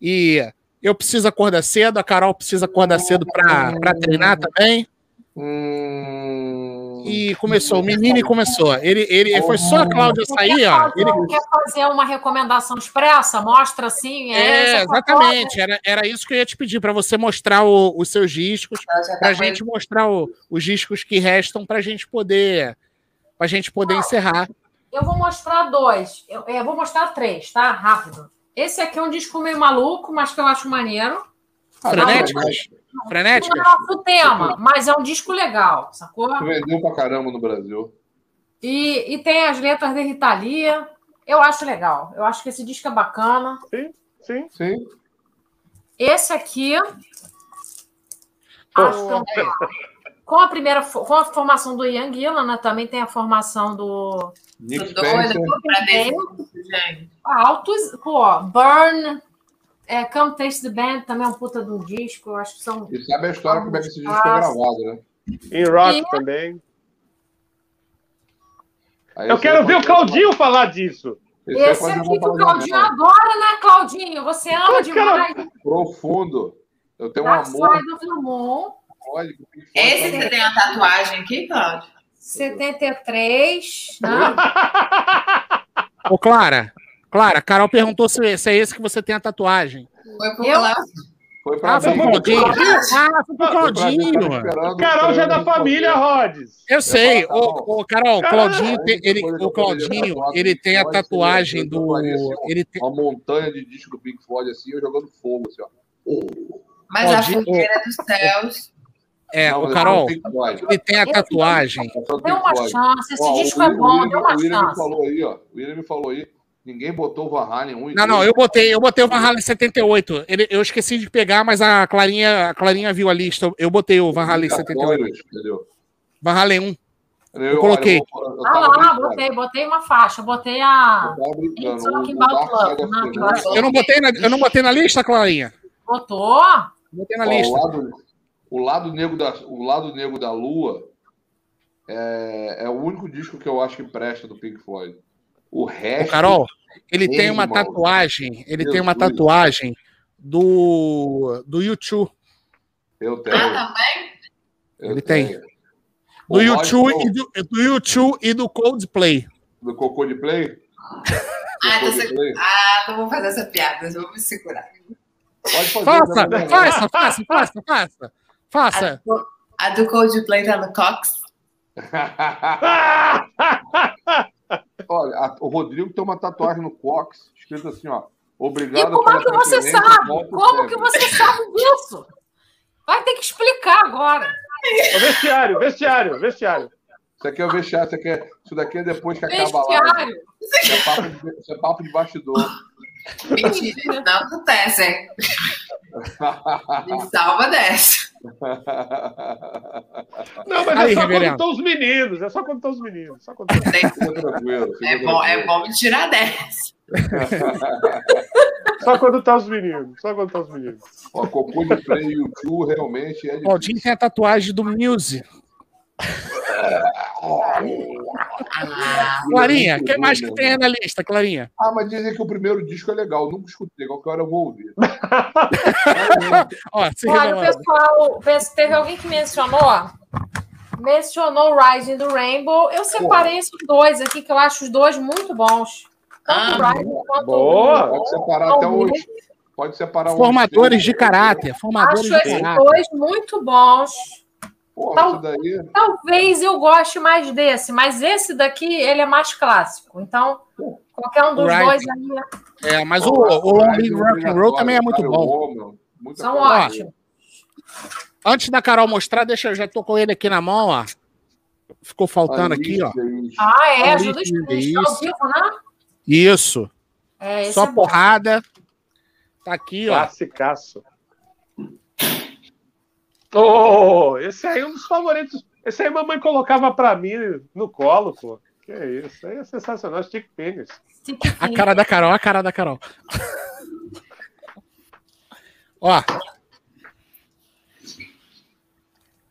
e eu preciso acordar cedo, a Carol precisa acordar cedo para treinar também. E começou, o menino começou. Ele foi só a Cláudia sair, ó. Ele quer fazer uma recomendação expressa, mostra assim. Exatamente. Era isso que eu ia te pedir, para você mostrar os seus discos, para a gente mostrar os discos que restam, para a gente poder encerrar. Eu vou mostrar dois. Eu vou mostrar três, tá? Rápido. Esse aqui é um disco meio maluco, mas que eu acho maneiro. Frenéticas? Não é o tema, mas é um disco legal, sacou? Vendeu pra caramba no Brasil. E tem as letras de Rita Lee. Eu acho legal. Eu acho que esse disco é bacana. Sim. Esse aqui... Acho também. Com a formação do Ian Gillan, né? Também tem a formação do... Nick Spencer. Altos... Pô, Burn... Come Taste the Band também é um puta de um disco, eu acho que são... E sabe a história como é que esse disco foi gravado, né? Em rock também. Aí eu quero ver o Claudinho falar disso. Esse aqui que o Claudinho adora, né, Claudinho? Você ama demais. Cara... Profundo. Eu tenho um amor. Esse que tem a tatuagem aqui, Cláudio? 73, né? Ô, Clara, a Carol perguntou se é esse que você tem a tatuagem. Foi pro Claudinho. Foi pro Claudinho. Carol já é da família, Rods. Eu sei. O Carol, o Claudinho, ele tem a tatuagem do... Uma montanha de disco do Pink Floyd, assim, eu jogando fogo, assim, ó. Mas Claudinho, a fogueira dos céus... Não, o Carol, ele tem a tatuagem. Deu uma chance, esse disco é bom, deu uma chance. O William me falou aí. Ninguém botou o Van Halen 1 e 2. Não, eu botei o Van Halen 78. Eu esqueci de pegar, mas a Clarinha viu a lista. Eu botei o Van Halen 78. Entendeu? Van Halen 1. Eu coloquei. Botei uma faixa. Botei a... Eu não botei na lista, Clarinha? Botou? Botei na lista. O lado negro da Lua é o único disco que eu acho que presta do Pink Floyd. O resto... Carol, ele tem uma tatuagem. Ele tem uma tatuagem do U2. Eu tenho. Também? Ele tem. Do U2 e do Coldplay. Do Coldplay? Não vou fazer essa piada, eu vou me segurar. Pode fazer. Faça. A do Coldplay tá no Cox. Olha, o Rodrigo tem uma tatuagem no cox, escrito assim, ó. Obrigado. E como é que você sabe? Como que você sabe disso? Vai ter que explicar agora. É o vestiário. Isso aqui é o vestiário, isso daqui é depois que acaba lá. Isso é papo de bastidor. Mentira, não acontece, hein? Me salva dessa. Não, mas aí, é só quando estão os meninos. É só quando estão os meninos. Só quando é bom me tirar dessa. Só quando tá os meninos. Só quando tá os meninos. Ó, cocô de freio U2 realmente é difícil. Ó, o Jim tem a tatuagem do Muse. Clarinha, o que mais que tem na lista, Clarinha? Ah, mas dizem que o primeiro disco é legal. Eu nunca escutei, qualquer hora eu vou ouvir. Ó, olha, o pessoal, teve alguém que mencionou Rising do Rainbow. Eu separei esses dois aqui, que eu acho os dois muito bons. Tanto Rising quanto boa. Pode separar até hoje. Pode separar formadores de caráter. Formadores acho de esses caráter. Dois muito bons. Porra, talvez eu goste mais desse, mas esse daqui ele é mais clássico. Então, qualquer um dos dois aí... É, mas o Rock and Roll também é muito bom. São ótimos. Antes da Carol mostrar, deixa eu já tô com ele aqui na mão, ó. Ficou faltando aqui, ó. Ah, é, ajuda o Judas ao vivo, né? Isso. É, só é porrada. Bom. Tá aqui, ó. Classicaço. Oh, esse aí é um dos favoritos. Esse aí a mamãe colocava pra mim no colo, pô. Que é isso? Aí é sensacional, Stick Fingers. A cara da Carol, a cara da Carol. Ó.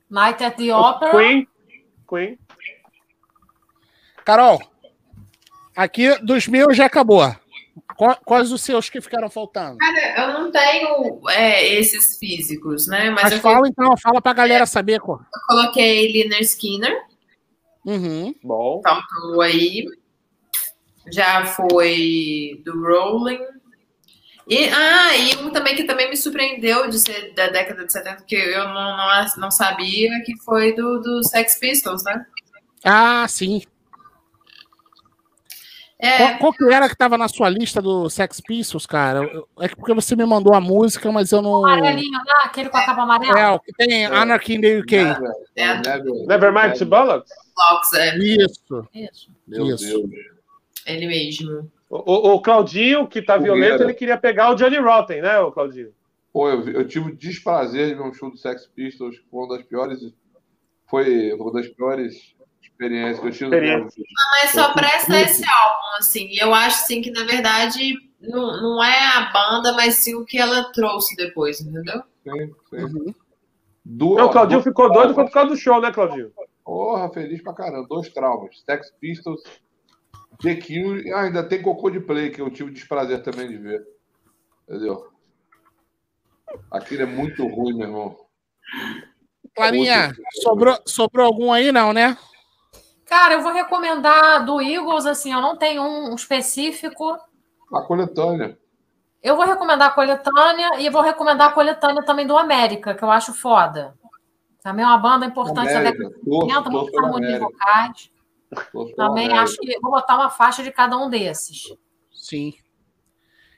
Night at the Opera. Queen. Carol, aqui dos meus já acabou. Quais os seus que ficaram faltando? Cara, eu não tenho esses físicos, né? Mas fala então, fala pra galera saber. Qual. Eu coloquei Lynyrd Skynyrd. Uhum. Bom. Faltou aí. Já foi do Rolling. E um também que também me surpreendeu de ser da década de 70, que eu não sabia, que foi do Sex Pistols, né? Ah, sim. Qual que era que estava na sua lista do Sex Pistols, cara? É porque você me mandou a música, mas eu não... Amarelinho lá, aquele com a capa amarela. É, o que tem Anarchy in the UK. Nevermind the Bollocks. Isso. Meu Deus. Ele mesmo. O Claudinho, que tá violento, ele queria pegar o Johnny Rotten, né, o Claudinho? Pô, eu tive o desprazer de ver um show do Sex Pistols, que foi uma das piores... experiência que eu tive. Não, mas só presta esse álbum, assim. Eu acho, assim, que, na verdade, não é a banda, mas sim o que ela trouxe depois, entendeu? Sim. Uhum. O Claudinho ficou doido por causa do show, né, Claudinho? Porra, feliz pra caramba. 2 traumas. Sex Pistols, The Cure e ainda tem Cocô de Play, que eu tive o desprazer também de ver. Entendeu? Aquilo é muito ruim, meu irmão. Clarinha, sobrou algum aí, não, né? Cara, eu vou recomendar do Eagles, assim, eu não tenho um específico. A coletânea. Eu vou recomendar a coletânea e vou recomendar a coletânea também do América, que eu acho foda. Também é uma banda importante da década de 50, muitas harmonias vocais. Também acho que vou botar uma faixa de cada um desses. Sim.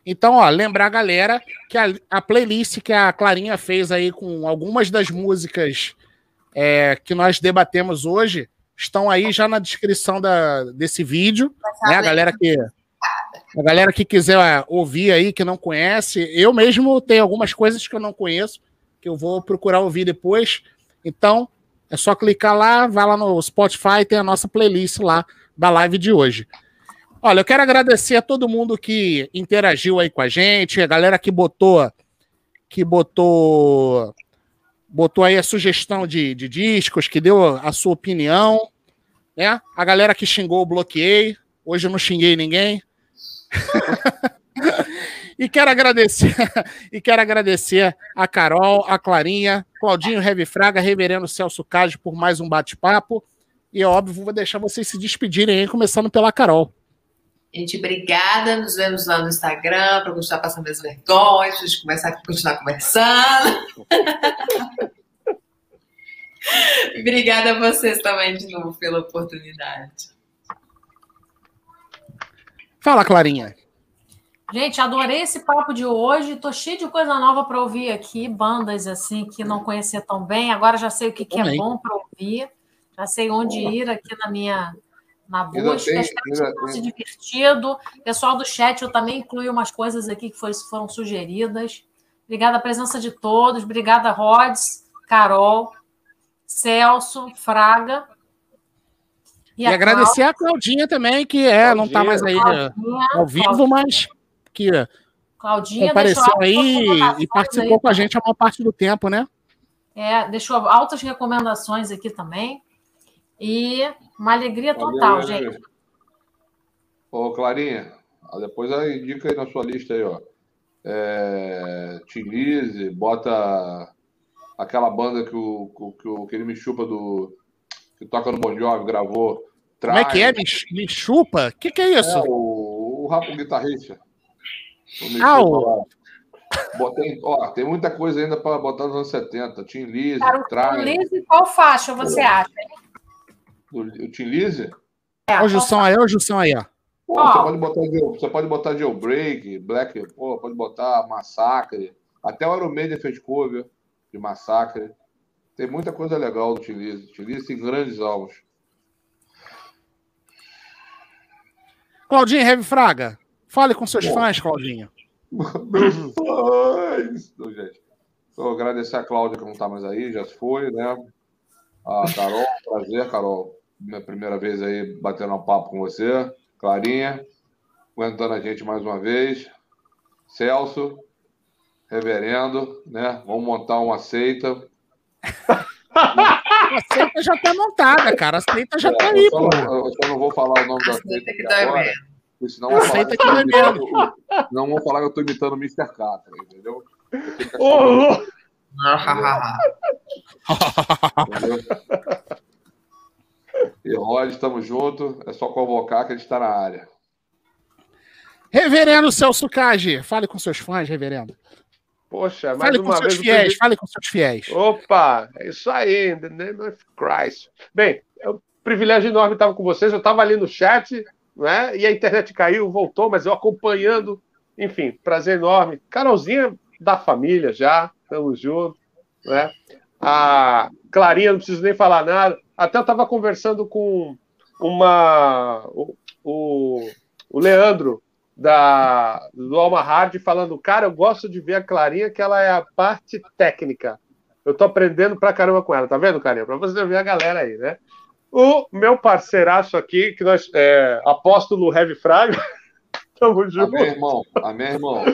Então, ó, lembrar a galera que a playlist que a Clarinha fez aí com algumas das músicas que nós debatemos hoje, estão aí já na descrição desse vídeo, né? A galera que quiser ouvir aí, que não conhece, eu mesmo tenho algumas coisas que eu não conheço, que eu vou procurar ouvir depois, então é só clicar lá, vai lá no Spotify, tem a nossa playlist lá da live de hoje. Olha, eu quero agradecer a todo mundo que interagiu aí com a gente, a galera que botou aí a sugestão de discos, que deu a sua opinião, né? A galera que xingou, eu bloqueei. Hoje eu não xinguei ninguém. e quero agradecer a Carol, a Clarinha, Claudinho Heavy Fraga, Reverendo Celso Kaji por mais um bate-papo. E, óbvio, vou deixar vocês se despedirem aí, começando pela Carol. Gente, obrigada. Nos vemos lá no Instagram para continuar passando as vergonhas, para a gente continuar conversando. Obrigada a vocês também de novo pela oportunidade. Fala, Clarinha. Gente, adorei esse papo de hoje. Tô cheio de coisa nova para ouvir aqui, bandas assim que não conhecia tão bem. Agora já sei o que é bom para ouvir. Já sei onde ir aqui na minha... na busca, espero que tenha se divertido. Pessoal do chat, eu também incluí umas coisas aqui que foram sugeridas. Obrigada a presença de todos. Obrigada, Rods, Carol, Celso, Fraga. E agradecer a Claudinha também, que não está mais aí ao vivo, Claudinha, mas que Claudinha apareceu aí e participou aí com a gente a maior parte do tempo, né? É, deixou altas recomendações aqui também. E uma alegria total, gente. Ô, Clarinha, depois indica aí na sua lista aí, ó. Tilize, bota aquela banda que ele me chupa do... que toca no Bon Jovi, gravou. Como é que é? Me chupa? O que é isso? O Rapo Guitarrista. Botei, ó, tem muita coisa ainda para botar nos anos 70. Tim Lizzy, Tim Lizzy, qual faixa você acha? O Tim Lizzy? Hoje o som aí, ó. Pô, você pode botar Jailbreak, Black, pode botar Massacre. Até o Iron Maiden fez cover de Massacre. Tem muita coisa legal do Tim Lizzy. Tim Lizzy tem grandes álbuns. Claudinho Heavy Fraga, fale com seus fãs, Claudinho. Meus fãs! Então, gente, vou agradecer a Cláudia, que não está mais aí, já foi, né? A Carol, prazer, Carol. Minha primeira vez aí batendo um papo com você. Clarinha, aguentando a gente mais uma vez. Celso, reverendo, né? Vamos montar uma seita. A seita já está montada, cara. A seita já está aí, pô. Eu só não vou falar o nome da seita que agora. Senão eu vou falar que eu estou imitando o Mr. Catra, entendeu? E Rod, estamos juntos. É só convocar que a gente está na área. Reverendo Celso Kaji, fale com seus fãs, reverendo. Poxa, mais uma vez... Fale com seus fiéis. Opa, é isso aí. In the name of Christ. Bem, é um privilégio enorme estar com vocês. Eu estava ali no chat... Não é? E a internet caiu, voltou, mas eu acompanhando, enfim, prazer enorme. Carolzinha da família já, estamos juntos, né? A Clarinha, não preciso nem falar nada. Até eu estava conversando com o Leandro do Alma Hard, falando, cara, eu gosto de ver a Clarinha, que ela é a parte técnica. Eu tô aprendendo pra caramba com ela, tá vendo, Clarinha? Pra você ver a galera aí, né? O meu parceiraço aqui, que nós apóstolo Heavy Fraga. Tamo junto. Amém, irmão.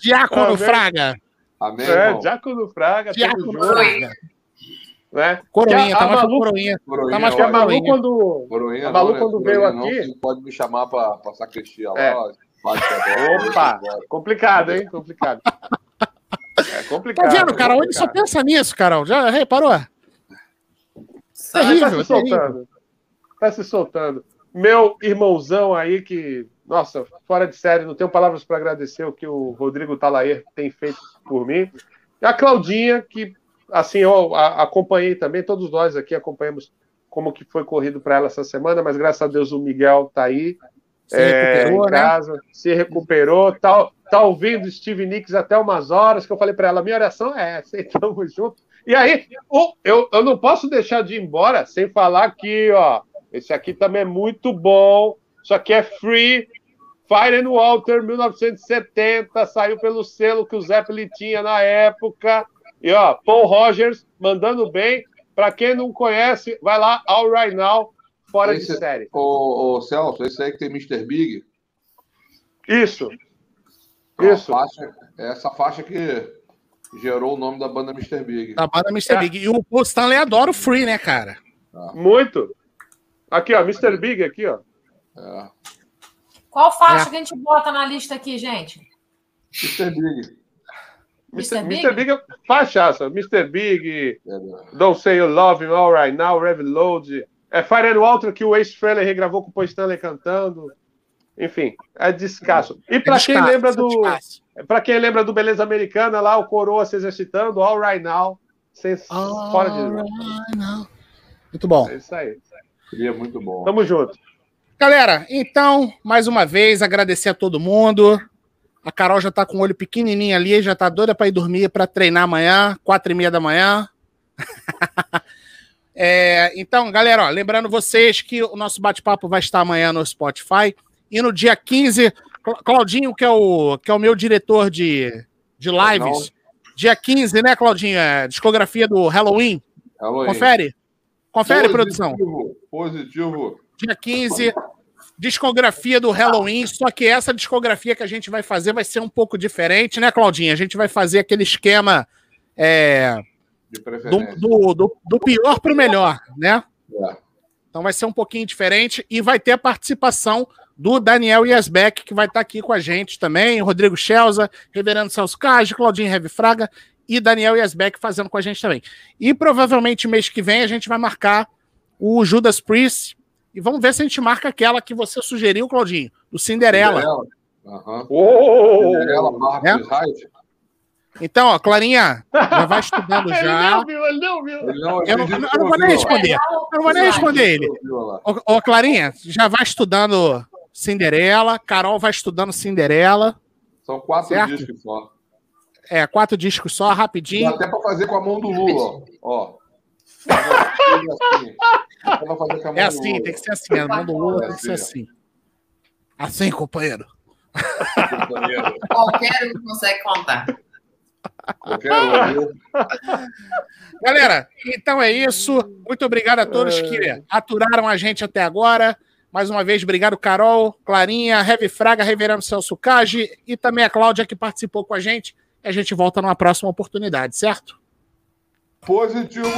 Diácono Fraga. Amém, irmão. Diácono Fraga. Diácono Fraga. Né? Coroinha, tá mais coroinha. Tá mais que a Malu, quando veio aqui... Não, pode me chamar pra sacristia lá. Opa, complicado, hein? Complicado. É complicado. Tá vendo, Carol? Ele só pensa nisso, Carol. Já reparou? Terrível, tá se soltando. Meu irmãozão aí que, nossa, fora de série, não tenho palavras para agradecer o que o Rodrigo Talaer tem feito por mim. E a Claudinha, que assim, eu acompanhei também, todos nós aqui acompanhamos como que foi corrido para ela essa semana, mas graças a Deus o Miguel tá aí, se recuperou, em casa, né? Se recuperou, tá ouvindo Stevie Nicks até umas horas, que eu falei para ela, minha oração é essa, e tamo junto. E aí, eu não posso deixar de ir embora sem falar que, ó, esse aqui também é muito bom, isso aqui é free, Fire and Water, 1970, saiu pelo selo que o Zeppelin tinha na época, e ó, Paul Rogers, mandando bem, pra quem não conhece, vai lá, All Right Now, fora de série. Ô, Celso, esse aí que tem Mr. Big? Isso. Essa faixa que... gerou o nome da banda Mr. Big. Da banda Mr. Big. E o Paul Stanley adora o free, né, cara? Muito. Aqui, ó, Mr. Big, aqui, ó. Qual faixa que a gente bota na lista aqui, gente? Mr. Big. Mr. Big é faixaça. Mr. Big, Don't Say You Love Me All Right Now, Reload. É Fire and Water que o Ace Frehley regravou com o Paul Stanley cantando. Enfim, é descasso. E pra quem lembra do... Para quem lembra do Beleza Americana, lá o Coroa se exercitando, All Right Now, fora de novo. Muito bom. É isso aí. Seria muito bom. Tamo junto. Galera, então, mais uma vez, agradecer a todo mundo. A Carol já tá com o olho pequenininho ali, já tá doida para ir dormir, para treinar amanhã, 4:30 da manhã. Então, galera, ó, lembrando vocês que o nosso bate-papo vai estar amanhã no Spotify e no dia 15... Claudinho, que é o meu diretor de lives. Dia 15, né, Claudinho? Discografia do Halloween. Confere. Confere, produção. Positivo. Dia 15, discografia do Halloween, só que essa discografia que a gente vai fazer vai ser um pouco diferente, né, Claudinha? A gente vai fazer aquele esquema do pior para o melhor, né? É. Então vai ser um pouquinho diferente e vai ter a participação do Daniel Yasbek, que vai estar aqui com a gente também, Rodrigo Schelza, Reverendo Celso Kaji, Claudinho Heavy Fraga e Daniel Yasbek fazendo com a gente também. E provavelmente mês que vem a gente vai marcar o Judas Priest e vamos ver se a gente marca aquela que você sugeriu, Claudinho, do Cinderela. Uhum. Cinderela, Marcos Hyde. Então, ó, Clarinha, já vai estudando já. Eu não vou nem responder. Eu não vou nem responder ele. Ô, Clarinha, já vai estudando Cinderela. Carol vai estudando Cinderela. São 4 discos só. 4 discos só, rapidinho. Dá até pra fazer com a mão do Lula, ó. É assim, tem que ser assim. A mão do Lula tem que ser assim. Assim, companheiro. Qualquer um consegue contar. Galera, então é isso. Muito obrigado a todos que aturaram a gente até agora. Mais uma vez, obrigado Carol, Clarinha, Heavy Fraga, Reverendo Celso Kaji e também a Cláudia que participou com a gente. E a gente volta numa próxima oportunidade, certo? Positivo!